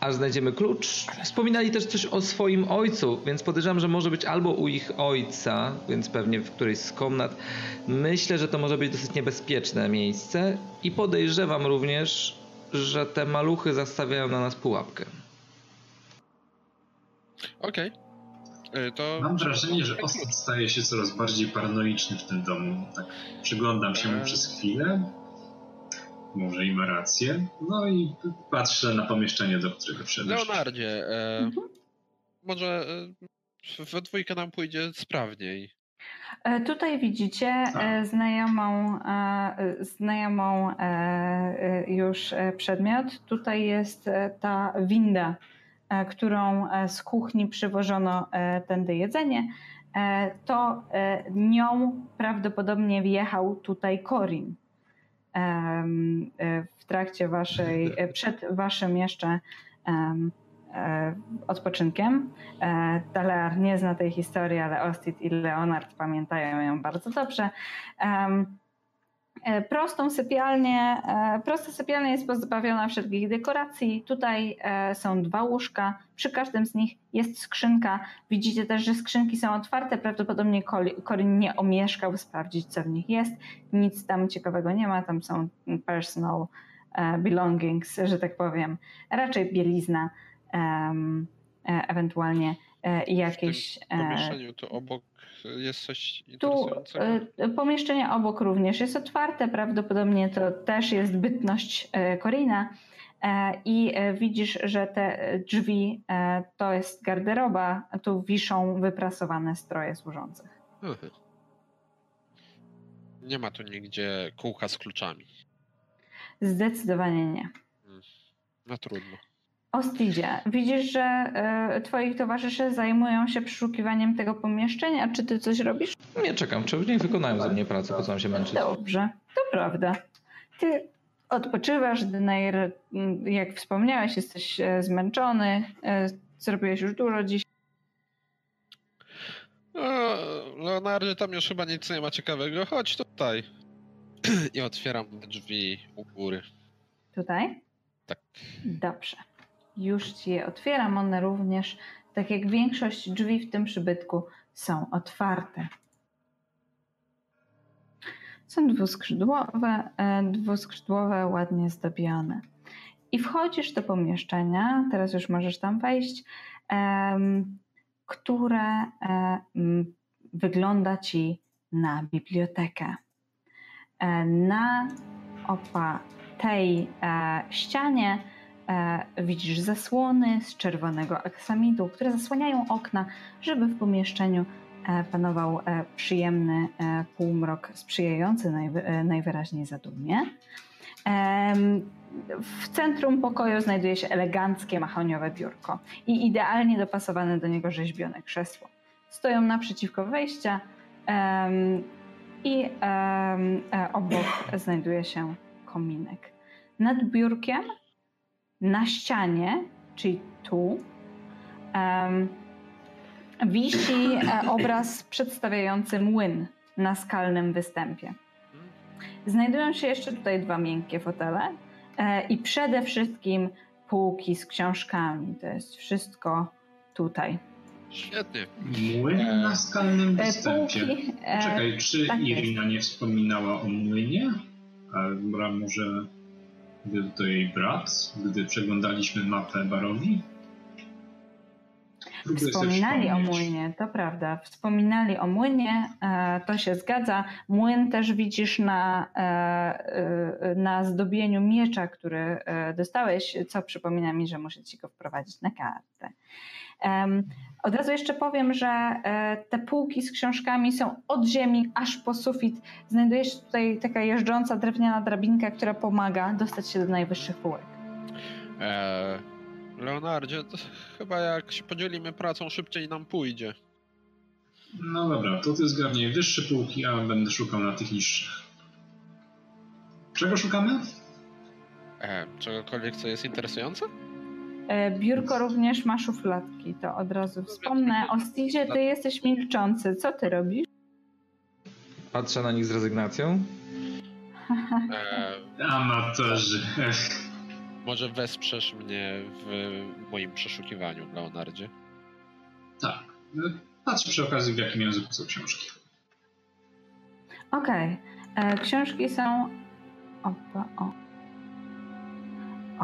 aż znajdziemy klucz. Wspominali też coś o swoim ojcu, więc podejrzewam, że może być albo u ich ojca, więc pewnie w którejś z komnat. Myślę, że to może być dosyć niebezpieczne miejsce i podejrzewam również, że te maluchy zastawiają na nas pułapkę. Okej. Okay. To... Mam wrażenie, że Ostid staje się coraz bardziej paranoiczny w tym domu. Tak, przyglądam się mu przez chwilę. Może i ma rację. No i patrzę na pomieszczenie, do którego wszedłeś. Leonardzie, e, mhm. może e, we dwójkę nam pójdzie sprawniej. Tutaj widzicie znajomą, znajomą już przedmiot. Tutaj jest ta winda, którą z kuchni przywożono tędy jedzenie. To nią prawdopodobnie wjechał tutaj Corin w trakcie waszej, przed waszym jeszcze odpoczynkiem. Dalear nie zna tej historii, ale Ostid i Leonard pamiętają ją bardzo dobrze. Prostą sypialnię, prosta sypialnia jest pozbawiona wszelkich dekoracji. Tutaj są dwa łóżka, przy każdym z nich jest skrzynka. Widzicie też, że skrzynki są otwarte. Prawdopodobnie Corin nie omieszkał sprawdzić, co w nich jest. Nic tam ciekawego nie ma, tam są personal belongings, że tak powiem. Raczej bielizna. Um, e, ewentualnie e, jakieś... W tym pomieszczeniu to obok jest coś interesującego? Tu e, pomieszczenie obok również jest otwarte, prawdopodobnie to też jest bytność e, Corina e, i e, widzisz, że te drzwi e, to jest garderoba, a tu wiszą wyprasowane stroje służących. Mhm. Nie ma tu nigdzie kółka z kluczami? Zdecydowanie nie. No trudno. Ostidzie, widzisz, że y, twoi towarzysze zajmują się przeszukiwaniem tego pomieszczenia. Czy ty coś robisz? Nie, czekam. Czy nie wykonają ze mnie pracy, po co mam się męczyć? Dobrze, to prawda. Ty odpoczywasz, Denair, jak wspomniałeś, jesteś zmęczony, y, zrobiłeś już dużo dziś. No, Leonardzie, tam już chyba nic nie ma ciekawego. Chodź tutaj. I otwieram drzwi u góry. Tutaj? Tak. Dobrze. Już ci je otwieram, one również, tak jak większość drzwi w tym przybytku, są otwarte. Są dwuskrzydłowe, dwuskrzydłowe, ładnie zdobione. I wchodzisz do pomieszczenia, teraz już możesz tam wejść, które wygląda ci na bibliotekę. Na opatej ścianie widzisz zasłony z czerwonego aksamitu, które zasłaniają okna, żeby w pomieszczeniu panował przyjemny półmrok sprzyjający najwyraźniej zadumie. W centrum pokoju znajduje się eleganckie mahoniowe biurko i idealnie dopasowane do niego rzeźbione krzesło. Stoją naprzeciwko wejścia i obok znajduje się kominek. Nad biurkiem, na ścianie, czyli tu, wisi obraz przedstawiający młyn na skalnym występie. Znajdują się jeszcze tutaj dwa miękkie fotele i przede wszystkim półki z książkami. To jest wszystko tutaj. Świetnie. Młyn na skalnym występie. Półki, Czekaj, czy tak Irina jest. nie wspominała o młynie? A może był to jej brat, gdy przeglądaliśmy mapę Barovii? Wspominali o młynie, to prawda. Wspominali o młynie, to się zgadza. Młyn też widzisz na, na zdobieniu miecza, który dostałeś, co przypomina mi, że muszę ci go wprowadzić na kartę. Od razu jeszcze powiem, że te półki z książkami są od ziemi aż po sufit. Znajduje się tutaj taka jeżdżąca drewniana drabinka, która pomaga dostać się do najwyższych półek. Eee... Leonardzie, to chyba jak się podzielimy pracą, szybciej nam pójdzie. No dobra, to ty zgarnij wyższe półki, a będę szukał na tych niższych. Czego szukamy? E, czegokolwiek, co jest interesujące? E, biurko również ma szufladki, to od razu wspomnę. Ostidzie, ty jesteś milczący, co ty robisz? Patrzę na nich z rezygnacją. E... Amatorzy. Może wesprzesz mnie w moim przeszukiwaniu, Leonardzie? Tak. Patrzę przy okazji, w jakim języku są książki. Okej. Okay. Książki są... Opa, o.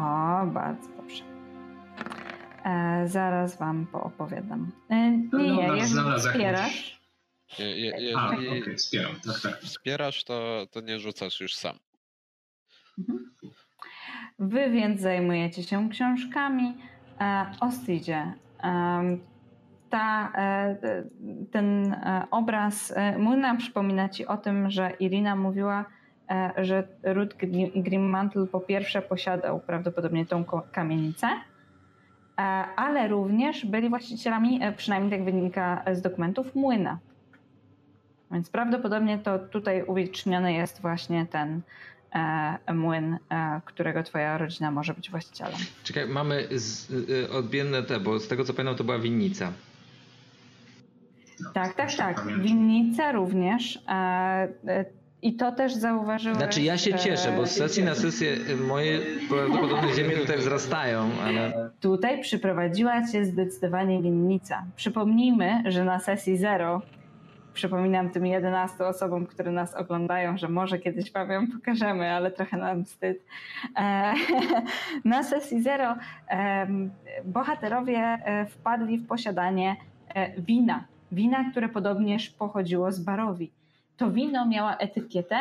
o, bardzo dobrze. E, zaraz wam poopowiadam. E, nie, no, jeżeli wspierasz... Je, je, je, A, okej, okay, wspieram. Tak, tak. Wspierasz, to, to nie rzucasz już sam. Mhm. Wy więc zajmujecie się książkami. E, Ostidzie, e, ta, e, ten obraz e, młyna przypomina ci o tym, że Irina mówiła, e, że ród Grimmantle po pierwsze posiadał prawdopodobnie tą kamienicę, e, ale również byli właścicielami, e, przynajmniej tak wynika z dokumentów, młyna. Więc prawdopodobnie to tutaj uwieczniony jest właśnie ten E, młyn, e, którego twoja rodzina może być właścicielem. Czekaj, mamy z, y, odmienne te, bo z tego co pamiętam to była winnica. Tak, tak, tak. Winnica również. E, e, I to też zauważyłem. Znaczy ja się cieszę, bo z sesji na sesję moje prawdopodobne ziemie tutaj wzrastają, ale... Tutaj przyprowadziła cię zdecydowanie winnica. Przypomnijmy, że na sesji zero przypominam tym jedenastu osobom, które nas oglądają, że może kiedyś wam pokażemy, ale trochę nam wstyd. E, na sesji zero e, bohaterowie wpadli w posiadanie wina. Wina, które podobnież pochodziło z Barovii. To wino miało etykietę,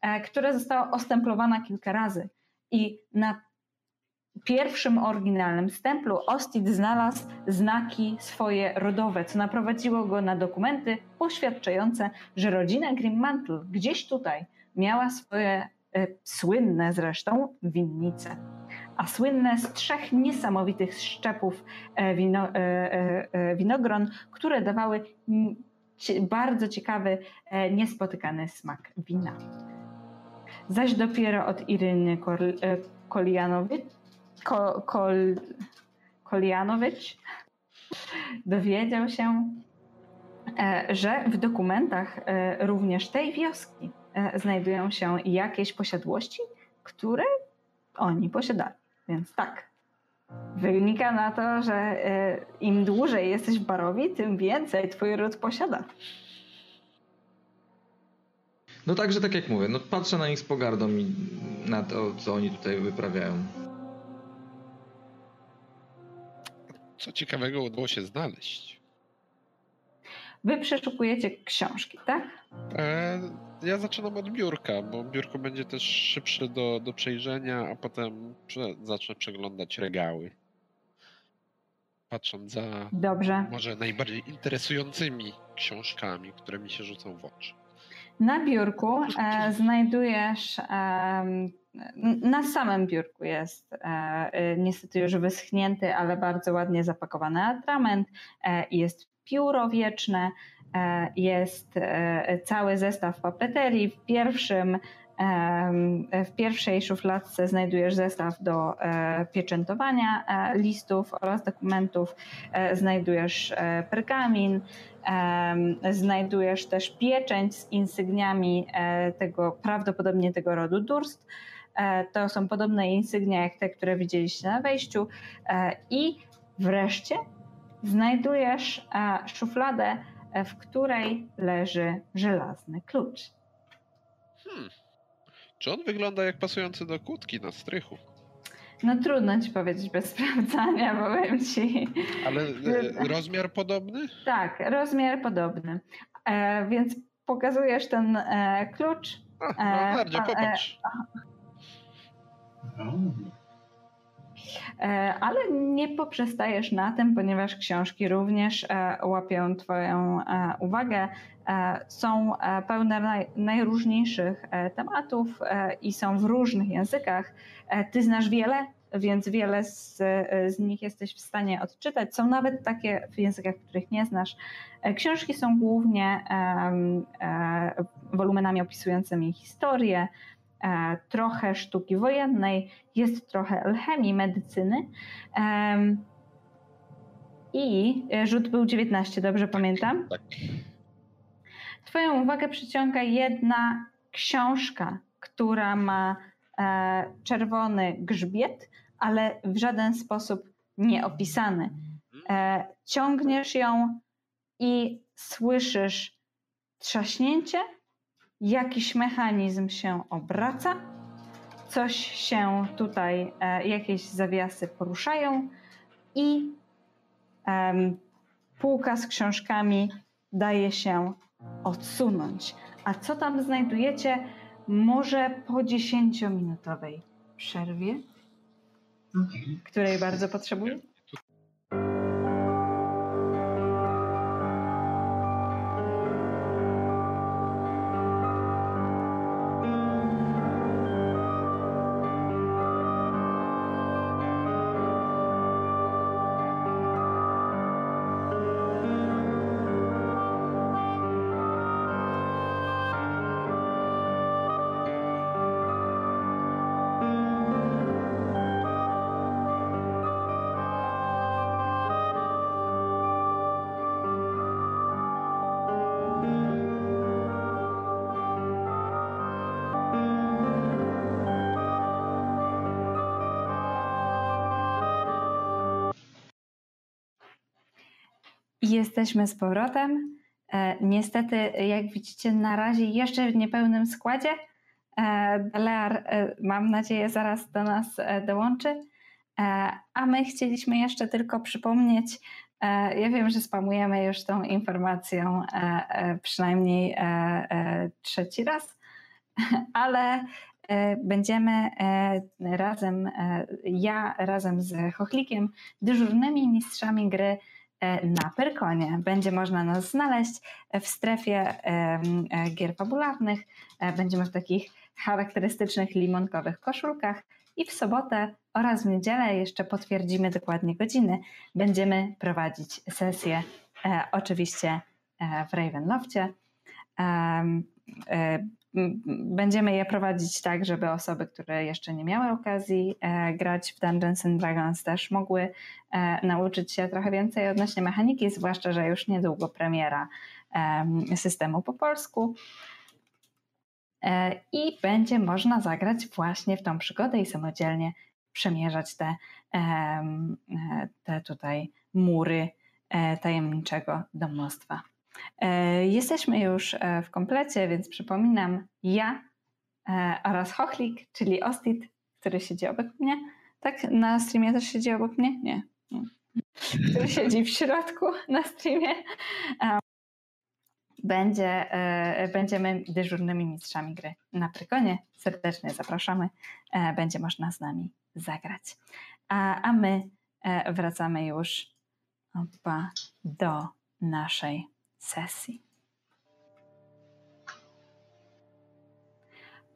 e, która została ostemplowana kilka razy. I na pierwszym oryginalnym stemplu Ostid znalazł znaki swoje rodowe, co naprowadziło go na dokumenty poświadczające, że rodzina Grimmantle gdzieś tutaj miała swoje e, słynne zresztą winnice, a słynne z trzech niesamowitych szczepów e, wino, e, e, winogron, które dawały cie, bardzo ciekawy, e, niespotykany smak wina. Zaś dopiero od Iryny Kol, e, Kolyanovich Ko, Kol, Kolyanovich dowiedział się, że w dokumentach również tej wioski znajdują się jakieś posiadłości, które oni posiadali. Więc tak, wynika na to, że im dłużej jesteś w Barovii, tym więcej twój ród posiada. No także tak jak mówię, no patrzę na nich z pogardą i na to, co oni tutaj wyprawiają. Co ciekawego udało się znaleźć? Wy przeszukujecie książki, tak? E, ja zaczynam od biurka, bo biurko będzie też szybsze do, do przejrzenia, a potem prze, zacznę przeglądać regały. Patrząc za Dobrze. może najbardziej interesującymi książkami, które mi się rzucą w oczy. Na biurku e, znajdujesz e, Na samym biurku jest e, niestety już wyschnięty, ale bardzo ładnie zapakowany atrament, e, jest pióro wieczne, e, jest e, cały zestaw papeterii. W, pierwszym, e, w pierwszej szufladce znajdujesz zestaw do e, pieczętowania e, listów oraz dokumentów, e, znajdujesz e, pergamin, e, znajdujesz też pieczęć z insygniami e, tego, prawdopodobnie tego rodu Durst. To są podobne insygnia jak te, które widzieliście na wejściu. I wreszcie znajdujesz szufladę, w której leży żelazny klucz. Hmm. Czy on wygląda jak pasujący do kłódki na strychu? No trudno ci powiedzieć bez sprawdzania, powiem ci. Ale rozmiar podobny? Tak, rozmiar podobny. Więc pokazujesz ten klucz. A, no bardziej, popatrz. Ale nie poprzestajesz na tym, ponieważ książki również łapią twoją uwagę. Są pełne najróżniejszych tematów i są w różnych językach. Ty znasz wiele, więc wiele z, z nich jesteś w stanie odczytać. Są nawet takie w językach, których nie znasz. Książki są głównie wolumenami opisującymi historię, trochę sztuki wojennej, jest trochę alchemii, medycyny i rzut był dziewiętnaście, dobrze pamiętam? Tak. Twoją uwagę przyciąga jedna książka, która ma czerwony grzbiet, ale w żaden sposób nie opisany. Ciągniesz ją i słyszysz trzaśnięcie, jakiś mechanizm się obraca, coś się tutaj, e, jakieś zawiasy poruszają i e, półka z książkami daje się odsunąć. A co tam znajdujecie? Może po dziesięciominutowej przerwie, okay, której bardzo potrzebuję. Jesteśmy z powrotem. E, niestety, jak widzicie, na razie jeszcze w niepełnym składzie. E, Dalear, e, mam nadzieję, zaraz do nas e, dołączy. E, a my chcieliśmy jeszcze tylko przypomnieć, e, ja wiem, że spamujemy już tą informacją e, e, przynajmniej e, e, trzeci raz, ale e, będziemy e, razem, e, ja razem z Chochlikiem, dyżurnymi mistrzami gry na Pyrkonie. Będzie można nas znaleźć w strefie gier fabularnych, będziemy w takich charakterystycznych limonkowych koszulkach i w sobotę oraz w niedzielę, jeszcze potwierdzimy dokładnie godziny, będziemy prowadzić sesję oczywiście w Ravenlofcie. Będziemy je prowadzić tak, żeby osoby, które jeszcze nie miały okazji e, grać w Dungeons and Dragons, też mogły e, nauczyć się trochę więcej odnośnie mechaniki, zwłaszcza że już niedługo premiera e, systemu po polsku. E, I będzie można zagrać właśnie w tą przygodę i samodzielnie przemierzać te, e, te tutaj mury e, tajemniczego domostwa. Jesteśmy już w komplecie, więc przypominam, ja oraz Chochlik, czyli Ostid, który siedzi obok mnie. Tak? Na streamie też siedzi obok mnie? Nie. Nie. Który siedzi w środku na streamie. Będzie, będziemy dyżurnymi mistrzami gry na Pyrkonie. Serdecznie zapraszamy. Będzie można z nami zagrać. A, a my wracamy już opa, do naszej sesji.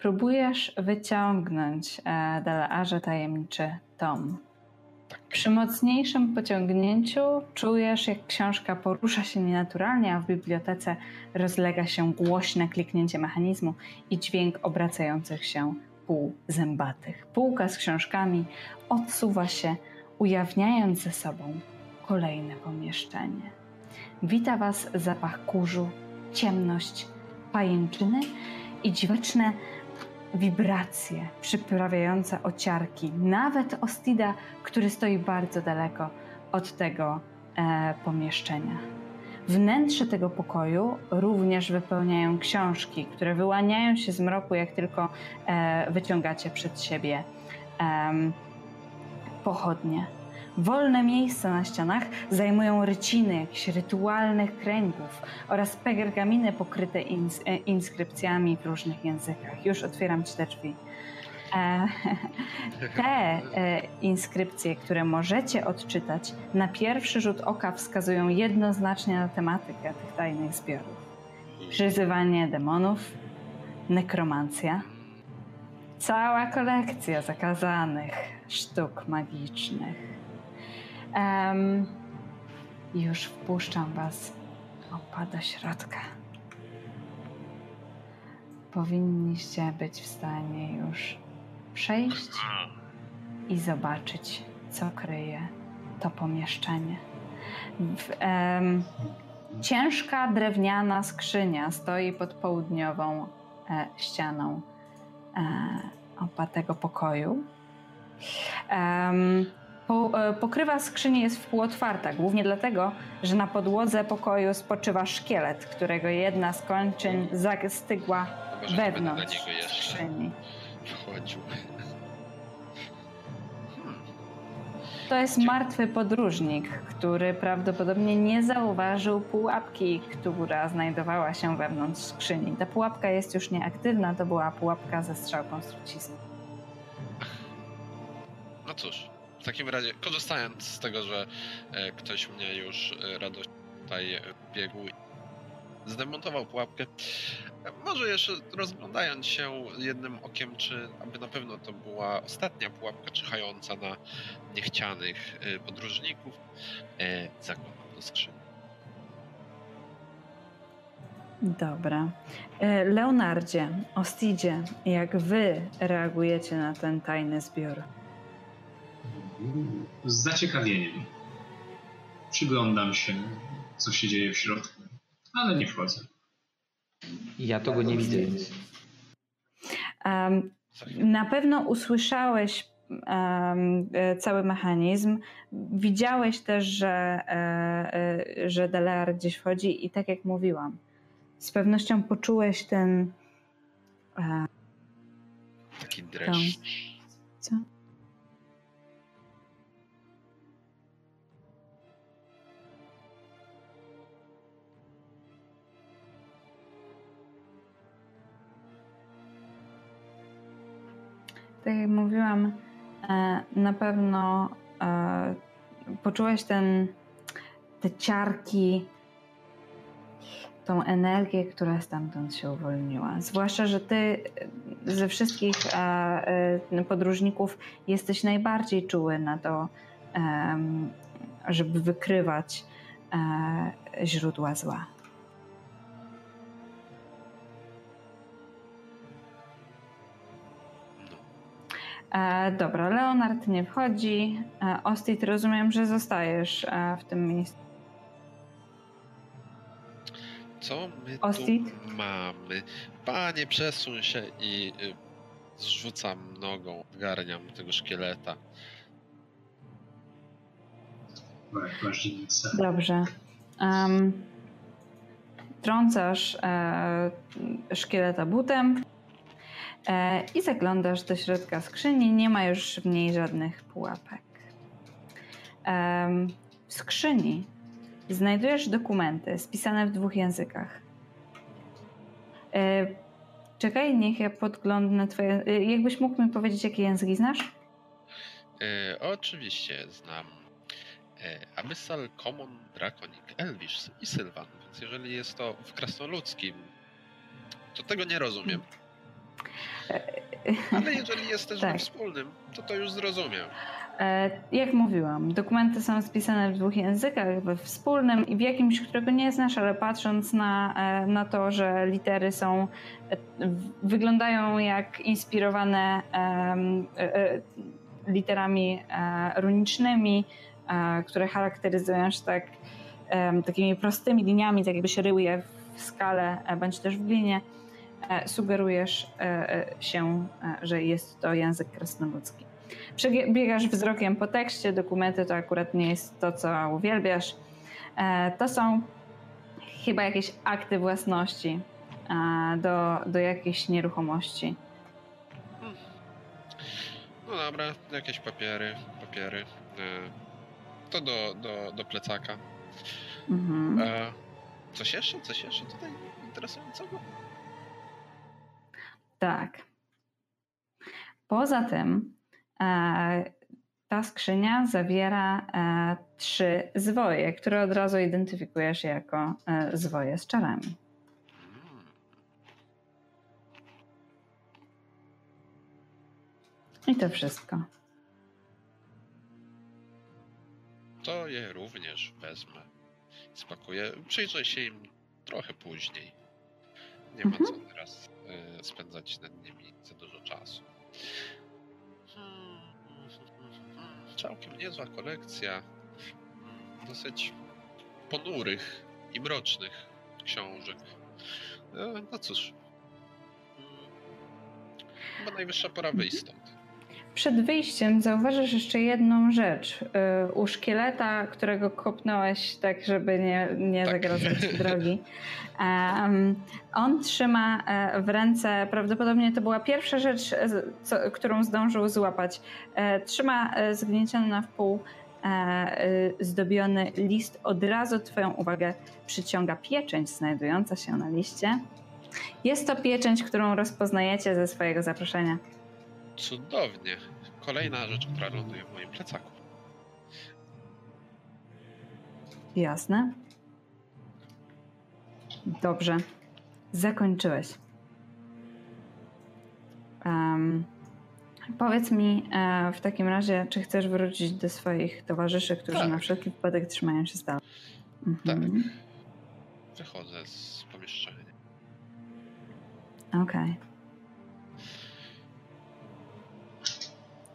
Próbujesz wyciągnąć Dalearze tajemniczy tom. Przy mocniejszym pociągnięciu czujesz, jak książka porusza się nienaturalnie, a w bibliotece rozlega się głośne kliknięcie mechanizmu i dźwięk obracających się pół zębatych. Półka z książkami odsuwa się, ujawniając ze sobą kolejne pomieszczenie. Wita was zapach kurzu, ciemność, pajęczyny i dziwaczne wibracje przyprawiające ociarki, nawet Ostida, który stoi bardzo daleko od tego e, pomieszczenia. Wnętrze tego pokoju również wypełniają książki, które wyłaniają się z mroku, jak tylko e, wyciągacie przed siebie e, pochodnie. Wolne miejsca na ścianach zajmują ryciny jakichś rytualnych kręgów oraz pergaminy pokryte ins inskrypcjami w różnych językach. Już otwieram ci te drzwi. E, te e, inskrypcje, które możecie odczytać, na pierwszy rzut oka wskazują jednoznacznie na tematykę tych tajnych zbiorów. Przyzywanie demonów, nekromancja, cała kolekcja zakazanych sztuk magicznych. Um, już wpuszczam was opa do środka. Powinniście być w stanie już przejść i zobaczyć, co kryje to pomieszczenie. Um, ciężka drewniana skrzynia stoi pod południową e, ścianą e, opa tego pokoju. Um, Pokrywa skrzyni jest wpółotwarta, głównie dlatego, że na podłodze pokoju spoczywa szkielet, którego jedna z kończyn zastygła wewnątrz skrzyni. To jest martwy podróżnik, który prawdopodobnie nie zauważył pułapki, która znajdowała się wewnątrz skrzyni. Ta pułapka jest już nieaktywna, to była pułapka ze strzałką strucizny. No cóż. W takim razie, korzystając z tego, że ktoś mnie już radośnie tutaj biegł i zdemontował pułapkę, może jeszcze rozglądając się jednym okiem, czy aby na pewno to była ostatnia pułapka czyhająca na niechcianych podróżników, zaglądam do skrzyni. Dobra. Leonardzie, Ostidzie, jak wy reagujecie na ten tajny zbiór? Z zaciekawieniem przyglądam się, co się dzieje w środku, ale nie wchodzę. Ja tego nie widzę. Um, na pewno usłyszałeś um, cały mechanizm. Widziałeś też, że, e, że Dalear gdzieś wchodzi i tak jak mówiłam, z pewnością poczułeś ten... E, Taki dreszcz. Co? Tak jak mówiłam, na pewno poczułaś ten, te ciarki, tą energię, która stamtąd się uwolniła. Zwłaszcza, że ty ze wszystkich podróżników jesteś najbardziej czuły na to, żeby wykrywać źródła zła. E, dobra, Leonard nie wchodzi. E, Ostid, rozumiem, że zostajesz e, w tym miejscu. Co my Ostid? Tu mamy? Panie, przesuń się i y, zrzucam nogą, garniam tego szkieleta. Dobrze. Um, trącasz e, szkieleta butem. I zaglądasz do środka skrzyni, nie ma już w niej żadnych pułapek. W skrzyni znajdujesz dokumenty spisane w dwóch językach. Czekaj, niech ja podglądnę twoje... Jakbyś mógł mi powiedzieć, jakie języki znasz? E, oczywiście znam e, Abyssal, Common, Draconic, Elvish i Sylvan, więc jeżeli jest to w krasnoludzkim, to tego nie rozumiem. Hmm. Ale jeżeli jesteśmy tak. wspólnym, to to już zrozumiem. Jak mówiłam, dokumenty są spisane w dwóch językach, we wspólnym i w jakimś, którego nie znasz, ale patrząc na, na to, że litery są, wyglądają jak inspirowane literami runicznymi, które charakteryzują się tak, takimi prostymi liniami, tak jakby się ryły je w skale, bądź też w glinie, sugerujesz się, że jest to język krasnoludzki. Przebiegasz wzrokiem po tekście, dokumenty to akurat nie jest to, co uwielbiasz. To są chyba jakieś akty własności do, do jakiejś nieruchomości. No dobra, jakieś papiery, papiery. To do, do, do plecaka. Mhm. Coś jeszcze? Coś jeszcze tutaj interesującego? Tak. Poza tym ta skrzynia zawiera trzy zwoje, które od razu identyfikujesz jako zwoje z czarami. I to wszystko. To je również wezmę. Spakuję. Przyjrzę się im trochę później. Nie ma co teraz spędzać nad nimi za dużo czasu. Całkiem niezła kolekcja dosyć ponurych i mrocznych książek. No cóż, chyba najwyższa pora wyjść stąd. Przed wyjściem zauważysz jeszcze jedną rzecz. U szkieleta, którego kopnąłeś tak, żeby nie, nie tak. zagrożać drogi. Um, on trzyma w ręce, prawdopodobnie to była pierwsza rzecz, co, którą zdążył złapać. Trzyma zgnieciony na wpół zdobiony list. Od razu twoją uwagę przyciąga pieczęć znajdująca się na liście. Jest to pieczęć, którą rozpoznajecie ze swojego zaproszenia. Cudownie. Kolejna rzecz, która ląduje w moim plecaku. Jasne. Dobrze. Zakończyłeś. Um, powiedz mi e, w takim razie, czy chcesz wrócić do swoich towarzyszy, którzy tak. na wszelki wypadek trzymają się z dala. Mhm. Tak. Wychodzę z pomieszczenia. Okej. Okay.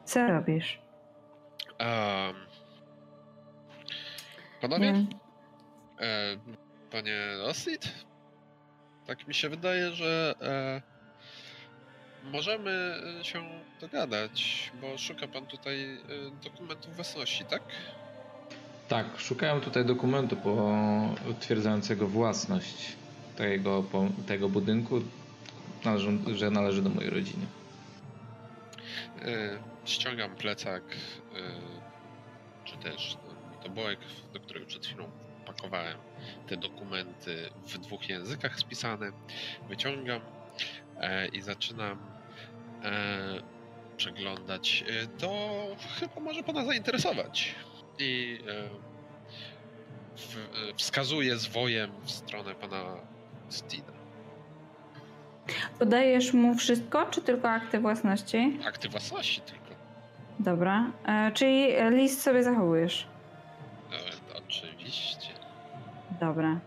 Co robisz? Um, panowie? Mm. E, panie Ostid? Tak mi się wydaje, że e, możemy się dogadać, bo szuka pan tutaj dokumentów własności, tak? Tak, szukają tutaj dokumentu potwierdzającego własność tego, tego budynku, że należy do mojej rodziny. E, Ściągam plecak, yy, czy też no, to boek, do którego przed chwilą pakowałem te dokumenty w dwóch językach spisane. Wyciągam yy, i zaczynam yy, przeglądać. Yy, to chyba może pana zainteresować. I yy, w, yy, wskazuję zwojem w stronę pana Ostina. Podajesz mu wszystko, czy tylko akty własności? Akty własności tylko. Dobra, e, czyli list sobie zachowujesz? No, oczywiście. Dobra.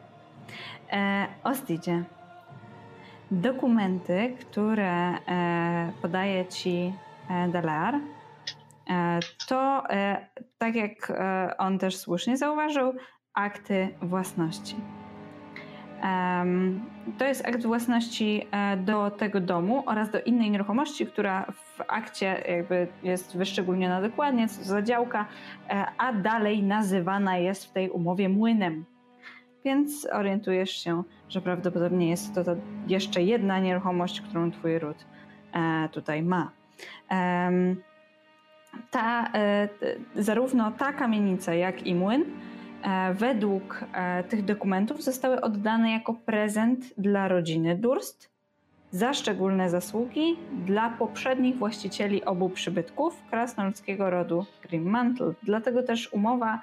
E, Ostidzie, dokumenty, które e, podaje ci e, Dalear, e, to e, tak jak e, on też słusznie zauważył, akty własności. Um, to jest akt własności do tego domu oraz do innej nieruchomości, która w akcie jakby jest wyszczególniona dokładnie, co za działka, a dalej nazywana jest w tej umowie młynem. Więc orientujesz się, że prawdopodobnie jest to, to jeszcze jedna nieruchomość, którą twój ród tutaj ma. Um, ta, zarówno ta kamienica, jak i młyn według tych dokumentów zostały oddane jako prezent dla rodziny Durst za szczególne zasługi dla poprzednich właścicieli obu przybytków krasnoludzkiego rodu Grimmantle. Dlatego też umowa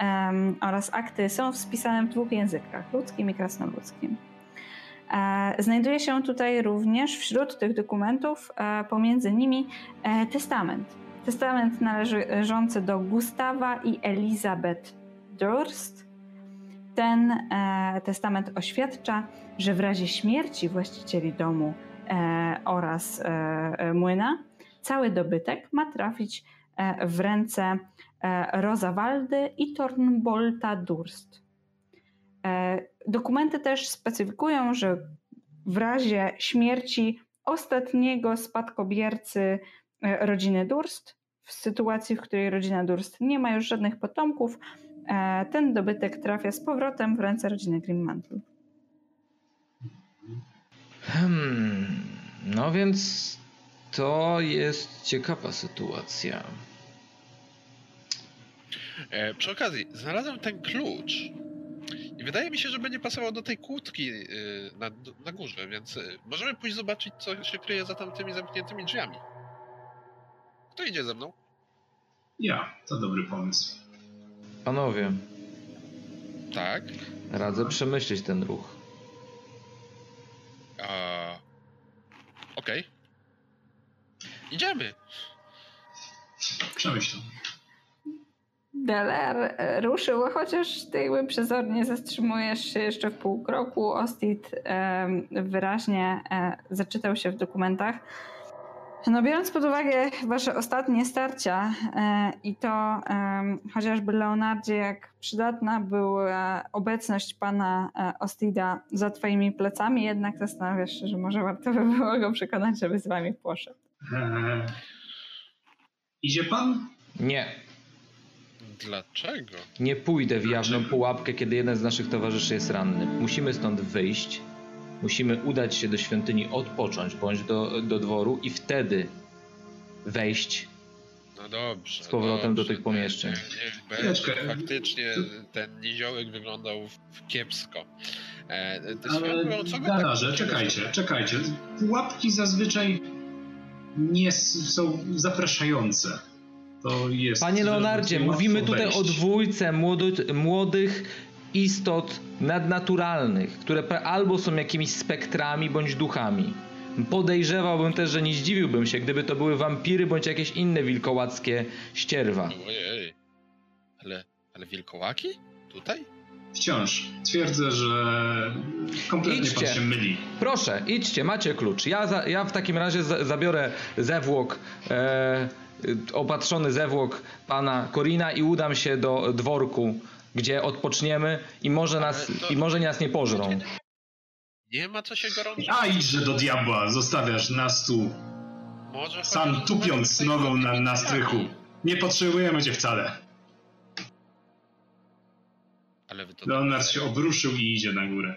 um, oraz akty są spisane w dwóch językach, ludzkim i krasnoludzkim. Znajduje się tutaj również wśród tych dokumentów, pomiędzy nimi testament. Testament należący do Gustawa i Elizabeth Durst. Ten testament oświadcza, że w razie śmierci właścicieli domu oraz młyna cały dobytek ma trafić w ręce Rozawaldy i Tornbolta Durst. Dokumenty też specyfikują, że w razie śmierci ostatniego spadkobiercy rodziny Durst, w sytuacji, w której rodzina Durst nie ma już żadnych potomków, ten dobytek trafia z powrotem w ręce rodziny Grimmantle. Hmm, no więc to jest ciekawa sytuacja. E, przy okazji, znalazłem ten klucz i wydaje mi się, że będzie pasował do tej kłódki yy, na, na górze, więc możemy pójść zobaczyć, co się kryje za tamtymi zamkniętymi drzwiami. Kto idzie ze mną? Ja, to dobry pomysł. Panowie. Tak? Radzę przemyśleć ten ruch. Eee, Okej. Okay. Idziemy. Przemyśl to. Dalear ruszył, chociaż ty jakby przezornie zatrzymujesz się jeszcze w pół kroku. Ostid e, wyraźnie e, zaczytał się w dokumentach. No, biorąc pod uwagę wasze ostatnie starcia e, i to e, chociażby Leonardzie, jak przydatna była obecność pana e, Ostida za twoimi plecami, jednak zastanawiasz się, że może warto by było go przekonać, żeby z wami poszedł. Eee, idzie pan? Nie. Dlaczego? Nie pójdę w jawną Dlaczego? pułapkę, kiedy jeden z naszych towarzyszy jest ranny. Musimy stąd wyjść. Musimy udać się do świątyni, odpocząć, bądź do, do dworu i wtedy wejść no dobrze, z powrotem dobrze. do tych pomieszczeń. Nie, nie, nie, faktycznie ten niziołek wyglądał w kiepsko. E, Ale Danarze, tak... czekajcie, czekajcie. Pułapki zazwyczaj nie są zapraszające. To jest, Panie Leonardzie, mówimy tutaj wejść. o dwójce młody, młodych istot nadnaturalnych, które albo są jakimiś spektrami bądź duchami. Podejrzewałbym też, że nie zdziwiłbym się, gdyby to były wampiry bądź jakieś inne wilkołackie ścierwa. Ojej, ale, ale wilkołaki? Tutaj? Wciąż. Twierdzę, że kompletnie idźcie. pan się myli. Proszę, idźcie, macie klucz. Ja, za, ja w takim razie za, zabiorę zewłok... E, opatrzony zewłok pana Corina i udam się do dworku, gdzie odpoczniemy i może nas, to... i może nas nie pożrą. Nie ma co się gorączyć. A idźże do diabła, zostawiasz nas tu może sam tupiąc nogą na, na strychu. Nie potrzebujemy cię wcale. Ale wy to Leonard się obruszył i idzie na górę.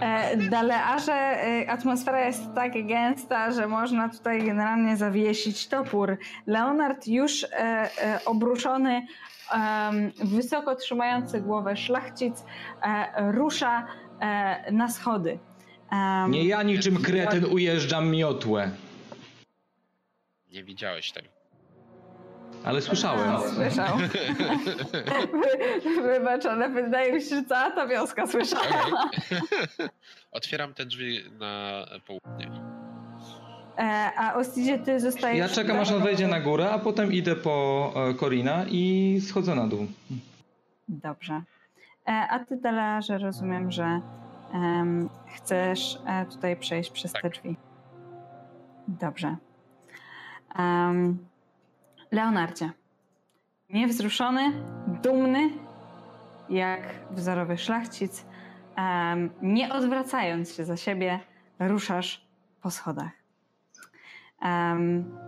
E, Dalearze, atmosfera jest tak gęsta, że można tutaj generalnie zawiesić topór. Leonard już e, e, obruszony, e, wysoko trzymający głowę szlachcic, e, rusza e, na schody. E, Nie ja niczym kretyn ujeżdżam miotłę. Nie widziałeś tego. Ale słyszałem. A, słyszał. Wybacz, ale wydaje mi się, że cała ta wioska słyszała. Okay. Otwieram te drzwi na południe. E, a Ostidzie, ty zostajesz... Ja czekam, aż on wejdzie na górę, a potem idę po Corina i schodzę na dół. Dobrze. E, a ty, Dalearze, rozumiem, że um, chcesz tutaj przejść przez tak. te drzwi. Dobrze. Um, Leonardzie, niewzruszony, dumny, jak wzorowy szlachcic, um, nie odwracając się za siebie, ruszasz po schodach. Um,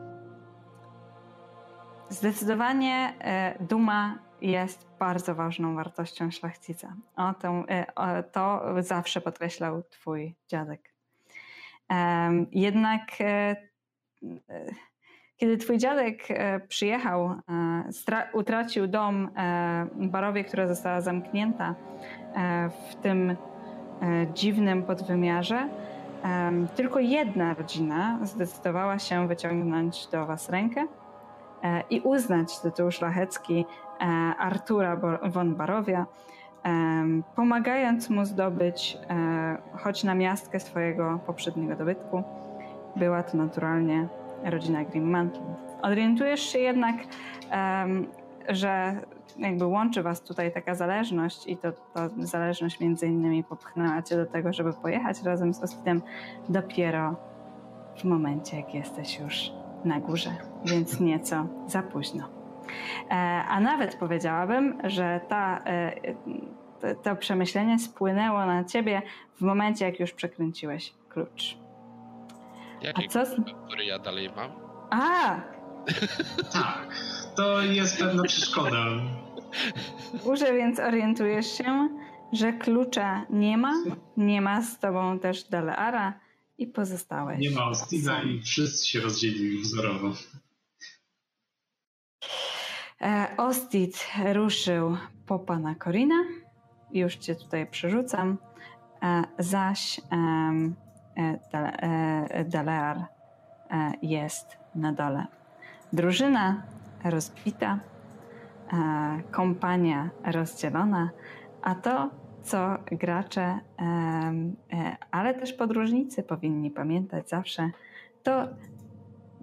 zdecydowanie y, duma jest bardzo ważną wartością szlachcica. O tą, y, o, to zawsze podkreślał twój dziadek. Um, jednak... Y, y, Kiedy twój dziadek przyjechał, utracił dom Barowie, która została zamknięta w tym dziwnym podwymiarze, tylko jedna rodzina zdecydowała się wyciągnąć do was rękę i uznać tytuł szlachecki Artura von Barowia pomagając mu zdobyć choć na miastkę swojego poprzedniego dobytku. Była to naturalnie rodzina Grimmantle. Orientujesz się jednak, że jakby łączy was tutaj taka zależność i to, to zależność między innymi popchnęła cię do tego, żeby pojechać razem z Ostidem dopiero w momencie, jak jesteś już na górze, więc nieco za późno. A nawet powiedziałabym, że ta, to przemyślenie spłynęło na ciebie w momencie, jak już przekręciłeś klucz. Jaki klucz, który ja dalej mam? A! Tak, to jest pewna przeszkoda. Urze, więc orientujesz się, że klucza nie ma, nie ma z tobą też Daleara i pozostałeś. Nie ma Ostida i wszyscy się rozdzielili wzorowo. Ostid ruszył po pana Corina, już cię tutaj przerzucam, zaś Dalear jest na dole. Drużyna rozbita, kompania rozdzielona, a to, co gracze, ale też podróżnicy powinni pamiętać zawsze, to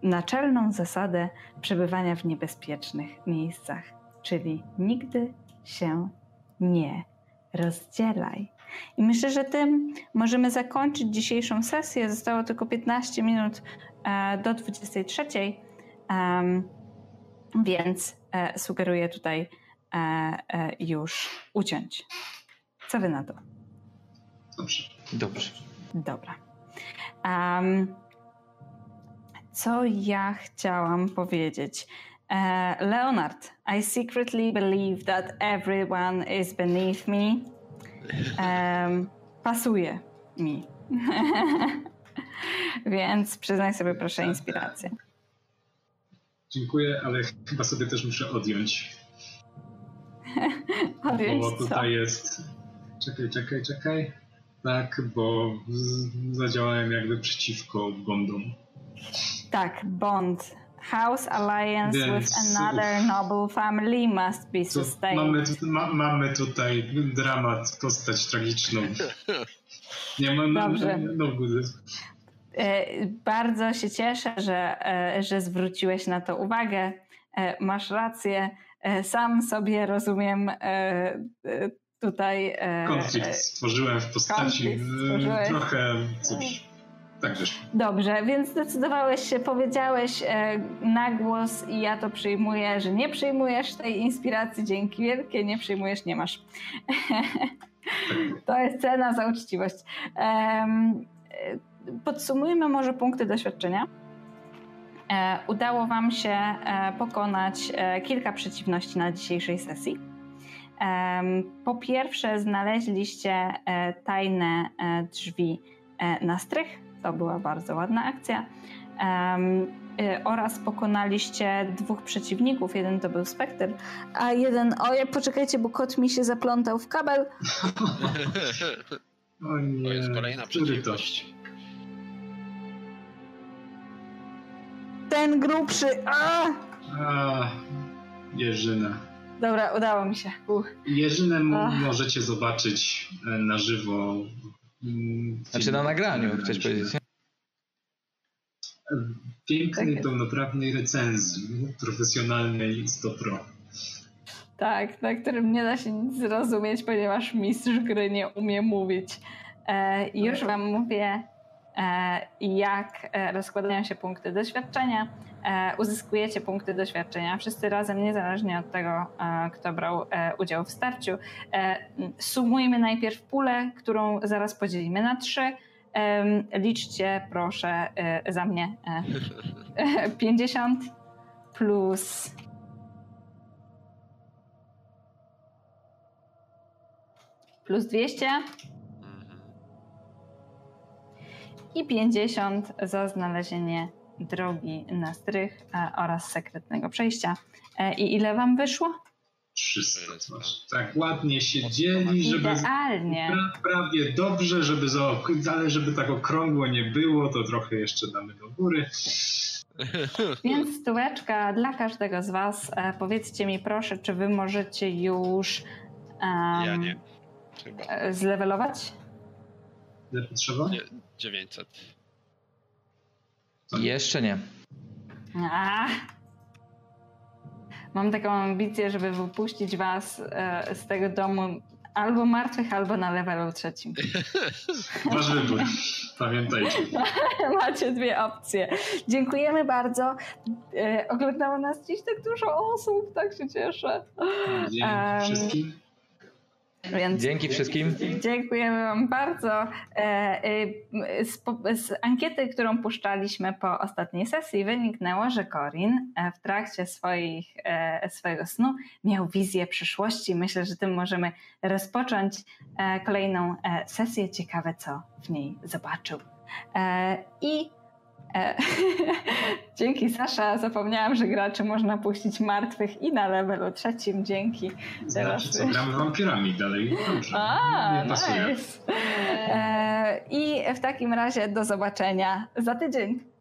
naczelną zasadę przebywania w niebezpiecznych miejscach, czyli nigdy się nie rozdzielaj. I myślę, że tym możemy zakończyć dzisiejszą sesję. Zostało tylko piętnaście minut do dwudziestej trzeciej, więc sugeruję tutaj już uciąć. Co wy na to? Dobrze. Dobrze. Dobra. Um, co ja chciałam powiedzieć? Uh, Leonard, I secretly believe that everyone is beneath me. Um, pasuje mi. Więc przyznaj sobie proszę inspirację. Dziękuję, ale chyba sobie też muszę odjąć. odjąć bo tutaj co? jest... Czekaj, czekaj, czekaj. Tak, bo zadziałałem jakby przeciwko bondom. Tak, bond. House alliance Więc, with another noble family must be sustained. Mamy, ma, mamy tutaj dramat, postać tragiczną. Nie mam Dobrze. No, no, no, Bardzo się cieszę, że, że zwróciłeś na to uwagę. Masz rację. Sam sobie rozumiem tutaj... Konflikt stworzyłem w postaci stworzyłeś. trochę... Cóż, tak wiesz. Dobrze, więc zdecydowałeś się, powiedziałeś na głos i ja to przyjmuję, że nie przyjmujesz tej inspiracji, dzięki wielkie, nie przyjmujesz, nie masz. To jest cena za uczciwość. Podsumujmy może punkty doświadczenia. Udało wam się pokonać kilka przeciwności na dzisiejszej sesji. Po pierwsze znaleźliście tajne drzwi na strych, to była bardzo ładna akcja, oraz pokonaliście dwóch przeciwników, jeden to był Spektr, a jeden, oje poczekajcie, bo kot mi się zaplątał w kabel. O nie. To jest kolejna przeciwność. Ten grubszy, a! A, Jerzyna. Dobra, udało mi się. Uh. Jerzynę m- możecie zobaczyć na żywo. Znaczy na nagraniu, na chciałeś powiedzieć. Nie? Pięknej, tak pełnoprawnej recenzji, profesjonalnej sto procent. Tak, na którym nie da się nic zrozumieć, ponieważ mistrz gry nie umie mówić. E, już wam mówię, e, jak rozkładają się punkty doświadczenia. Uzyskujecie punkty doświadczenia. Wszyscy razem, niezależnie od tego, kto brał udział w starciu. Sumujmy najpierw pulę, którą zaraz podzielimy na trzy. Liczcie, proszę, za mnie pięćdziesiąt plus plus dwieście i pięćdziesiąt za znalezienie drogi na strych oraz sekretnego przejścia. I ile wam wyszło? trzysta. Tak ładnie się dzieli, żeby idealnie. Pra, prawie dobrze, żeby, za, ale żeby tak okrągło nie było, to trochę jeszcze damy do góry. Więc stóweczka dla każdego z was. Powiedzcie mi proszę, czy wy możecie już Um, ja nie, chyba. Zlewelować? Ile potrzeba? dziewięćset. Tak. Jeszcze nie. A, mam taką ambicję, żeby wypuścić was e, z tego domu albo martwych, albo na levelu trzecim. Masz wybór, pamiętajcie. Macie dwie opcje. Dziękujemy bardzo. E, oglądało nas dziś tak dużo osób, tak się cieszę. Dzięki um, wszystkim. Więc dzięki wszystkim. Dziękujemy wam bardzo. Z, z ankiety, którą puszczaliśmy po ostatniej sesji, wyniknęło, że Corin w trakcie swoich, swojego snu miał wizję przyszłości. Myślę, że tym możemy rozpocząć kolejną sesję. Ciekawe, co w niej zobaczył. I dzięki, Sasza. Zapomniałam, że graczy można puścić martwych i na levelu trzecim. Dzięki. Znaczy, co, gramy wampirami dalej. Dobrze. A, nie pasuje. Nice. E, I w takim razie do zobaczenia za tydzień.